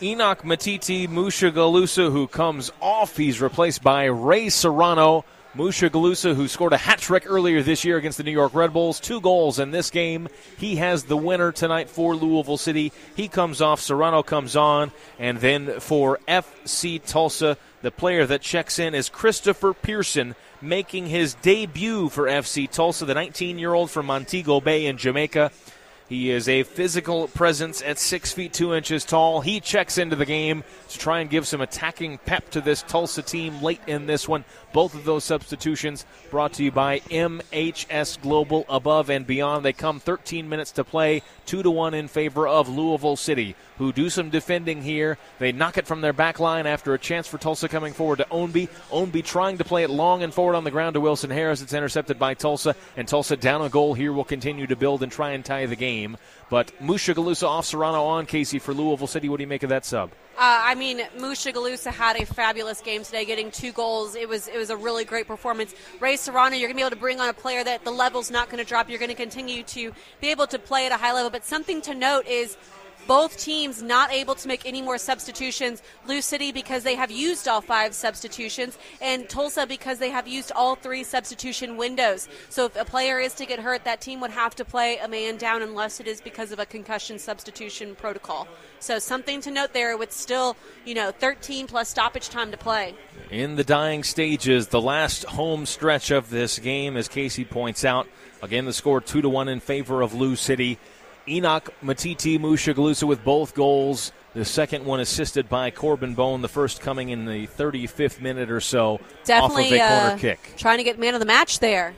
Enoch Matiti Mushagalusa, who comes off. He's replaced by Ray Serrano. Mushagalusa, who scored a hat-trick earlier this year against the New York Red Bulls. 2 goals in this game. He has the winner tonight for Louisville City. He comes off. Serrano comes on. And then for FC Tulsa, the player that checks in is Christopher Pearson, making his debut for FC Tulsa, the 19-year-old from Montego Bay in Jamaica. He is a physical presence at 6 feet 2 inches tall. He checks into the game to try and give some attacking pep to this Tulsa team late in this one. Both of those substitutions brought to you by MHS Global. Above and beyond they come. 13 minutes to play, 2-1 in favor of Louisville City, who do some defending here. They knock it from their back line after a chance for Tulsa coming forward to Ownby. Ownby trying to play it long and forward on the ground to Wilson Harris. It's intercepted by Tulsa, and Tulsa down a goal here will continue to build and try and tie the game. But Mushagalusa off, Serrano on, Casey, for Louisville City. What do you make of that sub? I mean, Mushagalusa had a fabulous game today, getting 2 goals. It was a really great performance. Ray Serrano, you're going to be able to bring on a player that the level's not going to drop. You're going to continue to be able to play at a high level. But something to note is both teams not able to make any more substitutions. Lou City because they have used all 5 substitutions, and Tulsa because they have used all 3 substitution windows. So if a player is to get hurt, that team would have to play a man down unless it is because of a concussion substitution protocol. So something to note there with still, 13 plus stoppage time to play. In the dying stages, the last home stretch of this game, as Casey points out. Again, the score 2-1 in favor of Lou City. Enoch Matiti Mushagalusa with both goals. The second one assisted by Corbin Bone, the first coming in the 35th minute or so. Definitely off of a corner kick. Trying to get man of the match there.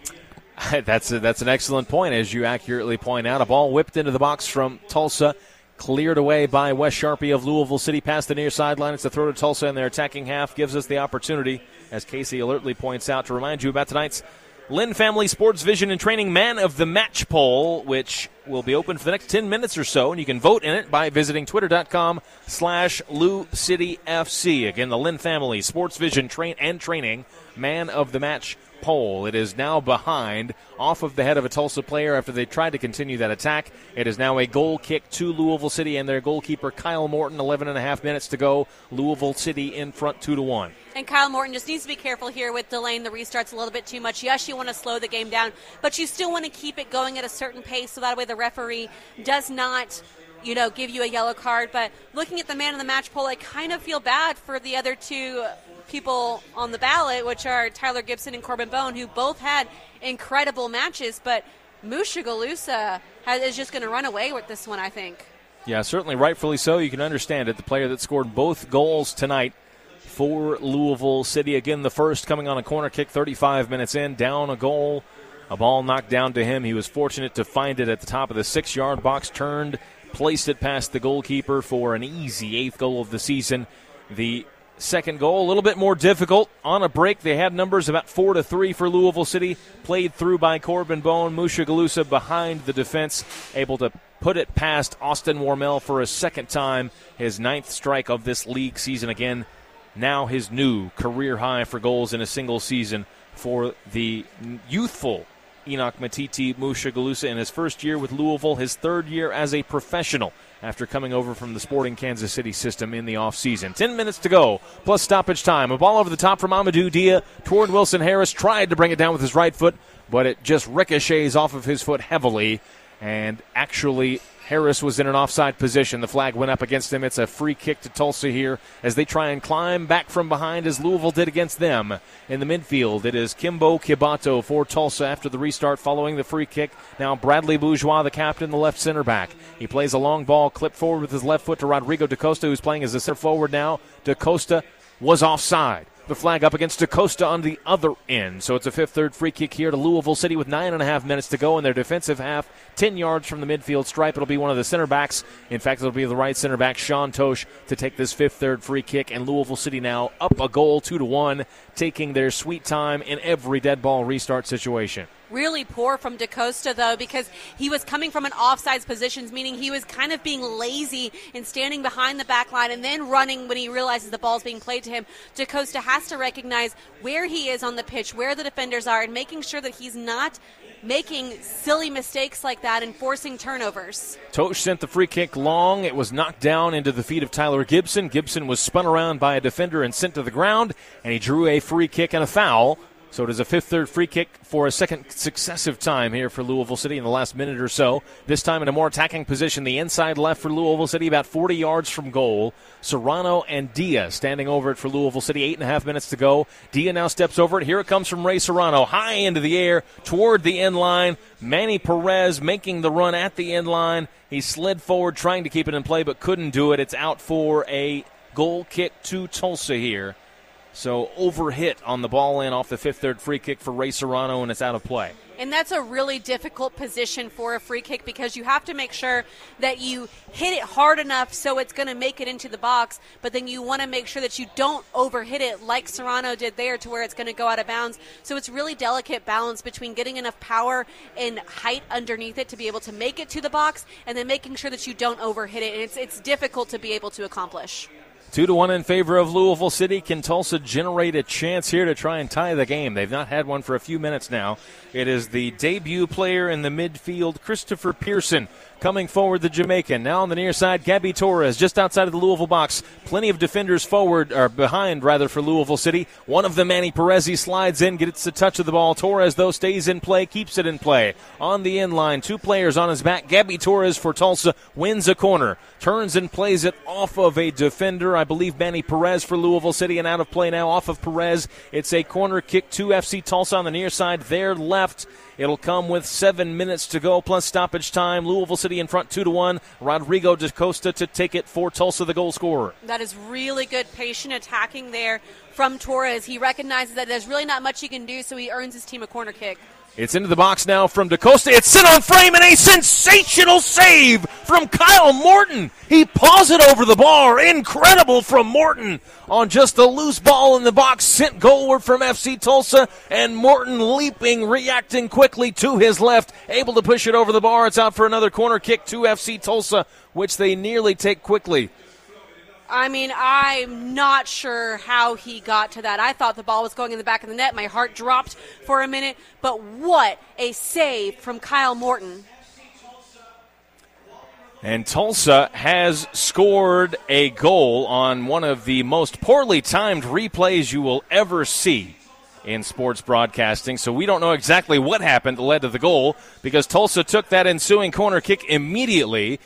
That's an excellent point, as you accurately point out. A ball whipped into the box from Tulsa, cleared away by Wes Sharpie of Louisville City past the near sideline. It's a throw to Tulsa in their attacking half. Gives us the opportunity, as Casey alertly points out, to remind you about tonight's Lynn Family Sports Vision and Training Man of the Match poll, which will be open for the next 10 minutes or so, and you can vote in it by visiting twitter.com/LouCityFC. Again, the Lynn Family Sports Vision and Training Man of the Match poll. It is now behind, off of the head of a Tulsa player after they tried to continue that attack. It is now a goal kick to Louisville City and their goalkeeper, Kyle Morton. 11.5 minutes to go. Louisville City in front, 2-1. And Kyle Morton just needs to be careful here with delaying the restarts a little bit too much. Yes, you want to slow the game down, but you still want to keep it going at a certain pace so that way the referee does not, give you a yellow card. But looking at the man of the match poll, I kind of feel bad for the other 2 people on the ballot, which are Tyler Gibson and Corbin Bone, who both had incredible matches. But Mushagalusa is just going to run away with this one, I think. Yeah, certainly rightfully so. You can understand it. The player that scored both goals tonight for Louisville City. Again, the first coming on a corner kick 35 minutes in, down a goal. A ball knocked down to him. He was fortunate to find it at the top of the 6-yard box, turned, placed it past the goalkeeper for an easy 8th goal of the season. The second goal, a little bit more difficult. On a break, they had numbers about 4-3 for Louisville City. Played through by Corbin Bone. Mushagalusa behind the defense, able to put it past Austin Wormel for a second time. His 9th strike of this league season again. Now his new career high for goals in a single season for the youthful Enoch Matiti Mushagalusa in his first year with Louisville, his 3rd year as a professional after coming over from the Sporting Kansas City system in the offseason. 10 minutes to go, plus stoppage time. A ball over the top from Amadou Dia toward Wilson Harris. Tried to bring it down with his right foot, but it just ricochets off of his foot heavily and actually Harris was in an offside position. The flag went up against him. It's a free kick to Tulsa here as they try and climb back from behind as Louisville did against them. In the midfield, it is Kimbo Kibato for Tulsa after the restart following the free kick. Now Bradley Bourgeois, the captain, the left center back. He plays a long ball, clipped forward with his left foot to Rodrigo Da Costa, who's playing as a center forward now. Da Costa was offside. The flag up against Da Costa on the other end. So it's a 5-3 free kick here to Louisville City with 9.5 minutes to go in their defensive half. 10 yards from the midfield stripe. It'll be one of the center backs. In fact, it'll be the right center back, Sean Tosh, to take this 5-3 free kick. And Louisville City now up a goal, 2-1, taking their sweet time in every dead ball restart situation. Really poor from Da Costa, though, because he was coming from an offsides position, meaning he was kind of being lazy and standing behind the back line and then running when he realizes the ball's being played to him. Da Costa has to recognize where he is on the pitch, where the defenders are, and making sure that he's not making silly mistakes like that and forcing turnovers. Tosh sent the free kick long. It was knocked down into the feet of Tyler Gibson. Gibson was spun around by a defender and sent to the ground, and he drew a free kick and a foul. So it is a 5-3 free kick for a second successive time here for Louisville City in the last minute or so. This time in a more attacking position, the inside left for Louisville City, about 40 yards from goal. Serrano and Dia standing over it for Louisville City, 8.5 minutes to go. Dia now steps over it. Here it comes from Ray Serrano, high into the air, toward the end line. Manny Perez making the run at the end line. He slid forward trying to keep it in play but couldn't do it. It's out for a goal kick to Tulsa here. So overhit on the ball in off the 5-3 free kick for Ray Serrano, and it's out of play. And that's a really difficult position for a free kick because you have to make sure that you hit it hard enough so it's going to make it into the box, but then you want to make sure that you don't overhit it like Serrano did there to where it's going to go out of bounds. So it's really delicate balance between getting enough power and height underneath it to be able to make it to the box and then making sure that you don't overhit it. And it's difficult to be able to accomplish. 2-1 in favor of Louisville City. Can Tulsa generate a chance here to try and tie the game? They've not had one for a few minutes now. It is the debut player in the midfield, Christopher Pearson, coming forward, the Jamaican. Now on the near side, Gaby Torres, just outside of the Louisville box. Plenty of defenders forward, or behind, rather, for Louisville City. One of them, Manny Perez, he slides in, gets a touch of the ball. Torres, though, stays in play, keeps it in play. On the end line, two players on his back. Gaby Torres for Tulsa wins a corner, turns and plays it off of a defender. I believe Manny Perez for Louisville City, and out of play now off of Perez. It's a corner kick to FC Tulsa on the near side, their left. It'll come with 7 minutes to go, plus stoppage time. Louisville City in front, 2-1. Rodrigo Da Costa to take it for Tulsa, the goal scorer. That is really good patient attacking there from Torres. He recognizes that there's really not much he can do, so he earns his team a corner kick. It's into the box now from Da Costa. It's sent on frame, and a sensational save from Kyle Morton. He paws it over the bar. Incredible from Morton on just a loose ball in the box, sent goalward from FC Tulsa, and Morton leaping, reacting quickly to his left, able to push it over the bar. It's out for another corner kick to FC Tulsa, which they nearly take quickly. I mean, I'm not sure how he got to that. I thought the ball was going in the back of the net. My heart dropped for a minute. But what a save from Kyle Morton. And Tulsa has scored a goal on one of the most poorly timed replays you will ever see in sports broadcasting. So we don't know exactly what happened that led to the goal because Tulsa took that ensuing corner kick immediately.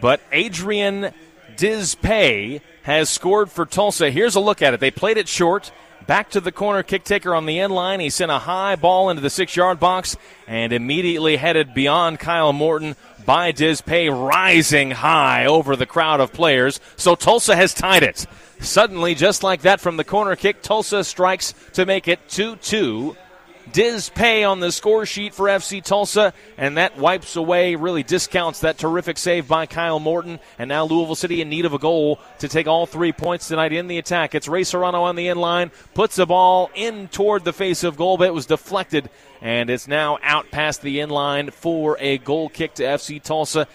But Adrian Dispay has scored for Tulsa. Here's a look at it. They played it short. Back to the corner kick taker on the end line. He sent a high ball into the 6-yard box and immediately headed beyond Kyle Morton by Dispay, rising high over the crowd of players. So Tulsa has tied it. Suddenly, just like that from the corner kick, Tulsa strikes to make it 2-2. Dispay on the score sheet for FC Tulsa, and that wipes away, really discounts that terrific save by Kyle Morton. And now Louisville City in need of a goal to take all 3 points tonight in the attack. It's Ray Serrano on the end line, puts the ball in toward the face of goal, but it was deflected, and it's now out past the end line for a goal kick to FC Tulsa.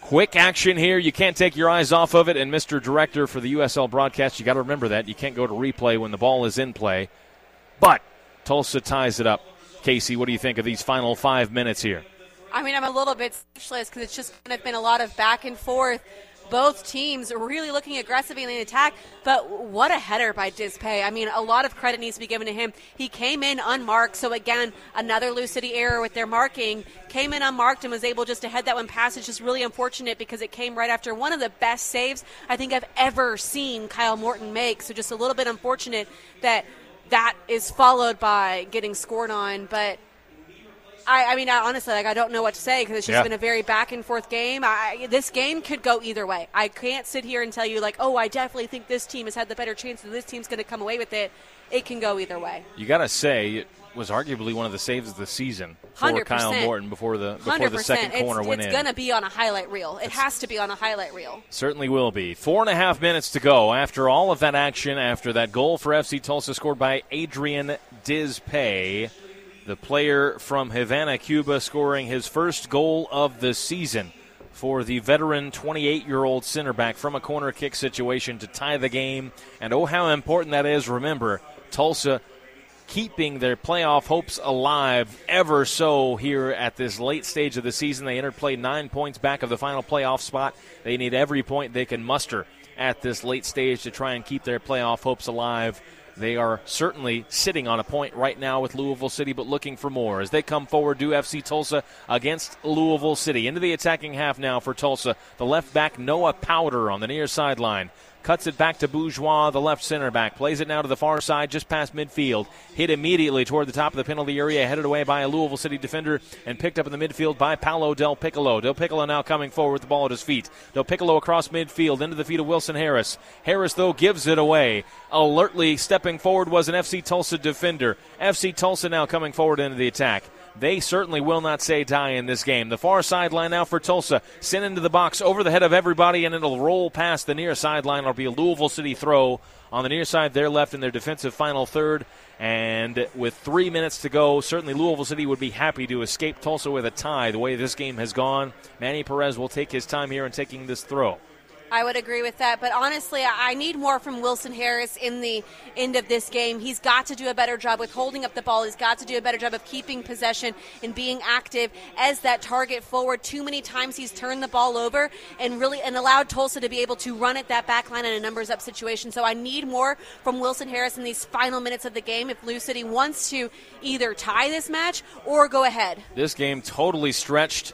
Quick action here. You can't take your eyes off of it, and Mr. Director for the USL broadcast, you got to remember that. You can't go to replay when the ball is in play. But Tulsa ties it up. Casey, what do you think of these final 5 minutes here? I mean, I'm a little bit speechless because it's just kind of been a lot of back and forth. both teams really looking aggressive in the attack, but what a header by Dispay. I mean, a lot of credit needs to be given to him. He came in unmarked, so again, another Lou City error with their marking. Came in unmarked and was able just to head that one past. It's just really unfortunate because it came right after one of the best saves I think I've ever seen Kyle Morton make, so just a little bit unfortunate that that is followed by getting scored on, but I mean, honestly, I don't know what to say because it's just been a very back-and-forth game. This game could go either way. I can't sit here and tell you, like, oh, I definitely think this team has had the better chance and this team's going to come away with it. It can go either way. You got to say it was arguably one of the saves of the season for 100%. Kyle Morton before the second corner went in. It's going to be on a highlight reel. It has to be on a highlight reel. Certainly will be. 4.5 minutes to go after all of that action, after that goal for FC Tulsa scored by Adrian Dispay. The player from Havana, Cuba, scoring his first goal of the season for the veteran 28-year-old center back from a corner kick situation to tie the game. And oh, how important that is. Remember, Tulsa keeping their playoff hopes alive ever so here at this late stage of the season. They interplay 9 points back of the final playoff spot. They need every point they can muster at this late stage to try and keep their playoff hopes alive. They are certainly sitting on a point right now with Louisville City, but looking for more. As they come forward, do FC Tulsa against Louisville City. Into the attacking half now for Tulsa. The left back, Noah Powder, on the near sideline. Cuts it back to Bourgeois, the left center back. Plays it now to the far side, just past midfield. Hit immediately toward the top of the penalty area, headed away by a Louisville City defender and picked up in the midfield by Paolo Del Piccolo. Del Piccolo now coming forward with the ball at his feet. Del Piccolo across midfield, into the feet of Wilson Harris. Harris, though, gives it away. Alertly stepping forward was an FC Tulsa defender. FC Tulsa now coming forward into the attack. They certainly will not say die in this game. The far sideline now for Tulsa. Sent into the box over the head of everybody, and it'll roll past the near sideline. It'll be a Louisville City throw on the near side. They're left in their defensive final third. And with 3 minutes to go, certainly Louisville City would be happy to escape Tulsa with a tie the way this game has gone. Manny Perez will take his time here in taking this throw. I would agree with that, but honestly, I need more from Wilson Harris in the end of this game. He's got to do a better job with holding up the ball. He's got to do a better job of keeping possession and being active as that target forward. Too many times he's turned the ball over and really allowed Tulsa to be able to run at that back line in a numbers-up situation. So I need more from Wilson Harris in these final minutes of the game if Lou City wants to either tie this match or go ahead. This game totally stretched.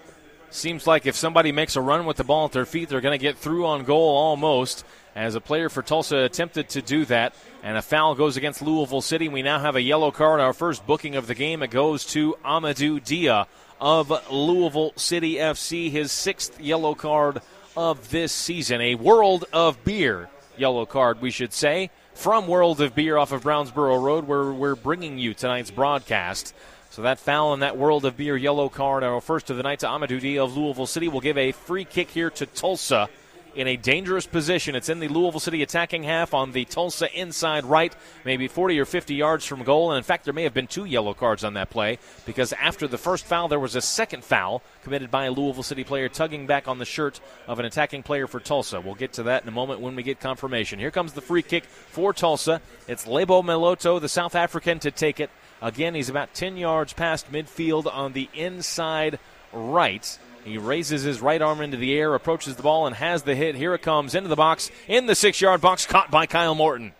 Seems like if somebody makes a run with the ball at their feet, they're going to get through on goal almost, as a player for Tulsa attempted to do that, and a foul goes against Louisville City. We now have a yellow card, our first booking of the game. It goes to Amadou Dia of Louisville City FC, his sixth yellow card of this season. A World of Beer yellow card, we should say, from World of Beer off of Brownsboro Road, where we're bringing you tonight's broadcast. So that foul and that World of Beer yellow card, our first of the night to Amadou Dia of Louisville City, will give a free kick here to Tulsa in a dangerous position. It's in the Louisville City attacking half on the Tulsa inside right, maybe 40 or 50 yards from goal. And, in fact, there may have been two yellow cards on that play because after the first foul, there was a second foul committed by a Louisville City player tugging back on the shirt of an attacking player for Tulsa. We'll get to that in a moment when we get confirmation. Here comes the free kick for Tulsa. It's Lebo Meloto, the South African, to take it. Again, he's about 10 yards past midfield on the inside right. He raises his right arm into the air, approaches the ball, and has the hit. Here it comes into the box, in the 6-yard box, caught by Kyle Morton.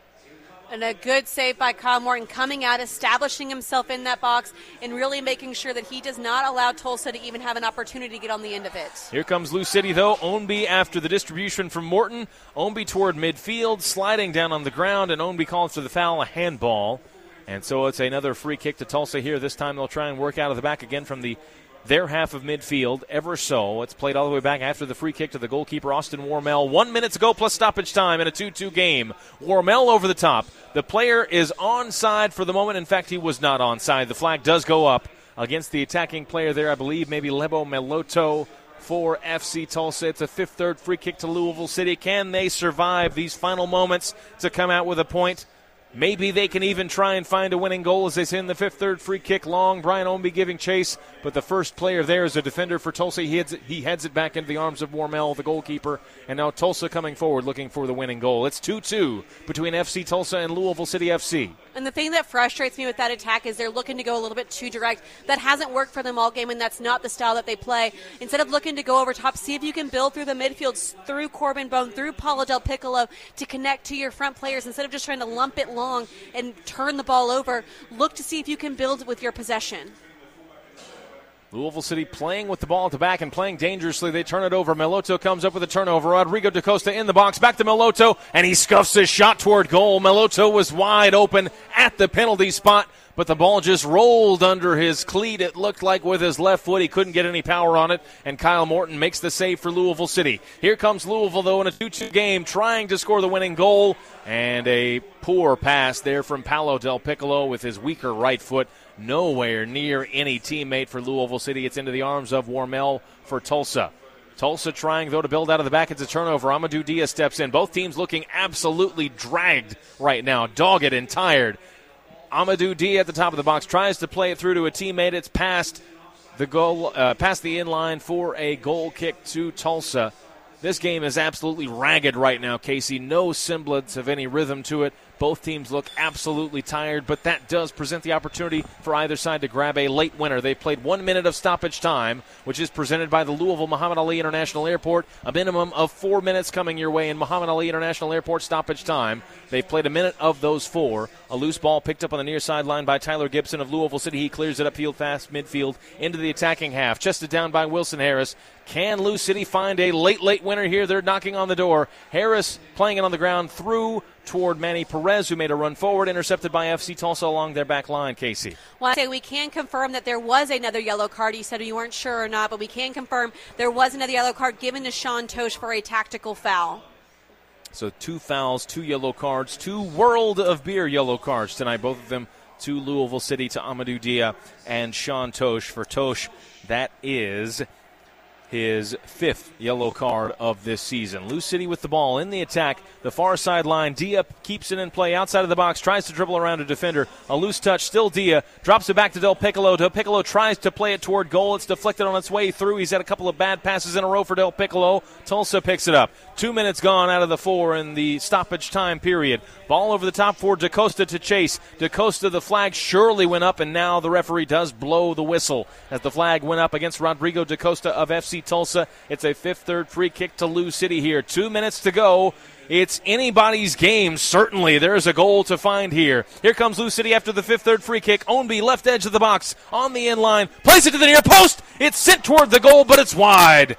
And a good save by Kyle Morton coming out, establishing himself in that box, and really making sure that he does not allow Tulsa to even have an opportunity to get on the end of it. Here comes Lou City, though. Ownby after the distribution from Morton. Ownby toward midfield, sliding down on the ground, and Ownby calls for the foul, a handball. And so it's another free kick to Tulsa here. This time they'll try and work out of the back again from their half of midfield, ever so. It's played all the way back after the free kick to the goalkeeper, Austin Wormell. 1 minute to go plus stoppage time in a 2-2 game. Wormell over the top. The player is onside for the moment. In fact, he was not onside. The flag does go up against the attacking player there, I believe, maybe Lebo Meloto for FC Tulsa. It's a 5th-3rd free kick to Louisville City. Can they survive these final moments to come out with a point? Maybe they can even try and find a winning goal as they send the 5th-3rd free kick long. Brian Ownby giving chase, but the first player there is a defender for Tulsa. He heads it back into the arms of Wormell, the goalkeeper, and now Tulsa coming forward looking for the winning goal. It's 2-2 between FC Tulsa and Louisville City FC. And the thing that frustrates me with that attack is they're looking to go a little bit too direct. That hasn't worked for them all game, and that's not the style that they play. Instead of looking to go over top, see if you can build through the midfield, through Corbin Bone, through Paolo Del Piccolo to connect to your front players instead of just trying to lump it long and turn the ball over. Look to see if you can build with your possession. Louisville City playing with the ball at the back and playing dangerously. They turn it over. Meloto comes up with a turnover. Rodrigo Da Costa in the box. Back to Meloto, and he scuffs his shot toward goal. Meloto was wide open at the penalty spot, but the ball just rolled under his cleat. It looked like with his left foot he couldn't get any power on it, and Kyle Morton makes the save for Louisville City. Here comes Louisville, though, in a 2-2 game, trying to score the winning goal, and a poor pass there from Paolo Del Piccolo with his weaker right foot. Nowhere near any teammate for Louisville City. It's into the arms of Wormell for Tulsa. Tulsa trying, though, to build out of the back. It's a turnover. Amadou Dia steps in. Both teams looking absolutely dragged right now, dogged and tired. Amadou D at the top of the box tries to play it through to a teammate. It's past the goal, past the inline for a goal kick to Tulsa. This game is absolutely ragged right now, Casey. No semblance of any rhythm to it. Both teams look absolutely tired, but that does present the opportunity for either side to grab a late winner. They've played 1 minute of stoppage time, which is presented by the Louisville Muhammad Ali International Airport. A minimum of 4 minutes coming your way in Muhammad Ali International Airport stoppage time. They've played a minute of those four. A loose ball picked up on the near sideline by Tyler Gibson of Louisville City. He clears it upfield fast midfield into the attacking half. Chested down by Wilson Harris. Can Lou City find a late winner here? They're knocking on the door. Harris playing it on the ground through toward Manny Perez, who made a run forward, intercepted by FC Tulsa along their back line, Casey. Well, I say we can confirm that there was another yellow card. You said you weren't sure or not, but we can confirm there was another yellow card given to Sean Tosh for a tactical foul. So 2 fouls, 2 yellow cards, 2 World of Beer yellow cards tonight, both of them to Louisville City, to Amadou Dia and Sean Tosh. For Tosh, that is his 5th yellow card of this season. Lou City with the ball in the attack. The far sideline. Dia keeps it in play outside of the box. Tries to dribble around a defender. A loose touch. Still Dia. Drops it back to Del Piccolo. Del Piccolo tries to play it toward goal. It's deflected on its way through. He's had a couple of bad passes in a row for Del Piccolo. Tulsa picks it up. 2 minutes gone out of the 4 in the stoppage time period. Ball over the top for Da Costa to chase. Da Costa, the flag surely went up, and now the referee does blow the whistle as the flag went up against Rodrigo Da Costa of FC Tulsa. It's a 5th-3rd free kick to Lou City here. 2 minutes to go. It's anybody's game, certainly. There's a goal to find here. Here comes Lou City after the 5th-3rd free kick. Ownby, left edge of the box, on the end line. Plays it to the near post. It's sent toward the goal, but it's wide.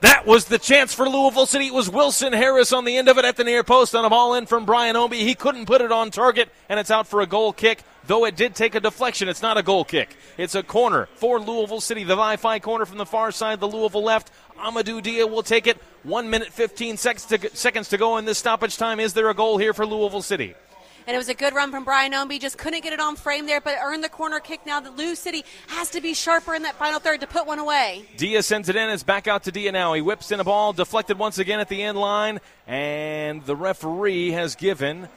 That was the chance for Louisville City. It was Wilson Harris on the end of it at the near post on a ball in from Brian Ownby. He couldn't put it on target, and it's out for a goal kick, though it did take a deflection. It's not a goal kick. It's a corner for Louisville City. The Wi-Fi corner from the far side, the Louisville left. Amadou Dia will take it. 1 minute, 15 seconds to go in this stoppage time. Is there a goal here for Louisville City? And it was a good run from Brian Ownby. Just couldn't get it on frame there, but earned the corner kick. Now that Lou City has to be sharper in that final third to put one away. Dia sends it in. It's back out to Dia now. He whips in a ball, deflected once again at the end line. And the referee has given.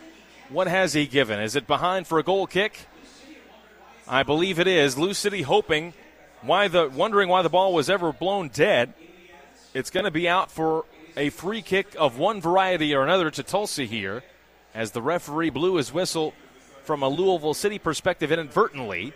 What has he given? Is it behind for a goal kick? I believe it is. Lou City hoping, wondering why the ball was ever blown dead. It's going to be out for a free kick of one variety or another to Tulsa here, as the referee blew his whistle from a Louisville City perspective inadvertently.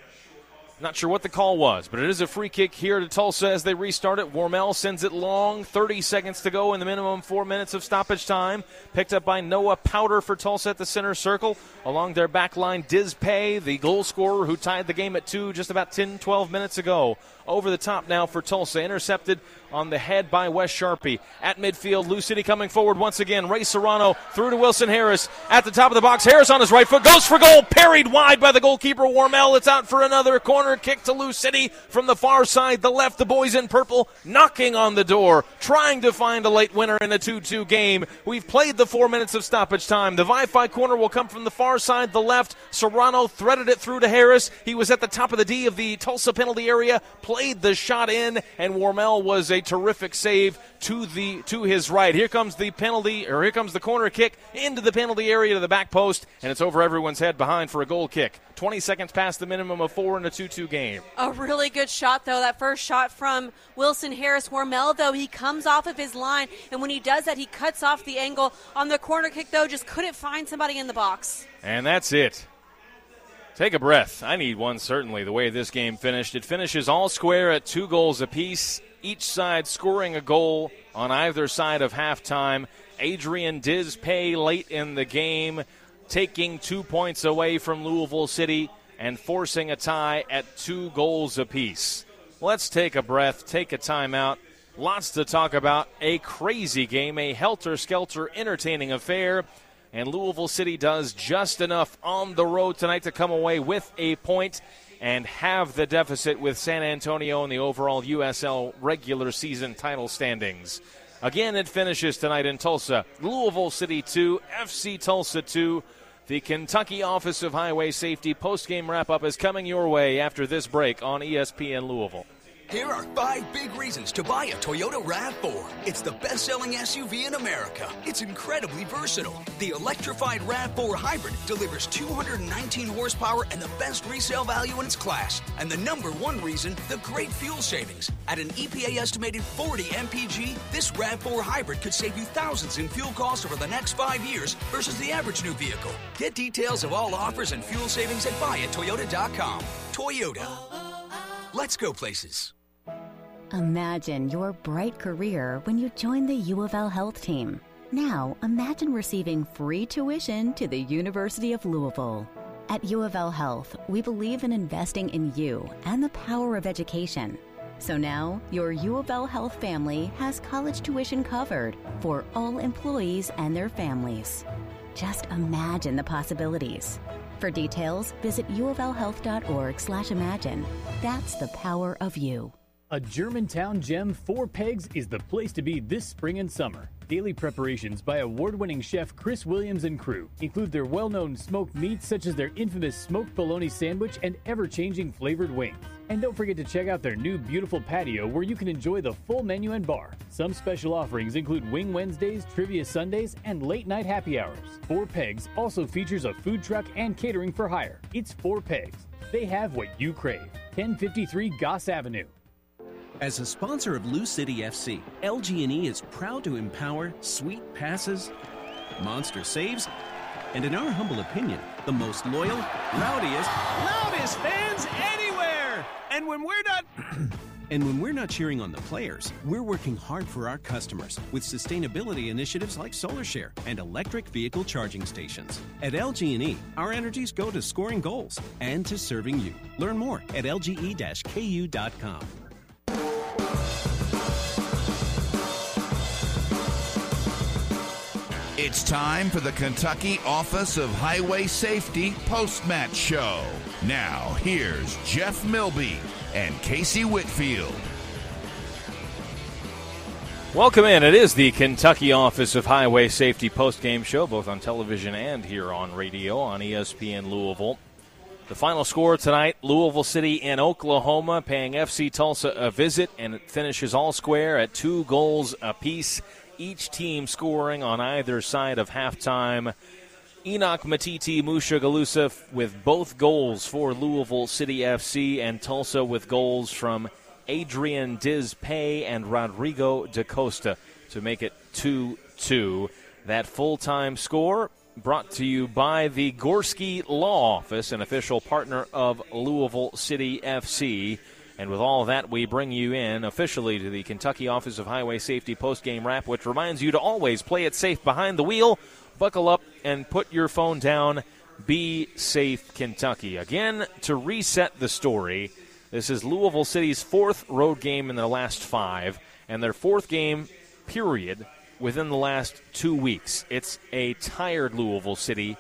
Not sure what the call was, but it is a free kick here to Tulsa as they restart it. Wormell sends it long, 30 seconds to go in the minimum 4 minutes of stoppage time. Picked up by Noah Powder for Tulsa at the center circle. Along their back line, Dispay, the goal scorer who tied the game at 2 just about 10, 12 minutes ago. Over the top now for Tulsa, intercepted on the head by Wes Sharpie. At midfield, Lou City coming forward once again. Ray Serrano through to Wilson Harris. At the top of the box, Harris on his right foot, goes for goal, parried wide by the goalkeeper Wormell. It's out for another corner kick to Lou City from the far side, the left. The boys in purple knocking on the door, trying to find a late winner in a 2-2 game. We've played the 4 minutes of stoppage time. The Wi-Fi corner will come from the far side, the left. Serrano threaded it through to Harris. He was at the top of the D of the Tulsa penalty area, played the shot in, and Wormell was a terrific save to his right. Here comes the penalty, or here comes the corner kick into the penalty area to the back post, and it's over everyone's head behind for a goal kick. 20 seconds past the minimum of 4 in a 2-2 game. A really good shot, though, that first shot from Wilson Harris. Wormell, though, he comes off of his line, and when he does that, he cuts off the angle. On the corner kick, though, just couldn't find somebody in the box. And that's it. Take a breath. I need one, certainly, the way this game finished. It finishes all square at 2 goals apiece, each side scoring a goal on either side of halftime. Adrian Dispay late in the game, taking 2 points away from Louisville City and forcing a tie at 2 goals apiece. Let's take a breath, take a timeout. Lots to talk about. A crazy game, a helter-skelter, entertaining affair. And Louisville City does just enough on the road tonight to come away with a point and have the deficit with San Antonio in the overall USL regular season title standings. Again, it finishes tonight in Tulsa. Louisville City 2, FC Tulsa 2. The Kentucky Office of Highway Safety post-game wrap-up is coming your way after this break on ESPN Louisville. Here are 5 big reasons to buy a Toyota RAV4. It's the best-selling SUV in America. It's incredibly versatile. The electrified RAV4 Hybrid delivers 219 horsepower and the best resale value in its class. And the #1 reason, the great fuel savings. At an EPA-estimated 40 MPG, this RAV4 Hybrid could save you thousands in fuel costs over the next 5 years versus the average new vehicle. Get details of all offers and fuel savings at buyatoyota.com. Toyota. Let's go places. Imagine your bright career when you join the U of L Health Team. Now, imagine receiving free tuition to the University of Louisville. At U of L Health, we believe in investing in you and the power of education. So now, your U of L Health family has college tuition covered for all employees and their families. Just imagine the possibilities. For details, visit uoflhealth.org/imagine. That's the power of you. A Germantown gem, Four Pegs, is the place to be this spring and summer. Daily preparations by award-winning chef Chris Williams and crew include their well-known smoked meats such as their infamous smoked bologna sandwich and ever-changing flavored wings. And don't forget to check out their new beautiful patio where you can enjoy the full menu and bar. Some special offerings include Wing Wednesdays, Trivia Sundays, and late-night happy hours. Four Pegs also features a food truck and catering for hire. It's Four Pegs. They have what you crave. 1053 Goss Avenue. As a sponsor of Lou City FC, LG&E is proud to empower sweet passes, monster saves, and in our humble opinion, the most loyal, loudest fans anywhere. And when we're not cheering on the players, we're working hard for our customers with sustainability initiatives like SolarShare and electric vehicle charging stations. At LG&E, our energies go to scoring goals and to serving you. Learn more at lge-ku.com. It's time for the Kentucky Office of Highway Safety post-match show. Now, here's Jeff Milby and Casey Whitfield. Welcome in. It is the Kentucky Office of Highway Safety post-game show, both on television and here on radio on ESPN Louisville. The final score tonight, Louisville City and Oklahoma paying FC Tulsa a visit, and it finishes all square at 2 goals apiece. Each team scoring on either side of halftime. Enoch Mushagalusa with both goals for Louisville City FC and Tulsa with goals from Adrian Dispay and Rodrigo Da Costa to make it 2-2. That full-time score brought to you by the Gorski Law Office, an official partner of Louisville City FC. And with all that, we bring you in officially to the Kentucky Office of Highway Safety post-game wrap, which reminds you to always play it safe behind the wheel. Buckle up and put your phone down. Be safe, Kentucky. Again, to reset the story, this is Louisville City's 4th road game in their last 5, and their 4th game, period, within the last 2 weeks. It's a tired Louisville City,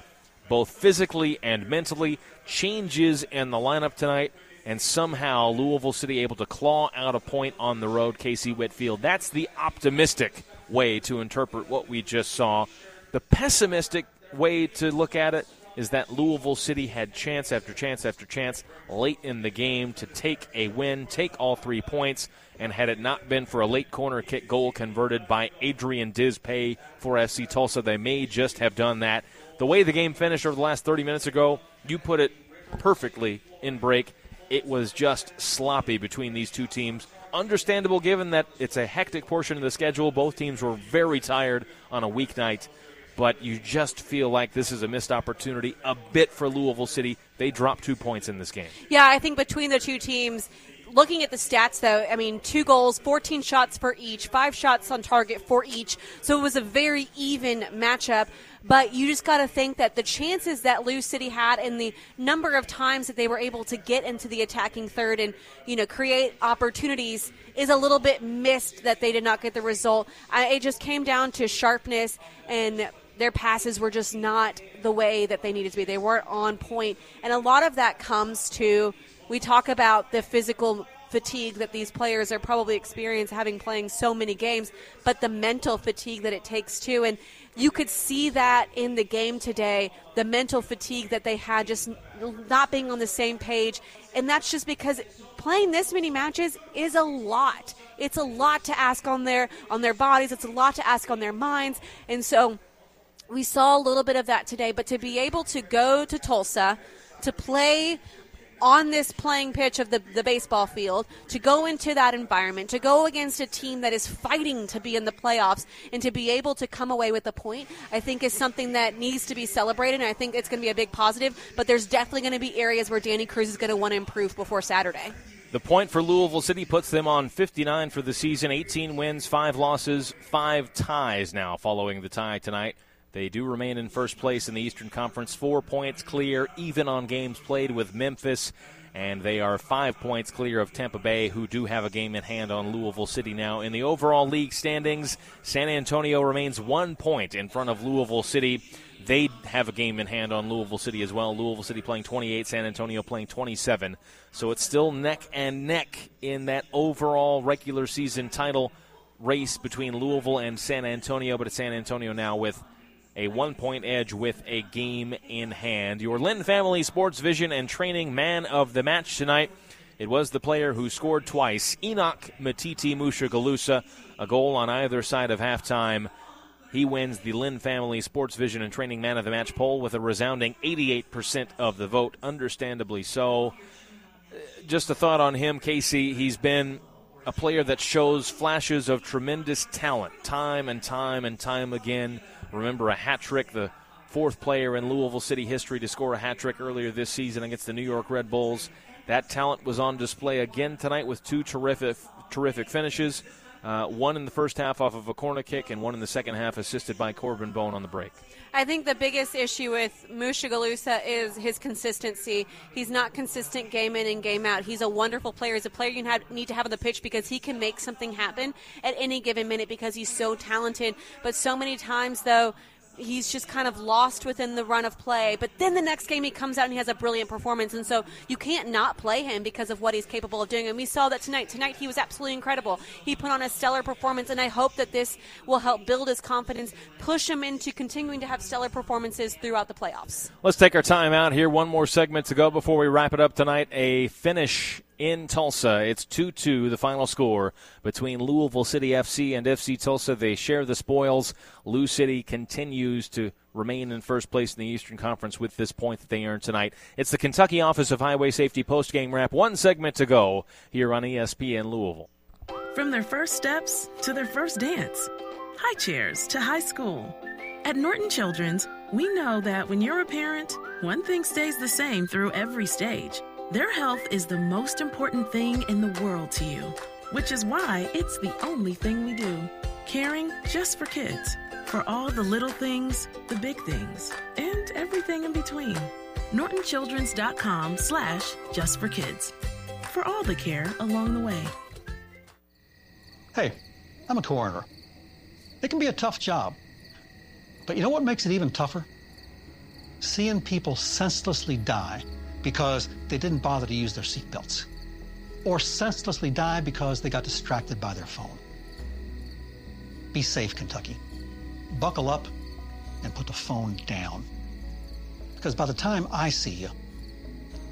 both physically and mentally. Changes in the lineup tonight. And somehow Louisville City able to claw out a point on the road, Casey Whitfield. That's the optimistic way to interpret what we just saw. The pessimistic way to look at it is that Louisville City had chance after chance after chance late in the game to take a win, take all 3 points, and had it not been for a late corner kick goal converted by Adrian Dispay for FC Tulsa, they may just have done that. The way the game finished over the last 30 minutes ago, you put it perfectly in break. It was just sloppy between these two teams. Understandable given that it's a hectic portion of the schedule. Both teams were very tired on a weeknight, but you just feel like this is a missed opportunity a bit for Louisville City they dropped 2 points in this game. Yeah, I think between the two teams, looking at the stats, though, I mean, 2 goals, 14 shots for each, 5 shots on target for each. So it was a very even matchup. But you just got to think that the chances that Lou City had and the number of times that they were able to get into the attacking third and, you know, create opportunities is a little bit missed that they did not get the result. It just came down to sharpness, and their passes were just not the way that they needed to be. They weren't on point. And a lot of that comes to, we talk about the physical fatigue that these players are probably experiencing having playing so many games, but the mental fatigue that it takes too. And you could see that in the game today, the mental fatigue that they had, just not being on the same page. And that's just because playing this many matches is a lot. It's a lot to ask on their bodies. It's a lot to ask on their minds. And so we saw a little bit of that today. But to be able to go to Tulsa, to play on this playing pitch of the baseball field, to go into that environment, to go against a team that is fighting to be in the playoffs, and to be able to come away with a point, I think is something that needs to be celebrated, and I think it's going to be a big positive. But there's definitely going to be areas where Danny Cruz is going to want to improve before Saturday. The point for Louisville City puts them on 59 for the season, 18 wins, 5 losses, 5 ties now following the tie tonight. They do remain in first place in the Eastern Conference, 4 points clear, even on games played with Memphis, and they are 5 points clear of Tampa Bay, who do have a game in hand on Louisville City now. In the overall league standings, San Antonio remains 1 point in front of Louisville City. They have a game in hand on Louisville City as well. Louisville City playing 28, San Antonio playing 27. So it's still neck and neck in that overall regular season title race between Louisville and San Antonio, but it's San Antonio now with a 1-point edge with a game in hand. Your Lynn Family Sports Vision and Training Man of the Match tonight, it was the player who scored twice, Enoch Matiti Mushagalusa, a goal on either side of halftime. He wins the Lynn Family Sports Vision and Training Man of the Match poll with a resounding 88% of the vote, understandably so. Just a thought on him, Casey. He's been a player that shows flashes of tremendous talent time and time and time again. Remember a hat trick, the 4th player in Louisville City history to score a hat trick earlier this season against the New York Red Bulls. That talent was on display again tonight with 2 terrific finishes, one in the first half off of a corner kick and one in the second half assisted by Corbin Bone on the break. I think the biggest issue with Mushagalusa is his consistency. He's not consistent game in and game out. He's a wonderful player. He's a player you need to have on the pitch because he can make something happen at any given minute because he's so talented. But so many times, though, he's just kind of lost within the run of play. But then the next game he comes out and he has a brilliant performance. And so you can't not play him because of what he's capable of doing. And we saw that tonight. Tonight he was absolutely incredible. He put on a stellar performance, and I hope that this will help build his confidence, push him into continuing to have stellar performances throughout the playoffs. Let's take our time out here. One more segment to go before we wrap it up tonight. A finish in Tulsa. It's 2-2, the final score between Louisville City FC and FC Tulsa. They share the spoils. Lou City continues to remain in first place in the Eastern Conference with this point that they earned tonight. It's the Kentucky Office of Highway Safety post-game wrap. One segment to go here on ESPN Louisville. From their first steps to their first dance, high chairs to high school. At Norton Children's, we know that when you're a parent, one thing stays the same through every stage. Their health is the most important thing in the world to you, which is why it's the only thing we do. Caring just for kids, for all the little things, the big things, and everything in between. NortonChildrens.com/justforkids for all the care along the way. Hey, I'm a coroner. It can be a tough job, but you know what makes it even tougher? Seeing people senselessly die because they didn't bother to use their seatbelts, or senselessly die because they got distracted by their phone. Be safe, Kentucky. Buckle up and put the phone down, because by the time I see you,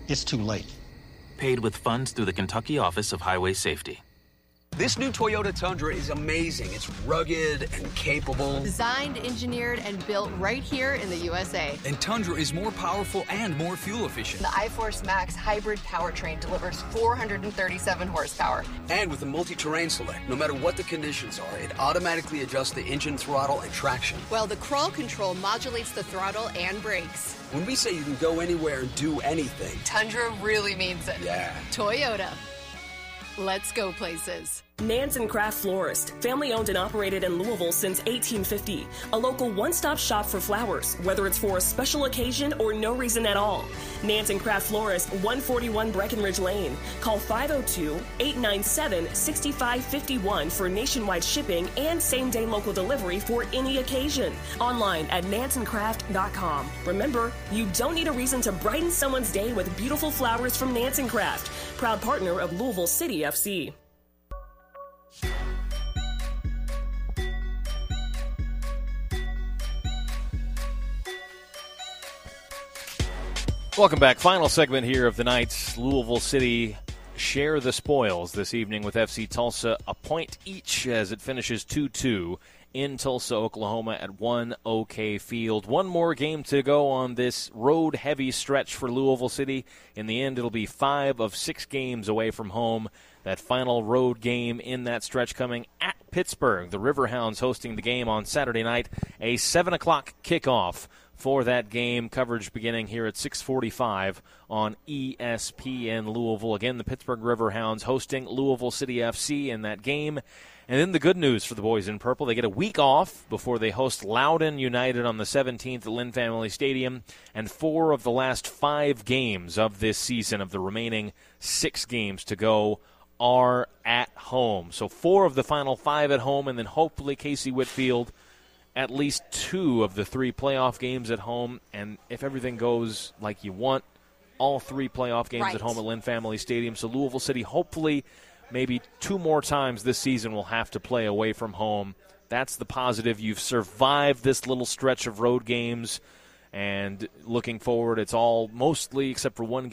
it's too late. Paid with funds through the Kentucky Office of Highway Safety. This new Toyota Tundra is amazing. It's rugged and capable. Designed, engineered, and built right here in the USA. And Tundra is more powerful and more fuel efficient. The iForce Max hybrid powertrain delivers 437 horsepower. And with the multi-terrain select, no matter what the conditions are, it automatically adjusts the engine throttle and traction. Well, the crawl control modulates the throttle and brakes. When we say you can go anywhere and do anything, Tundra really means it. Yeah. Toyota. Let's go places. Nance & Craft Florist, family owned and operated in Louisville since 1850. A local one-stop shop for flowers, whether it's for a special occasion or no reason at all. Nance & Craft Florist, 141 Breckenridge Lane. Call 502-897-6551 for nationwide shipping and same-day local delivery for any occasion. Online at nanceandcraft.com. Remember, you don't need a reason to brighten someone's day with beautiful flowers from Nance & Craft, proud partner of Louisville City FC. Welcome back. Final segment here of the night's Louisville City Share the Spoils this evening with FC Tulsa a point each as it finishes 2-2 in Tulsa, Oklahoma at 1 OK Field. One more game to go on this road-heavy stretch for Louisville City. In the end, it'll be 5 of 6 games away from home. That final road game in that stretch coming at Pittsburgh. The Riverhounds hosting the game on Saturday night, a 7 o'clock kickoff for that game. Coverage beginning here at 6:45 on ESPN Louisville. Again, the Pittsburgh Riverhounds hosting Louisville City FC in that game. And then the good news for the boys in purple, they get a week off before they host Loudoun United on the 17th at Lynn Family Stadium. And 4 of the last 5 games of this season, of the remaining 6 games to go, are at home. So 4 of the final 5 at home, and then hopefully Casey Whitfield at least 2 of the 3 playoff games at home, and if everything goes like you want, all 3 playoff games right at home at Lynn Family Stadium. So Louisville City, hopefully maybe 2 more times this season, will have to play away from home. That's the positive. You've survived this little stretch of road games, and looking forward, it's all mostly, except for 2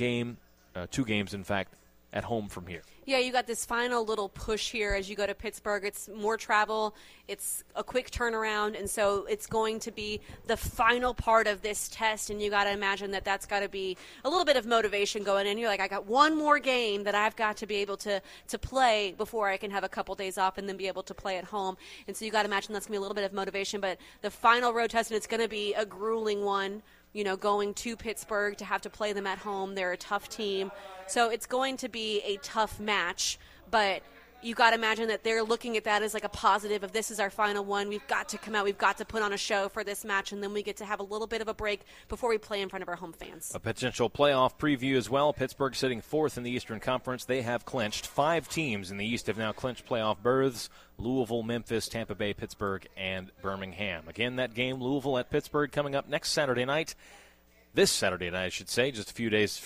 games, in fact, at home from here. Yeah, you got this final little push here as you go to Pittsburgh. It's more travel. It's a quick turnaround, and so it's going to be the final part of this test, and you got to imagine that that's got to be a little bit of motivation going in. You're like, I got one more game that I've got to be able to play before I can have a couple days off and then be able to play at home. And so you got to imagine that's going to be a little bit of motivation, but the final road test, and it's going to be a grueling one. You know, going to Pittsburgh to have to play them at home. They're a tough team. So it's going to be a tough match, but you got to imagine that they're looking at that as like a positive of, this is our final one. We've got to come out. We've got to put on a show for this match, and then we get to have a little bit of a break before we play in front of our home fans. A potential playoff preview as well. Pittsburgh sitting 4th in the Eastern Conference. They have clinched. 5 teams in the East have now clinched playoff berths: Louisville, Memphis, Tampa Bay, Pittsburgh, and Birmingham. Again, that game, Louisville at Pittsburgh, coming up next Saturday night. This Saturday night, I should say, just a few days'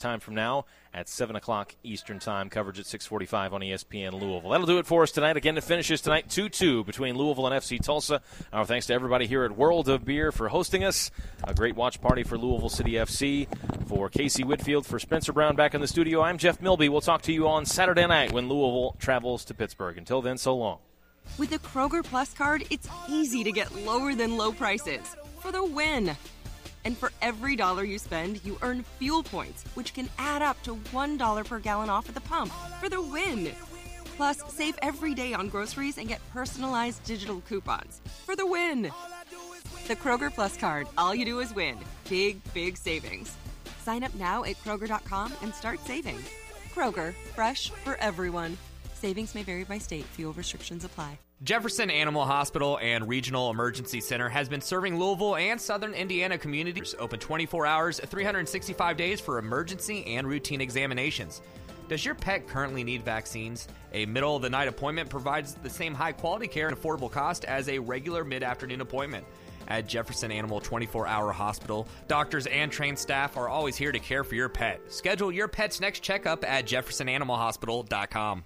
time from now at 7 o'clock Eastern Time. Coverage at 6:45 on ESPN Louisville. That'll do it for us tonight. Again, it finishes tonight 2-2 between Louisville and FC Tulsa. Our thanks to everybody here at World of Beer for hosting us. A great watch party for Louisville City FC. For Casey Whitfield, for Spencer Brown back in the studio, I'm Jeff Milby. We'll talk to you on Saturday night when Louisville travels to Pittsburgh. Until then, so long. With the Kroger Plus card, it's easy to get lower than low prices for the win. And for every dollar you spend, you earn fuel points, which can add up to $1 per gallon off at the pump for the win. Plus, save every day on groceries and get personalized digital coupons for the win. The Kroger Plus card, all you do is win. Big, big savings. Sign up now at Kroger.com and start saving. Kroger, fresh for everyone. Savings may vary by state. Fuel restrictions apply. Jefferson Animal Hospital and Regional Emergency Center has been serving Louisville and Southern Indiana communities. Open 24 hours, 365 days for emergency and routine examinations. Does your pet currently need vaccines? A middle-of-the-night appointment provides the same high-quality care and affordable cost as a regular mid-afternoon appointment. At Jefferson Animal 24-Hour Hospital, doctors and trained staff are always here to care for your pet. Schedule your pet's next checkup at jeffersonanimalhospital.com.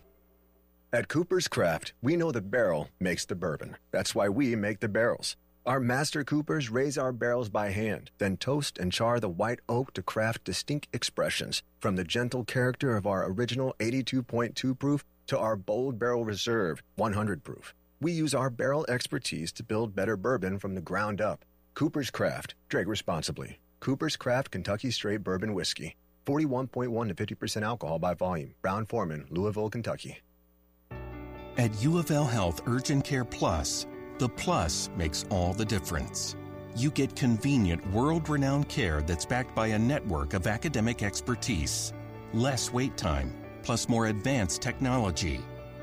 At Cooper's Craft, we know the barrel makes the bourbon. That's why we make the barrels. Our master coopers raise our barrels by hand, then toast and char the white oak to craft distinct expressions, from the gentle character of our original 82.2 proof to our bold barrel reserve, 100 proof. We use our barrel expertise to build better bourbon from the ground up. Cooper's Craft. Drink responsibly. Cooper's Craft Kentucky Straight Bourbon Whiskey. 41.1 to 50% alcohol by volume. Brown-Forman, Louisville, Kentucky. At UofL Health Urgent Care Plus, the plus makes all the difference. You get convenient, world-renowned care that's backed by a network of academic expertise. Less wait time, plus more advanced technology.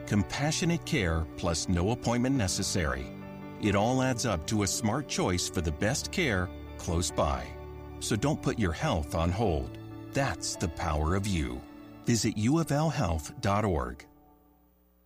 Compassionate care, plus no appointment necessary. It all adds up to a smart choice for the best care close by. So don't put your health on hold. That's the power of you. Visit UofLhealth.org.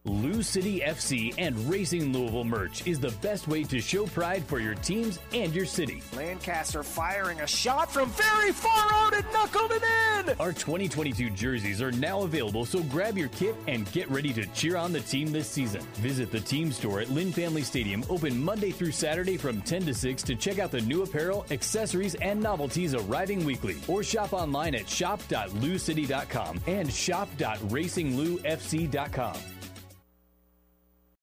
Lou City FC and Racing Louisville merch is the best way to show pride for your teams and your city. Lancaster firing a shot from very far out and knuckled it in! Our 2022 jerseys are now available, so grab your kit and get ready to cheer on the team this season. Visit the team store at Lynn Family Stadium, open Monday through Saturday from 10 to 6 to check out the new apparel, accessories, and novelties arriving weekly. Or shop online at shop.lucity.com and shop.racinglufc.com.